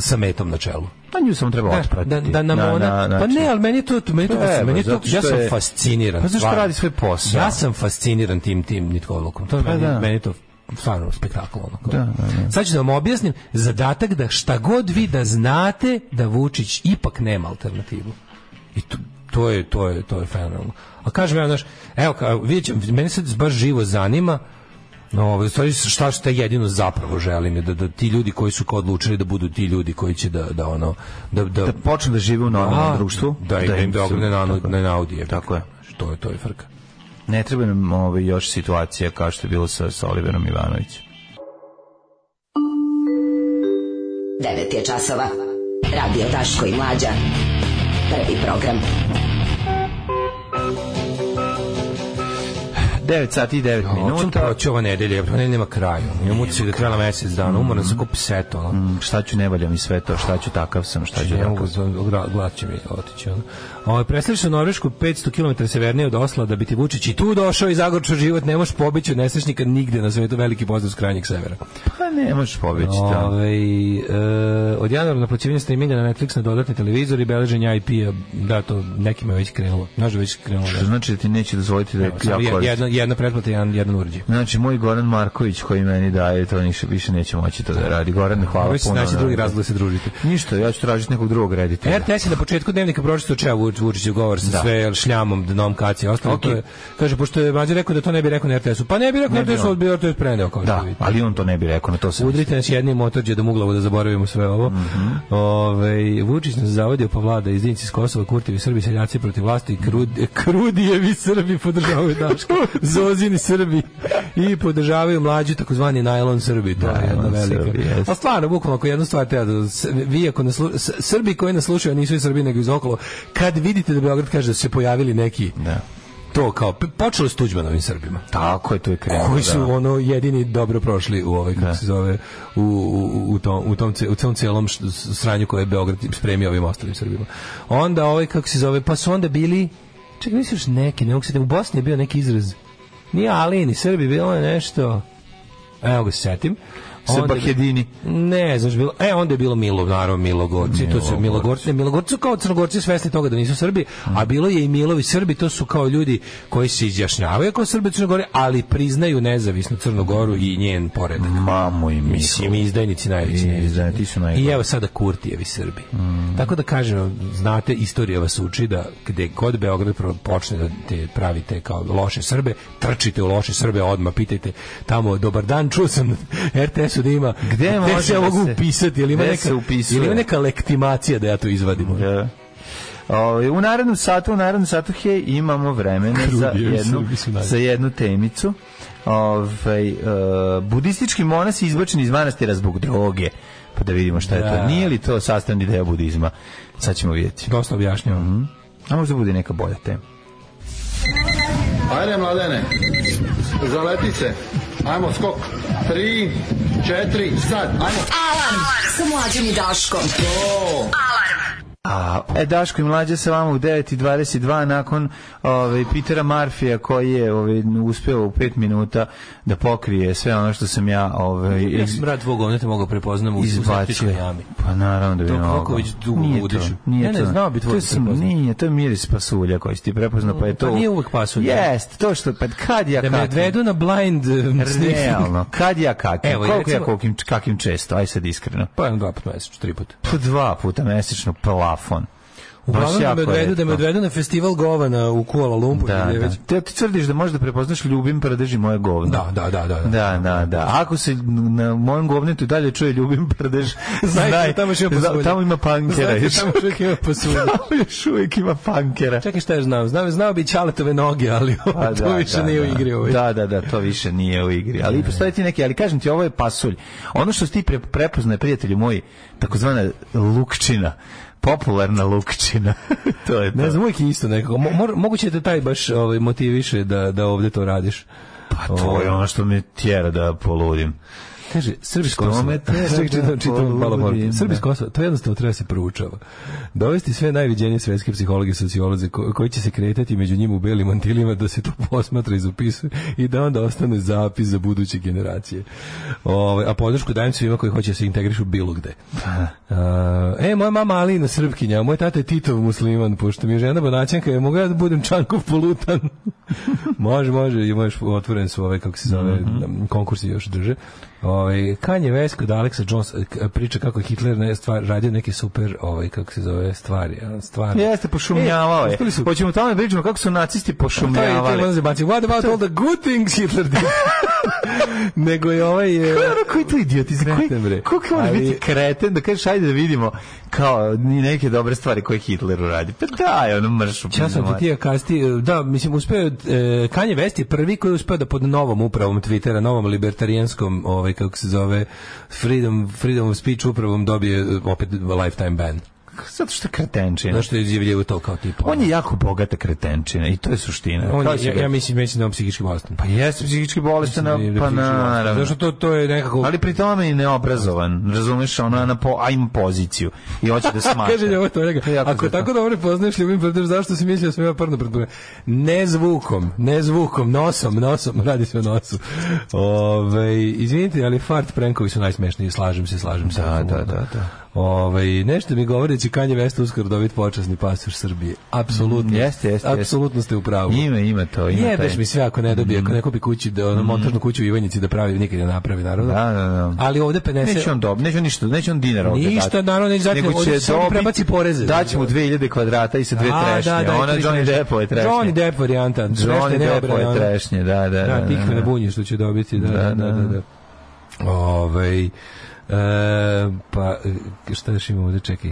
sa metom na čelu. Pa nju sam trebao otpratiti. Da, da nam na, ona, na, na, pa ne, ali meni je to, meni to, treba, meni je to ja sam je, fasciniran. Pa znaš što radi svoj posao. Ja sam fasciniran tim, tim Nitkovalukom, to je pa meni, da. Meni to stvarno spektakl ono. Da, da, da. Sad ću da vam objasnim zadatak da šta god vi da znate da Vučić ipak nema alternativu. I to, to je to je to je fenomenalno. A kažem ja, znaš, evo kao vidite, meni se baš živo zanima no, šta šta jedino zapravo želim je da, da ti ljudi koji su kao odlučili da budu ti ljudi koji će da, da ono da da, da počnu da žive u normalnom društvu, da, da, da im da ne na ne naudije. Tako je. Što je to je frka. Ne treba nam ovaj, još situacija kao što je bilo sa, sa Oliverom Ivanovićem. devet je časova. Radio Daško i Mlađa. Prvi program. devet sati i devet minuta. Očem proći ova nedelja, pa ne nema kraju. Imam uciju da trela mesec dana, umoran sam ko pseto. Mm, šta ću, ne valja mi sve to, šta ću, takav sam, šta ću, ne mogu, glad će mi otići. Presliš u Norvešku, petsto kilometara severnije od Osla, da bi ti Vučić i tu došao i zagorčo život, ne možeš pobići od nesrećnika nigde na svijetu, veliki pozdrav s krajnjeg severa. Pa ne možeš pobići, da. Ove, e, od januara naplaćivanje streaminga na Netflix na dodatni televizor i beleženje I P-a, da, to nekima je već krenulo. Nažu već krenulo. Što znači da ti neće dozvoliti da je jako jedna pretplata, jedan, jedan uređaj. Znači, moj Goran Marković koji meni daje, to ništa više neće moći to da radi. Goran, hvala puno. Znači, na... drugi razlog da se družite. Ništa, ja ću tražiti nekog drugog reditelja. R T S je na početku dnevnika pročitao čeo Vučićev govor sa da. Sve šljamom, dnom, kaci i ostalo. Okay. Je, kaže, pošto je Mlađa rekao da to ne bi rekao na R T S-u. Pa ne bi rekao na R T S-u, ali bi R T S preneo. Da, ali on to ne bi rekao, na to se mislim. Udrite nas jednim otrđedom u glavu da zaboravimo sve ovo. Mm-hmm. Ove, Vučić nas zavodio, pa vlada, izdinci iz Kosova, Kurtijevi Srbi, seljaci protiv vlasti, krud, Krudijevi Srbi podržavaju Daška. Zozini Srbi i podržavaju Mlađu takozvani najlon Srbi, to je jedna velika. A stvarno, bukvalno, ako jednu stvar te, vi ako naslu... Srbi koji nas slušaju, nisu i Srbi, nego iz okolo, kad vidite da Beograd kaže da su se pojavili neki... Da. To kao, počelo s Tuđmanovim Srbima. Tako je, to je krenuo. Koji su da. Ono jedini dobro prošli u ovoj, kako se zove, u, u, u, tom, u, tom, u tom celom sranju koje je Beograd spremio ovim ostalim Srbima. Onda ovaj, kako se zove, pa su onda bili... Čekaj, nisu još neki, ne mogu se... U Bosni je bio neki izraz. Nije ali, ni Srbi, bilo je nešto... Evo ga se setim. Srbakedini. Ne, znaš, bilo... E, onda je bilo Milo, naravno, Milogorci. Milogorci. To su Milogorci. Milogorci su kao Crnogorci svesni toga da nisu Srbi, mm. a bilo je i Milovi Srbi, to su kao ljudi koji se izjašnjavaju kao Srbi Crnogore, ali priznaju nezavisnu Crnogoru i njen poredak. Mamo i mislim. I izdajnici najveći. I, I evo sada Kurtijevi Srbi. Mm. Tako da kažem, znate, istorija vas uči da gde kod Beograd počne da te pravite kao loše Srbe, trčite u loše Srbe odmah, pitajte tamo, dobar dan, čuo sam R T S da ima, gde, gde može se mogu upisati ili ima, neka, ili ima neka lektimacija da ja to izvadim ja. O, u narednom satu u narednom satu he, imamo vremena za jednu, za jednu temicu. Ove, e, budistički monasi izbačeni iz manastira zbog droge. pa da vidimo šta je da. To. Nije li to sastavni deo budizma? Sad ćemo vidjeti. Dosta objašnjamo. Mm-hmm. A možda bude neka bolja tema. Ajde, Mladene, zaleti se. Ajmo, skok. Tri, četiri, sad. Ajmo. Alarm sa Mlađom i Daškom. Oh. Alarm. A, e, Daško i Mlađa sa vama u devet i dvadeset dva nakon ove, Petera Marfija koji je ove, uspio u pet minuta da pokrije sve ono što sam ja... Ove, ja sam iz... brat Voga, ovdje te mogu prepoznam u Zatičkoj jami. Pa naravno da bi mogo. To Kroković dugo udišu. Nije to. Ne, ne, znao bi tvoje prepoznao. Nije, to je miris pasulja koji si ti prepoznao, pa je to... Pa nije uvek pasulja. Jest, to što... Pa kad ja da kakim... Da me odvedu na blind... Realno, kad ja kakim? Evo, koliko recimo... ja kakim, kakim često? Aj sad iskreno. Pa dva puta mesečno, tri puta. Pa dva puta mesečno, plafon. Uglavnom da me, odvedu, da me odvedu na festival govana u Kuala Lumpur. Da, da. Te, ti tvrdiš da možda prepoznaš Ljubim Prdeži moje govno. Da, da, da. Da, da, da, da. Ako se na mojem govnetu dalje čuje Ljubim Prdež, znaj, tamo, zna, tamo ima pankera. Znaj, tamo još ima pasulja. Tamo još uvijek ima pankera. Čekaj šta je znam, znao, znao bi Čaletove noge, ali ovo, a, to da, više da, nije da. U igri. Ovaj. Da, da, da, to više nije u igri. Ali postoje ti neki, ali kažem ti, ovo je pasulj. Ono što ti pre, prepoznaje, prijatelju moji, takozvana lukčina. Popularna lukčina. To je to. Ne znam, uvijek isto nekako. Mo- moguće da taj baš ovaj, motiviše da, da ovdje to radiš. Pa to je ono što me tjera da poludim. Kaže, Srbi s Kosova, to jednostavno treba se proučava. Dovesti sve najviđenije svetske psihologe i socioloze ko, koji će se kretati među njim u belim mantilima da se to posmatra i zapisuje i da onda ostane zapis za buduće generacije. O, a podršku dajem svima koji hoće se integrišu bilo gde. A, e, moja mama Alina Srpkinja, moj tata je Titov musliman, pošto mi je žena Bonaćanka, ja mogu ja da budem Čankov polutan. Može, može, imaš otvoren su ove, kako se zove, mm-hmm. konkursi još drže. Ovaj Kanye West kod Alexa Jonesa priča kako je Hitler ne stvar radio neke super ovaj kako se zove stvari, stvarno. Jeste pošumljavao je. Hoćemo tamo da pričamo kako su nacisti pošumljavali. What about all the good things Hitler did? Nego je ovaj koji je to idiot iz Kretenbre. Kako on ali... biti kreten da kažeš ajde da vidimo kao ni neke dobre stvari koje Hitler uradi. Pa daj, ono mršu. Ja sam ti tija kasti, da, mislim uspeo eh, Kanye West je prvi koji je uspeo da pod novom upravom Twittera, novom libertarijanskom ovaj kako se zove Freedom, Freedom of Speech upravom dobije opet lifetime ban. Zato što je kretenčina. Zato što je izjavljivo to kao tipa. On je jako bogata kretenčina i to je suština. On je, ja, ja mislim, mislim da je on psihički bolestan. Pa jeste psihički bolestan, pa psihički naravno. Zato što to, to je nekako... Ali pri tome je neobrazovan. Razumiješ, ona na po, ajmo poziciju i hoće da smatra. Kaže li ovo to, reka, to ako zato. Tako dobro poznaš Ljubim Prdež, zašto si mislio da sam ja prno predpogleda? Ne zvukom, ne zvukom, nosom, nosom, radi se o nosu. Ove, izvinite, ali fart prankovi su najsmešniji, slažem se, slažem se. Da, da, da, da. Ovaj nešto mi govori da Kanje Vest uskoro dobiti počasni pasoš Srbije. Apsolutno. Mm, jeste, jeste. Apsolutno ste u pravu. Ima, ima to, ima. Jebeš mi sve ako ne dobije, mm. ako ne kupi kući da ono, mm. montažnu kuću u Ivanjici da pravi, nikad ne napravi naravno. Da, da, da. Ali ovde pedeset neće on dob, neće on ništa, neće on dinara ovde. Ništa, naravno, neće zato hoće da prebaci poreze. Daćemo dve hiljade kvadrata i sa dve trešnje. Da, da, da, ona Johnny Depp je trešnje. Johnny Depp varijanta. Johnny Depp je trešnje, da, da. Da, tih ne bunji što će dobiti, da, da, da. Ovaj E, pa šta još imamo da čekaj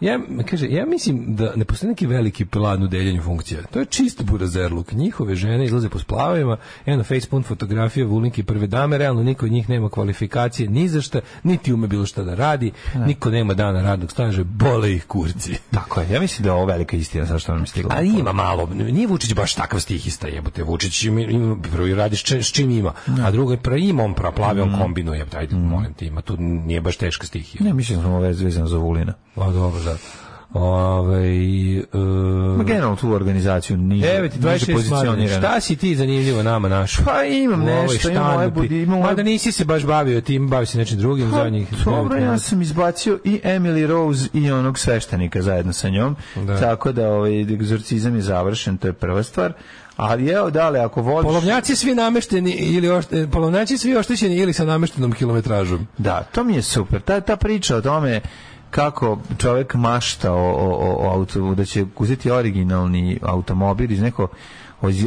ja, kaže, ja mislim da ne postoji neki veliki plan u deljenju funkcija, to je čist burazerluk, njihove žene izlaze po splavima, eno facepun fotografije Vulinke i prve dame, realno niko od njih nema kvalifikacije ni za šta, niti ume bilo šta da radi, ne. Niko nema dana radnog staža, bole ih kurci. Tako je, ja mislim da je ovo velika istina, sad što nam stigla. Ali ima malo, nije Vučić baš takav stihista, jebote, Vučić ima, ima, prvi radiš če, s čim ima, ne. A drugo je pra ima, on praplavi, on kombinuje, ajde, mm. molim te, ima, tu nije baš teška stihija. Ne, mislim da smo vezan za Vulina. A dobro, da. Ovej, uh, generalno tu organizaciju nije pozicionirana. Šta si ti zanimljivo nama našu? Pa imam ovoj nešto, imam moje budi. Imam mada nisi se baš bavio tim, bavi se nečim drugim. Ha, zadnjih dobro, ja sam izbacio i Emily Rose i onog sveštenika zajedno sa njom. Da. Tako da ovaj egzorcizam je završen, to je prva stvar. Ali evo, dale, ako voliš... Polovnjaci svi namešteni ili ošte... Polovnjaci svi oštećeni ili sa nameštenom kilometražom. Da, to mi je super. Ta, ta priča o tome kako čovjek mašta o, o, o auto, da će uzeti originalni automobil iz neko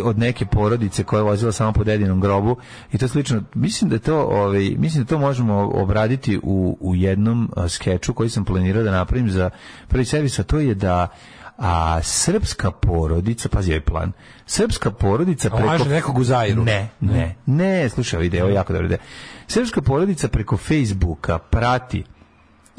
od neke porodice koja je vozila samo po dedinom grobu i to slično. Mislim da to, ovaj, mislim da to možemo obraditi u, u jednom skeču koji sam planirao da napravim za prvi servis, a to je da a srpska porodica, pazi ovaj plan, srpska porodica preko... Laže nekog u Zairu. Ne, ne, ne, slušaj, video, jako dobro ide. Srpska porodica preko Facebooka prati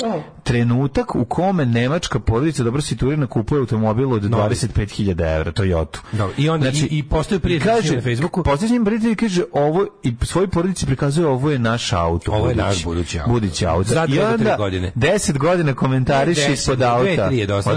Oh. Trenutak u kome nemačka porodica dobro situirana kupuje automobil od dvadeset pet hiljada evra Toyota. No, i onda znači, i, i postaju prijatelji na Facebooku. Postaje s njim prijatelj i kaže ovo i svoj porodici prikazuje ovo je naš auto. Ovo je budući, naš budući auto. Budući auto. Za dve do tri godine. deset godina komentariši ispod auta. dve tri je dosta.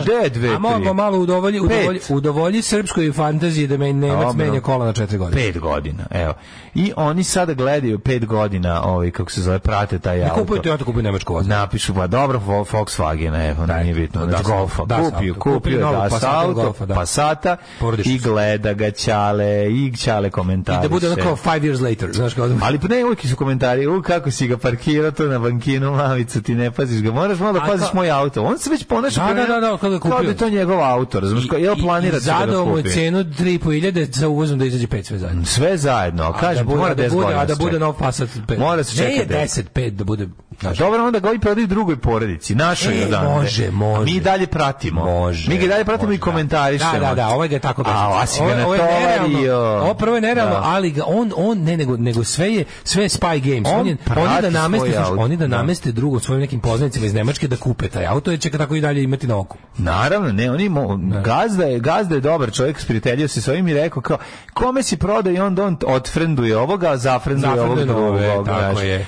A mogu malo udovolji, udovolji, udovolji srpskoj fantaziji da me Nemac Obno. menja kola na četiri godine. pet godina, evo. I oni sada gledaju pet godina, ovaj, kako se zove, prate taj ne auto. Ne kupuju Toyota, kupuju nemačku vozu. Napišu, pa dobro, Volkswagen, evo, da, nije bitno. Znači, Golfa. Das kupio, auto. kupio Das, das auto, Golfa, da. Passata, porodiš i gleda ga Ćale, i Ćale komentariše. I da bude onako five years later, znaš kao da... Ali ne, uvijek su komentari, u, kako si ga parkirao to na bankinu, mamicu, ti ne paziš ga, moraš malo da paziš moj auto. On se već ponaša, da, da, da, da, kao, kao da je to njegov auto, razumiješ, jel planira da ga kupi. I cenu tri i po hiljade za uvozom da izađe pet sve zajedno. Sve zajedno, kaže, mora da bude, a da bude nov Passat pet. Mora se čekati deset pet da bude. Znači. Dobro, onda ga i prodaju drugoj porodici, našoj e, odande. Može, može. A mi dalje pratimo. Može, mi ga dalje pratimo može, i komentarišemo. Da, da, da, ovaj ga je tako bežan. A, asi ga natovario. Ovo prvo je nerealno, ali ga on, on, ne, nego, nego sve je, sve je Spy Games. On, on je, oni da nameste, sluš, oni da nameste drugo svojim nekim poznanicima iz Nemačke da kupe taj auto i će ga tako i dalje imati na oku. Naravno, ne, oni, mo, gazda je, gazda je dobar čovjek, sprijateljio se s ovim i rekao kao, kome si proda i onda on odfrenduje ovoga, a zafrenduje ovoga drugoga.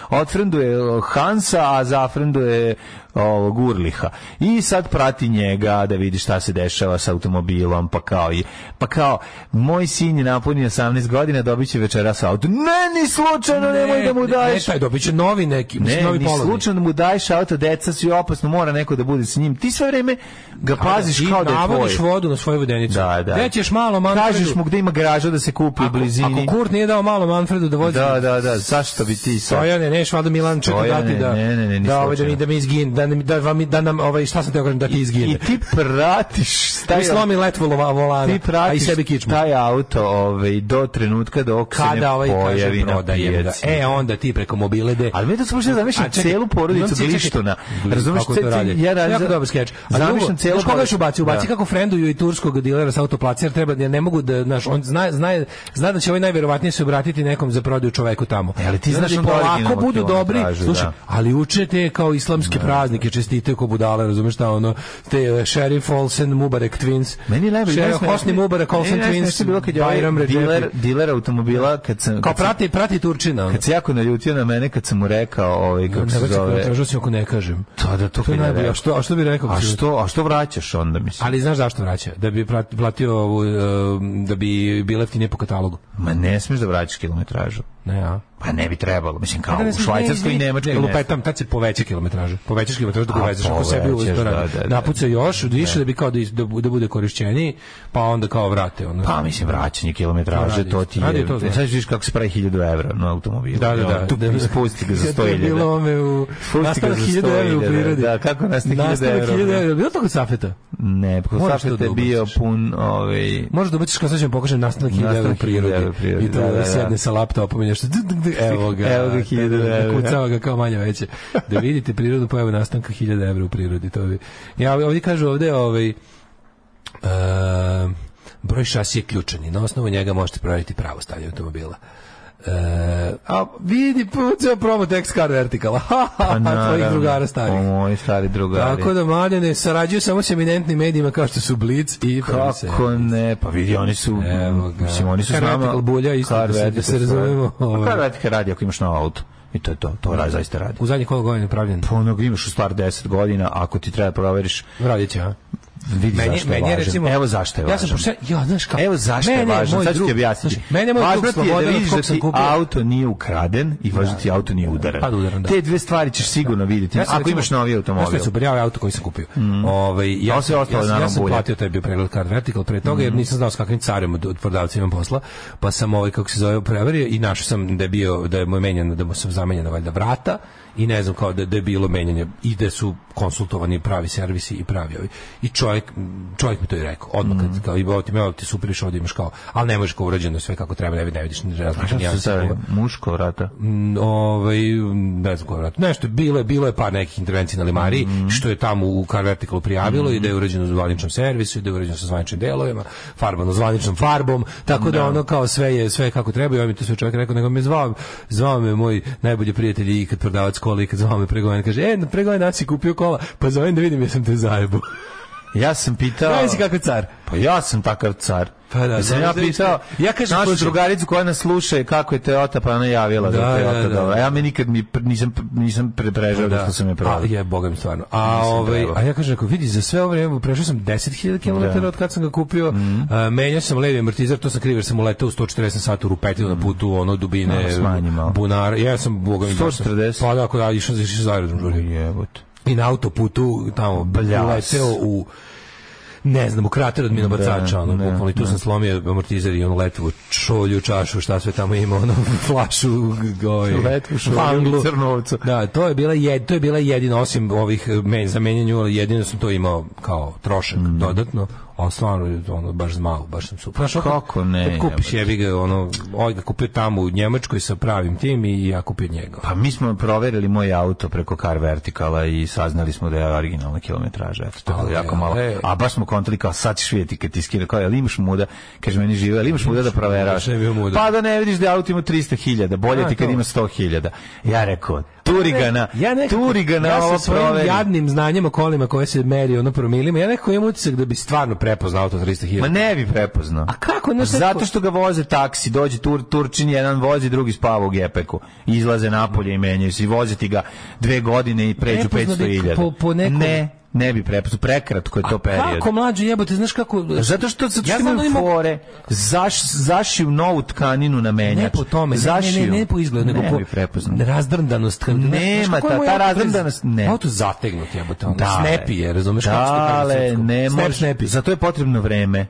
Odfrenduje Hansa, a zafrenduje o, Gurliha. I sad prati njega da vidi šta se dešava s automobilom, pa kao i, pa kao, moj sin je napunio osamnaest godina, dobit će večeras auto. Ne, ni slučajno, ne, nemoj da mu daješ. Ne, taj dobit će novi neki, ne, novi polovni. Ne, ni slučajno da mu daješ auto, deca su opasno, mora neko da bude s njim. Ti sve vreme ga a, paziš da, kao da je tvoj. I navodiš vodu na svoju vodenicu. Da, da. Dećeš malo Manfredu. Kažeš mu gde ima garaža da se kupi u blizini. Ako Kurt nije dao malo Manfredu da vozi. Da, da, da, zašto bi ti sad? Stojane, neš, vada Milan čeka dati da... Ne, ne, ne, ni da, ovaj, da, mi, da mi izgine, da, da, da, da nam, ovaj, šta sam te kažem, da ti izgine. I, i ti pratiš taj... Mi slomi letvu volana, ti pratiš a i sebi kičmu. Taj auto ovaj, do trenutka dok kada se ne ovaj pojavi na pijaci. E, onda ti preko mobilede... Ali mi to sam možda zamišljam celu porodicu Glištona. Razumiješ, ja radim... Jako dobar skeč. Zamišljam celu porodicu. Koga još ubaci? Ubaci kako frenduju i turskog dilera sa autoplaca, jer treba, ja ne mogu da, znaš, on zna, zna, zna da će ovaj najverovatnije se obratiti nekom za prodaju čoveku tamo. E, ali ti znaš, polako budu dobri, slušaj, ali učete kao islamske da, praznike, čestite ko budale, razumiješ šta ono, te uh, Sherif Olsen, Mubarak Twins, Sherif Hosni, Mubarak Olsen Twins, Bajram Ređepi. Diler automobila, kad sam... Kao prati, prati Turčina. Kad se jako naljutio na mene, kad sam mu rekao, ovaj, kako se zove... Tražio si ako ne kažem. To da, to bi ne rekao. A što bi rekao? A što vraćaš onda, mislim? Ali znaš zašto vraća? Da bi platio, da bi bileti ne po katalogu. Ma ne smiješ da vraćaš kilometražu. Ne, a? Pa ne bi trebalo, mislim kao u Švajcarskoj i Nemačkoj. Ne, lupetam, tad se poveća kilometraža. Povećaš kilometražu da ga vezaš ako sebi uzdoran. Napuca još, više da bi kao da, da, da bude korišćeniji, pa onda kao vrate. Ono. Pa mislim, vraćanje kilometraže, to, to ti je... To znači. Sad vidiš kako se pravi hiljadu evra na automobilu. Da, da, da. Tu da, spusti ga za sto hiljada. Bilo ome u... Nastano hiljadu evra u prirodi. Da, kako nastano hiljadu evra. Bilo to kod Safeta? Ne, kod Safeta je bio pun... Možeš da obaciš kao sad ćemo pokažem nastano hiljadu evra u prirodi. I to sedne sa laptopom i nešto... Evo ga, evo ga hiljada evra. Kucava ga kao manje veće. Da vidite prirodu, pa evo nastanka hiljada evra u prirodi. To bi. Ja ovdje kažu ovdje ovaj, uh, broj šasije ključan i na osnovu njega možete provjeriti pravo stanje automobila. Uh, a vidi, ćemo probati X-Car vertikala. A tvojih drugara starih. O, moji stari drugari. Tako da, Mladjane, sarađuju samo s eminentnim medijima kao što su Blitz i... Kako ne, pa vidi, oni su... Evo ga. Mislim, oni su Car vertikal bulja, isto da se razumemo. Car vertikal radi ako imaš novo auto. I to je to, to radi, zaista radi. U zadnje koliko godina je pravljen? Pa onog imaš u star deset godina, ako ti treba proveriš... Radit će, a? Vidi meni, zašto je meni, važan. Recimo, evo zašto je ja važan. Pošel, jo, znaš kako, evo zašto meni, je važan. Sad ću ti objasniti. Važno ti je da vidiš da ti auto nije ukraden i važno da ti auto nije udaran. Da, da, udaran da. Te dve stvari ćeš sigurno da. vidjeti. Ja ako recimo, imaš novi automobil. Ja sam upravo auto koji sam kupio. Mm. Ove, ja, sam, ja, sam, ja sam platio, taj bio pregled Car Vertical pre toga, mm. jer nisam znao s kakvim carima od, od prodavca imam posla. Pa sam ovaj, kako se zove, preverio i našao sam da je bio, da je mu menjeno, da mu sam zamenjena valjda vrata. I ne znam kao da je bilo menjanje i da su konsultovani pravi servisi i pravi ovi. I čovjek čovjek, čovjek mi to je rekao, odmah kad, kao, i ti me ti superiš ovdje imaš kao, ali ne možeš kao urađeno sve kako treba, ne vidiš, ne vidiš, ne različan jans. Muško vrata? Ovaj, ne znam koja vrata. Nešto, bilo je, bilo je par nekih intervencija na Limariji, mm. što je tamo u Car Verticalu prijavilo mm. i da je urađeno u zvaničnom servisu, i da je urađeno sa zvaničnim delovima, farbano zvaničnom farbom, tako da, da ono kao sve je, sve je kako treba, i on mi to sve čovjek rekao, nego me zvao, zvao me moj najbolji prijatelj i kad prodavac kola i kad zvao me pregovan, kaže, e, pregovan nas si kupio kola, pa zovem da vidim, ja sam te zajebu. Ja sam pitao... Pravi si kako car. Pa ja sam takav car. Pa da, sam ja pitao ja kažem, našu drugaricu koja nas sluša kako je Toyota, pa ona javila da, da je Toyota dobra. A ja me nikad mi pr, nisam, nisam preprežao da što sam je pravi. Je, Boga mi stvarno. A, ovaj, a ja kažem, ako vidi, za sve ovo vrijeme prešao sam deset hiljada kilometara od kad sam ga kupio, mm. uh, menjao sam levi amortizar, to sam kriv jer sam uletao u sto četrdeset sati u rupetilo mm. na putu, ono, dubine, no, bunara. Ja sam, Boga mi sto četrdeset. Pa da, ako ja išao za aerodrom, žurim. Jebote. I na autoputu tamo leteo u ne znam, u krater od minobacača, ono, bukvalno, i tu ne. Sam slomio amortizer i ono letvu šolju, čašu, šta sve tamo ima, ono, flašu, goj, letvu, šolju, crnovcu. Da, to je bila, jed, to je bila jedina, osim ovih men, za menjanju, jedino sam to imao kao trošak mm. dodatno, a stvarno, ono, baš zmalu, baš sam super. Znaš, kako ne? Kad kupiš jebi ga, ono, ovaj ga kupio tamo u Njemačkoj sa pravim tim i ja kupio njega. Pa mi smo proverili moj auto preko Car Verticala i saznali smo da je originalna kilometraža. Eto, to je jako malo. E, a baš smo kontali kao, sad ćeš vidjeti kad ti skira, kao, jel imaš muda? Kaže, meni žive, jel imaš muda da proveraš? Pa da ne vidiš da auto ima tristo hiljada, bolje a, ti kad to... ima sto hiljada. Ja rekao, Turigana, ja ne, ja Turigana, ja sa svojim proveri. Jadnim znanjima kolima koje se meri, ono, promilima, ja nekako imam utisak da bi stvarno prepoznao auto tristo hiljada. Ma ne bi prepoznao. A kako? Ne, zato što ga voze taksi, dođe tur, Turčin, jedan vozi, drugi spava u gepeku. Izlaze napolje i menjaju se i voziti ga dve godine i pređu petsto hiljada. Po, po nekom... Ne, ne bi prepoznao, prekratko je to period. A kako, mlađe jebote, znaš kako... Zato što, zato što ja imaju ima... fore, zaš, zašiju novu tkaninu na menjač. Ne po tome, zašiju. ne, ne, ne po izgledu, nego ne po razdrndanost. Nema, ta, ta razdrndanost, ne. Ovo tu zategnut jebote, ono, snepi je, razumeš? Dale, ne možeš, zato je potrebno vreme.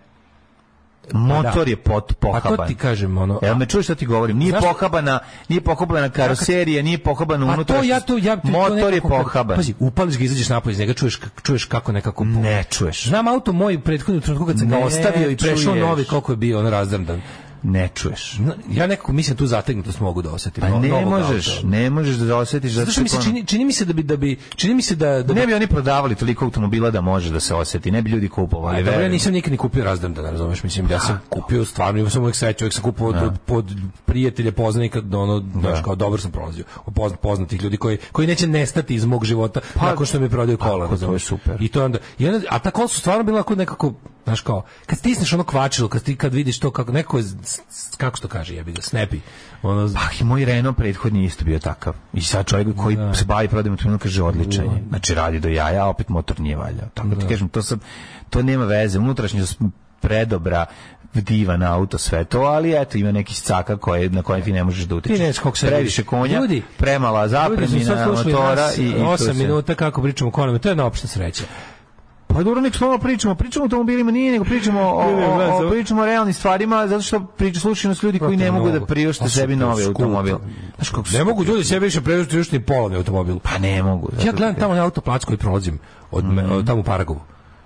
Motor da. Je pot, pohaban. A to ti kažem, ono... Jel me čuješ što ti govorim? Nije zašto? Pohabana, nije pohabana karoserija, nije pohabana unutrašnjost. A to ja tu... Ja, tu motor to je pohaban. Pazi, upališ ga, izađeš napolje iz njega, čuješ, čuješ kako nekako... Po... Ne čuješ. Znam auto moj prethodni trenutku kad sam ga ostavio i prešao novi, koliko je bio on razdrndan. Ne čuješ. Ja nekako mislim tu zategnutost mogu da osetim. Pa ne možeš, auto. Ne možeš da osjetiš. Zato što mi se čini, čini mi se da bi, da bi, čini mi se da, da ne bi oni prodavali toliko automobila da može da se osjeti, ne bi ljudi kupovali. Dobro, ja nisam nikad ni kupio razdrndan, razumeš, mislim, ja sam kupio stvarno, ja sam uvijek sreću, uvijek sam kupio od, od prijatelja, poznanika, ono, znaš, kao dobro sam prolazio, od poznatih ljudi koji, koji neće nestati iz mog života pa, nakon što mi prodaju kola, to je super. I to onda, i onda, a ta kola su stvarno bila nekako, znaš, kao, kad stisneš ono kvačilo, kad, ti, kad vidiš to kako neko je, kako se to kaže, jebi ga, snepi. Ono... Pa i moj Renault prethodni isto bio takav. I sad čovjek koji da. Se bavi prodajem automobila kaže odličan je. Znači radi do jaja, a opet motor nije valjao. Tako da. Ti kažem, to, sad, to nema veze. Unutrašnjost predobra, divan auto, sve to, ali eto, ima neki scaka koje, na koje ti ne možeš da utečeš. Previše konja, ljudi, premala zapremina motora. I, i osam minuta kako pričamo o konome, to je naopšta sreća. Pa dobro, nek smo pričamo, pričamo o automobilima, nije, nego pričamo o, o, o, pričamo o realnim stvarima, zato što pričamo slučajno s ljudi koji ne mogu da priušte sebi novi automobil. Znaš, kako ne mogu ljudi sebi više priuštiti polovni automobil. Pa ne mogu. Ja gledam tamo na autoplac koji prolazim, od, mm-hmm. od, tamo u Paragovu.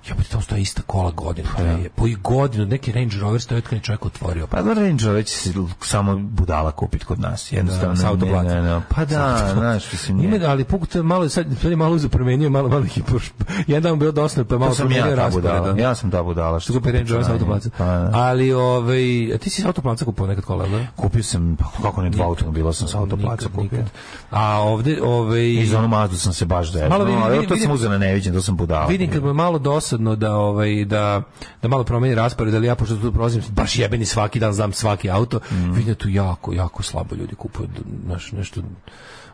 Ja bih tamo stoje ista kola godinu. Pa, ja. Po i godinu neki Range Rover stoje kad je čovjek otvorio. Pa da, Range Rover će se samo budala kupiti kod nas. Jednostavno. Da, s autoplaca. Ne, ne, ne. Pa da, znaš, mislim nije. Ime, ali pokut malo, sad, sad je malo uzu promenio, malo, malo ih je poš... Jedan bilo dosno, pa je malo promenio ja rasporeda. Ja sam ta budala. Što kupio Range Rover s autoplaca. Pa, ali, ovaj, a ti si s autoplaca kupio nekad kola, ne? Kupio sam, kako ne, dva automobila sam s autoplaca kupio. Nikad. A ovde, ovaj... I za onu Mazdu sam se baš deo. Malo vidim, to sam uzeo na neviđen, to sam budala. Vidim kad me malo dosta da, ovaj, da, da malo promeni raspored, ali ja pošto tu prolazim baš jebeni svaki dan, znam svaki auto, mm. vidim tu jako, jako slabo ljudi kupuju naš, nešto,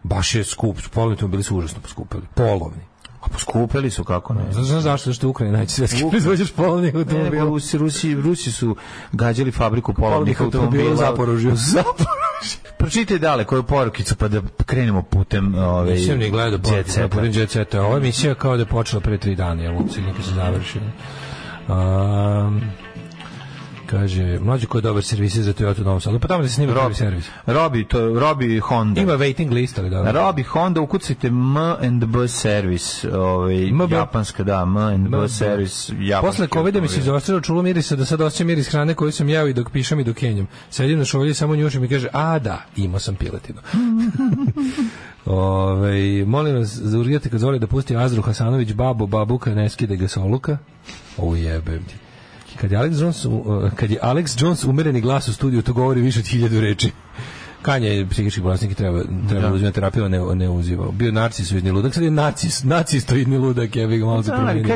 baš je skup, polovni automobili su užasno poskupili, polovni. A poskupili su, kako ne? Znaš zašto, zašto, zašto Ukrajina najče svjetski proizvođaš polovnih automobila? Ne, Rusi, Rusi, Rusi su gađali fabriku polovnih automobila. Zaporožju. Zaporožju. Pročitaj dale koju porukicu pa da krenemo putem ove nisam ni gledao porukicu putem Jet Seta. Ova emisija kao da je počela pre tri dana, jel' u cilju se završila. Um, Kaže, mlađi ko je dobar servise za Toyota Novom Sadu. Pa tamo da se snima prvi servis. Robi, to, Robi Honda. Ima waiting list, ali da. Robi Honda, ukucajte M and B servis. Ovaj, japanska, da, M and B servis. Posle covida mi se izostrilo čulo mirisa da sad osjećam miris hrane koju sam jeo i dok pišam i dok kenjam. Sedim na šolji, samo njušim i kaže, a da, imao sam piletinu. Ove, molim vas, zaurgijate kad zvoli da pusti Azru Hasanović, babu, babuka, ne skide ga soluka. O jebem ti. Kad je Alex Jones, uh, kad je Alex Jones umereni glas u studiju, to govori više od hiljadu reči. Kanja je psihički bolesnik i treba, treba da. da uzima terapiju, a ne, ne uzivao. Bio narcisoidni ludak, sad je nacis, nacistoidni ludak, ja bih ga malo zapromenio.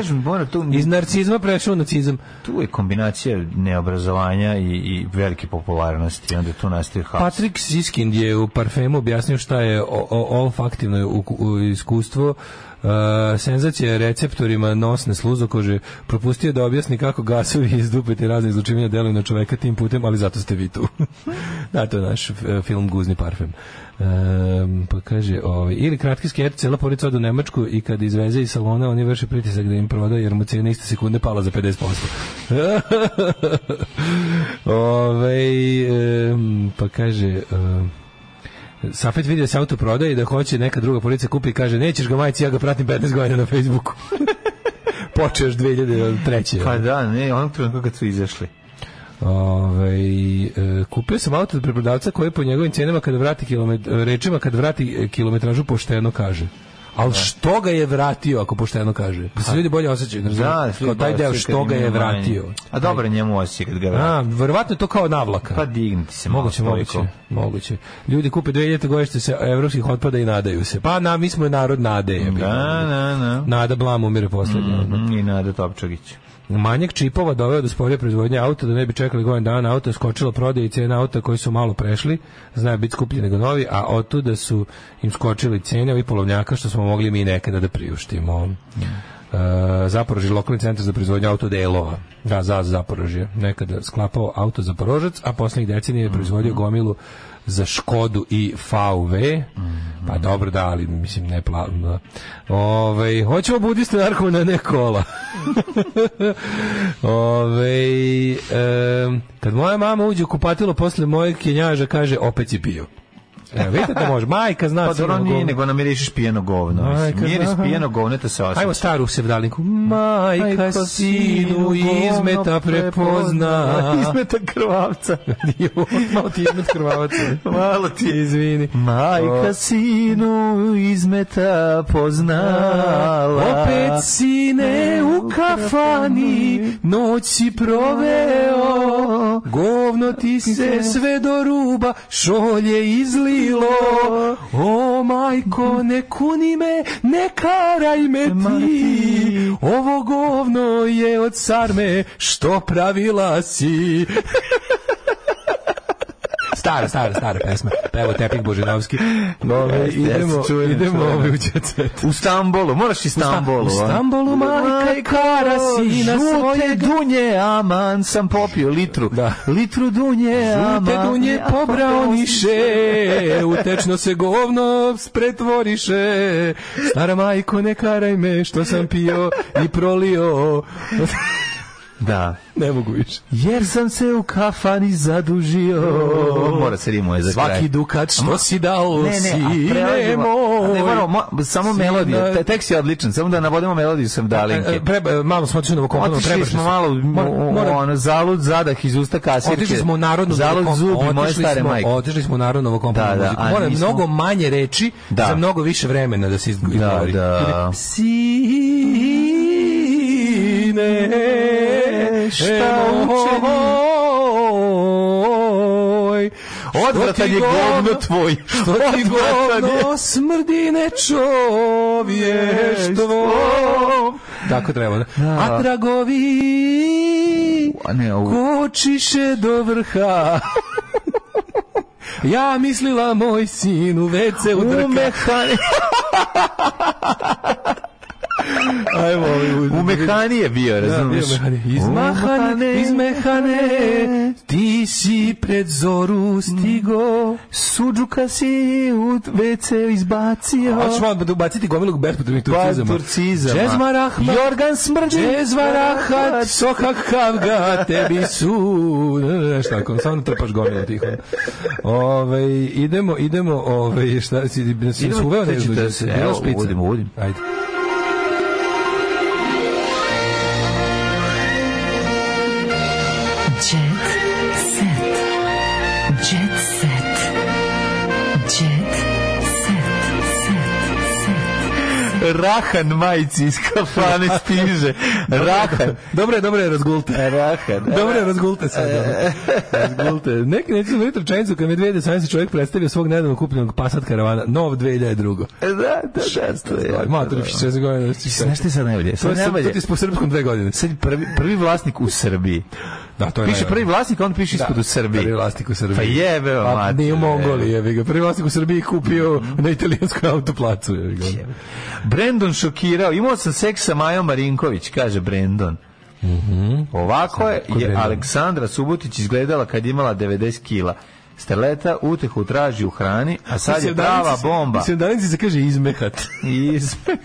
Iz narcizma prešao nacizam. Tu je kombinacija neobrazovanja i, i velike popularnosti, onda tu nastaje haos. Patrick Siskind je u Parfemu objasnio šta je olfaktivno iskustvo. Uh, senzacija receptorima nosne sluzokože, propustio da objasni kako gasovi iz dupete razne izlučivanja deluju na čoveka tim putem, ali zato ste vi tu. Da, to je naš film Guzni parfem. Um, pa kaže, ovaj, ili kratki skeč, cela porodica ode u Nemačku i kad izveze iz salona, oni vrše pritisak da im proda, jer mu cijena iste sekunde pala za pedeset posto. Ovaj, um, pa kaže... Um, Safet vidi da se auto prodaje i da hoće neka druga policija kupi i kaže, nećeš ga majici, ja ga pratim petnaest godina na Facebooku. Počeš dve hiljade treće. Pa da, ne, onog trenutka kad su izašli. Ove, e, kupio sam auto od preprodavca koji po njegovim cijenama kad vrati kilometra, rečima kad vrati kilometražu pošteno kaže. Ali što ga je vratio, ako pošteno kaže? Pa se ljudi bolje osjećaju. Da, kao taj deo što ga je vratio. A dobro njemu osjeća kad ga vrati. A, verovatno je to kao navlaka. Pa dignuti se. Moguće, moguće, moguće. Ljudi kupe dve hiljade godište se evropskih otpada i nadaju se. Pa na, mi smo narod nadeje. Da, da, da. Nada Blam umire poslednje. Mm, I Nada Topčagić. Manjak čipova doveo do sporije proizvodnje auta, da ne bi čekali godin dana, auto je skočilo prodaje i cijene auta koji su malo prešli, znaju biti skuplji nego novi, a otuda su im skočili cijene ovih polovnjaka što smo mogli mi nekada da priuštimo. Uh, Zaporožje, lokalni centar za proizvodnju autodelova, da, za Zaporožje, nekada sklapao auto Zaporožac, a poslednjih decenija je proizvodio gomilu za Škodu i V W. Mm-hmm. Pa dobro da, ali mislim ne plavno. Ove, hoćemo budiste narkomana, ne kola. Ove, e, kad moja mama uđe u kupatilo posle mojeg kenjaža, kaže, opet si pio. E, vidite da može. Majka zna. Pa dobro nije, nego namirišiš pijeno govno. Majka, miris pijeno govno, te se osjeća. Hajmo staru sevdalinku. Majka, Majka sinu izmeta prepozna. Izmeta krvavca. Malo ti izmet krvavaca. Malo ti izvini. Majka o. sinu izmeta poznala. Opet sine u kafani noć si proveo. Govno ti se sve do ruba šolje izli. O oh, majko, ne kuni me, ne karaj me ti, ovo govno je od sarme, što pravila si. Stara, stara, stara pesma. Evo Tepik Božinovski. Nove, idemo, čujem, idemo čujem. Ovaj u četvrtu. U Stambolu, moraš i Stambolu. U Stambolu, majka i kara sina svoje dunje, aman sam popio litru. Da. Litru dunje, aman. Žute dunje pobraoniše, utečno se govno pretvoriše. Stara majko, ne karaj me što sam pio i prolio. Da, ne mogu više. Jer sam se u kafani zadužio. Mora se rimuje za kraj. Svaki dukat što si dao sine moj. Ne, moramo, samo melodiju. Tekst je odličan, samo da navodimo melodiju sam dalinke. Malo smo otišli na vokomponu. Otišli smo malo, zalud zadah iz usta kasirke. Otišli smo u narodnu vokomponu. Otišli smo u narodnu vokomponu. Mora mnogo manje reči za mnogo više vremena da se izgovori. Sine, šta učenoj, odvratan je govno tvoj, što ti govno smrdi nečovještvom. Tako treba, da? A tragovi kočiše do vrha. Ja mislila moj sin u vece udrka. Umehane. Ajmo, u mehani je bio, razumiješ? Izmahane, izmehane, ti Ti si pred zoru stigo, suđuka si u ve ce izbacio. A ćemo vam ubaciti gomilu bespotrebnih turcizama. Džezma rahmat, jorgan smrđi, džezma rahat, sokak kavga, tebi su... Nešto tako, samo ne trpaš gomilu tiho. Ove, idemo, idemo, ove, šta si, idemo, uveo nešto da se, evo, uvodimo, uvodimo. Ajde. Rahan majci iz kafane stiže. Rahan. Dobre, dobre, razgulte. Rahan. Dobre, razgulte sad. Razgulte. Nek neću na Trčanicu kad mi dve hiljade sedamnaeste čovjek predstavio svog nedavno kupljenog Passat karavana. Nov dve hiljade druga. Da, da, šesto je. Matur, šest godina. Znaš ti sad najbolje? Sad najbolje. To ti po srpskom dve godine. Sad prvi, prvi vlasnik u Srbiji. Da, to je piše prvi vlasnik, on piše ispod u Srbiji. Prvi vlasnik u Srbiji. Pa jebeo, mate. Nije u Mongoliji, jebi ga. Prvi vlasnik u Srbiji kupio na italijanskom autoplacu, jebi ga. Brendon šokirao. Imao sam seks sa Majom Marinković, kaže Brendon. Mm-hmm. Ovako je, je Aleksandra Subotić izgledala kad imala devedeset kila. Starleta utehu traži u hrani, a sad je prava bomba. U sedamnaestici se kaže izmehat. Izmehat.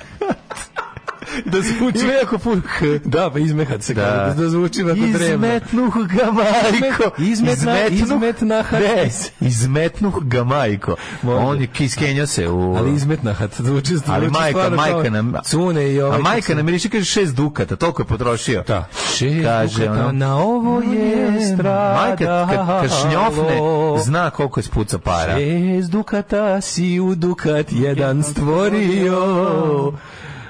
Da zvuči jako puno. Da, pa izmehat se kaže. Da zvuči na to drevno. Izmetnuh ga majko. Izmetnahat. Izmetnuh ga majko. On je kiskenio se u... Ali izmetnahat. Ali majka, majka nam... Cune i ovaj... A majka nam je kaže šest dukata. Toliko je potrošio. Da. Šest dukata. Na ovo je strada. Majka kad šnjofne zna koliko je spuca para. Šest dukata si u dukat jedan stvorio.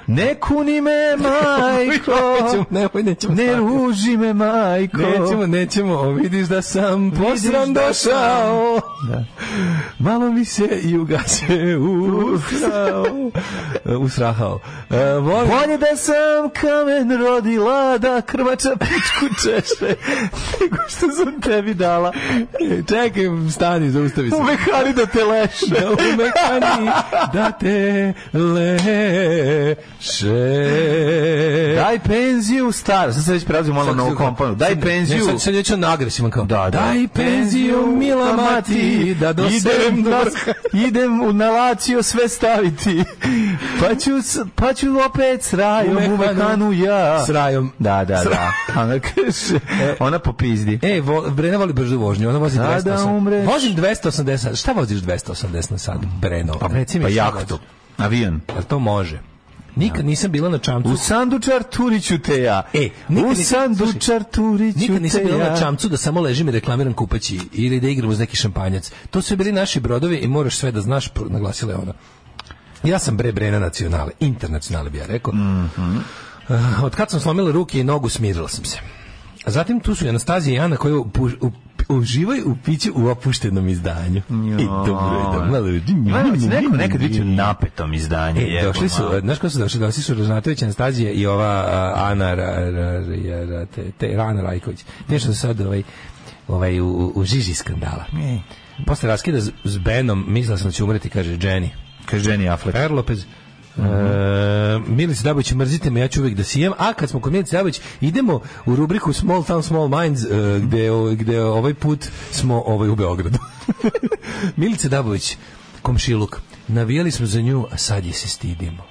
Ne kuni me, majko, nemoj, nećemo, ne ruži me, majko. Nećemo, nećemo, vidiš da sam posram došao. Da. Malo mi se i ugaće usrao. Usrahao. E, volim... Bolje da sam kamen rodila, da krmača pičku češe, nego što sam tebi dala. Čekaj, stani, zaustavi se. U mehani da te leše. Da, u mehani da te le... Še... Daj penziju staro. Sad se već prelazim malo na ovu kompaniju. Daj penziju. Ne, sad se neću na agresivan kao. Da, da. Daj penziju, mila mati, da do sedam doska. Idem u nalaciju sve staviti. Pa ću, pa ću opet s rajom u mekanu ja. S rajom. Da, da, da. Ona kaže, ona popizdi. E, vo, Brena voli brzu vožnju. Ona vozi dvesta osamdeset. Da, da umreš. Vožim dvesta osamdeset. Šta voziš dvesta osamdeset na sad, Breno? Pa reci mi. Pa jahtu. Avion. Pa to može. Nikad nisam bila na čamcu. U sandučar turiću te ja. E, u sandučar turiću te ja. Nikad nisam bila na čamcu da samo ležim i reklamiram kupaći ili da igram uz neki šampanjac. To su bili naši brodovi i moraš sve da znaš, naglasila je ona. Ja sam bre Brena nacionale, internacionale bi ja rekao. Mm-hmm. Uh, od kad sam slomila ruke i nogu smirila sam se. A zatim tu su Anastazija i Ana koja uživaj u piću u opuštenom izdanju. I dobro, dobro. Nekad biti u napetom izdanju. E, došli su, znaš ko su došli? Došli su Ražnatović, Anastazija i ova Ana Rana Rajković. Te što su sad u žiži skandala. Posle raskida s Benom, mislila sam da će umreti, kaže Jenny. Kaže Jenny Affleck. Per Lopez. Uh, Milice Dabović, mrzite me, ja ću uvijek da sijem. A kad smo kod Milice Dabović, idemo u rubriku Small Town, Small Minds, uh, gde, gde ovaj put smo ovaj, u Beogradu. Milice Dabović, komšiluk, navijali smo za nju, a sad je se stidimo.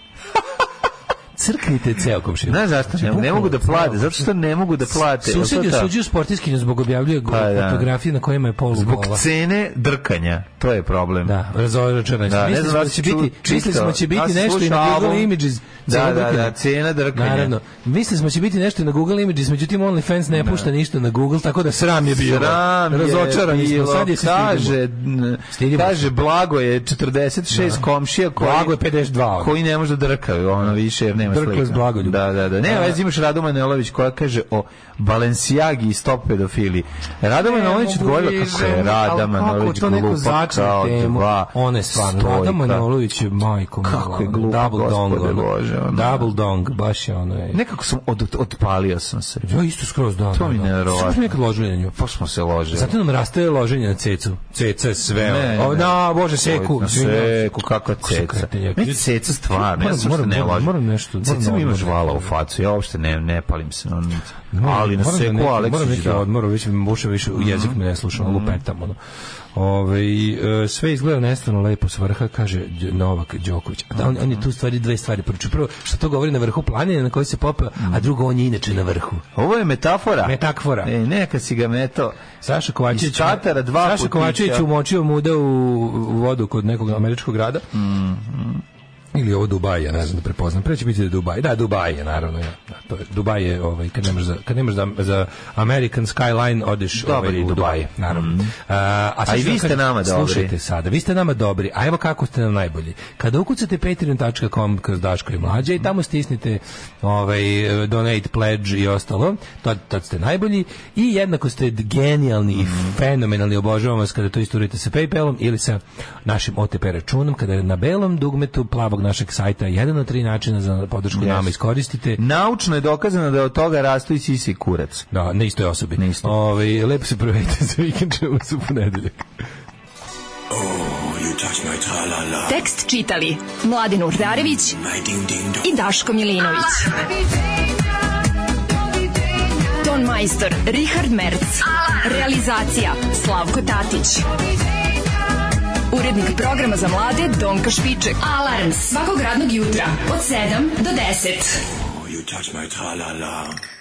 Crknite ceo komšiluk. Znaš zašto? Ne, ne mogu da plate, zato što ne mogu da plate. Susedi osuđuju sportiskinju zbog objavljuje fotografije na kojima je polu zbog gola. Zbog cene drkanja, to je problem. Da, razočaranje. Da, mislili smo da će biti, mislili smo će biti nešto i na Google Images. Da, da, da, cena drkanja. Naravno. Mislili smo će biti nešto i na Google Images, međutim OnlyFans ne pušta ništa na Google, tako da sram je bilo. Sram je bilo. Razočarani smo, sad je se stidimo. Kaže, blago je četrdeset šest komšija koji ne može da drkaju, ono više je Drkles blagoljub. Da, da, da. Ne, već imaš Radoman Olović koja kaže o Balenciagi i stop pedofili. Radoman Olović odgovorila kako je Radoman Olović glupa kao dva. One stvarno. Radoman Olović je majkom. Kako je glupa, gospode Bože. Double dong, baš je ono. Nekako sam, odpalio sam se. Ja isto skroz da. To mi ne rola. Smo smo nekad ložili na nju. Pa smo se ložili. Zato nam rastaje loženje na cecu. Ceca je sve. Da, Bože, seku. Seku, kakva ceca. Meni ceca stvarno. Moram nešto. Cicam imaš vala u facu, ja uopšte ne, ne palim se. No, ali na seku Aleksić. Moram neki odmor, više mi buša, više u jezik mi ne slušam, lupetam. Ono. Ove, sve izgleda nestrano lepo s vrha, kaže Novak Đoković. Da, on, on je tu stvari, dve stvari priču. Prvo, što to govori na vrhu planine na kojoj se popeo, a drugo, on je inače na vrhu. Ovo je metafora. Metakfora. E, neka si ga meto. Saša Kovačević, Saša Kovačević umočio muda u vodu kod nekog američkog grada. Mm-hmm. Ili ovo Dubaj, ja ne znam da prepoznam. Pre će biti Dubaj. Da, Dubaj je, naravno. Ja. Da, to je. Dubaj je, ovaj, kad nemaš, za, kad nemaš za, za American Skyline, odeš ovaj, u Dubaj. Dubaj, naravno. Mm. A, a, a i vi ste kad, nama dobri. Slušajte sada, vi ste nama dobri, a evo kako ste nam najbolji. Kada ukucate patreon dot com kroz Daško i Mlađa i tamo stisnite ovaj, donate, pledge i ostalo, tad, tad ste najbolji i jednako ste genijalni mm. i fenomenalni, obožavam vas kada to isturujete sa PayPalom ili sa našim O T P računom, kada je na belom dugmetu plavog našeg sajta, jedan od tri načina za podršku yes. nama iskoristite. Naučno je dokazano da od toga rastu i sisi kurac. Da, na istoj osobi. Ne isto. Ove, lepo se provejte za vikend, čemu su ponedeljak. Oh, tekst čitali Mladin Urdarević i Daško Milinović. Ah, ton majstor Richard Merc. Ah, realizacija Slavko Tatić. Urednik programa za mlade Donka Špiček. Alarms svakog radnog jutra od sedam do deset. Oh, you touch my tra-la-la.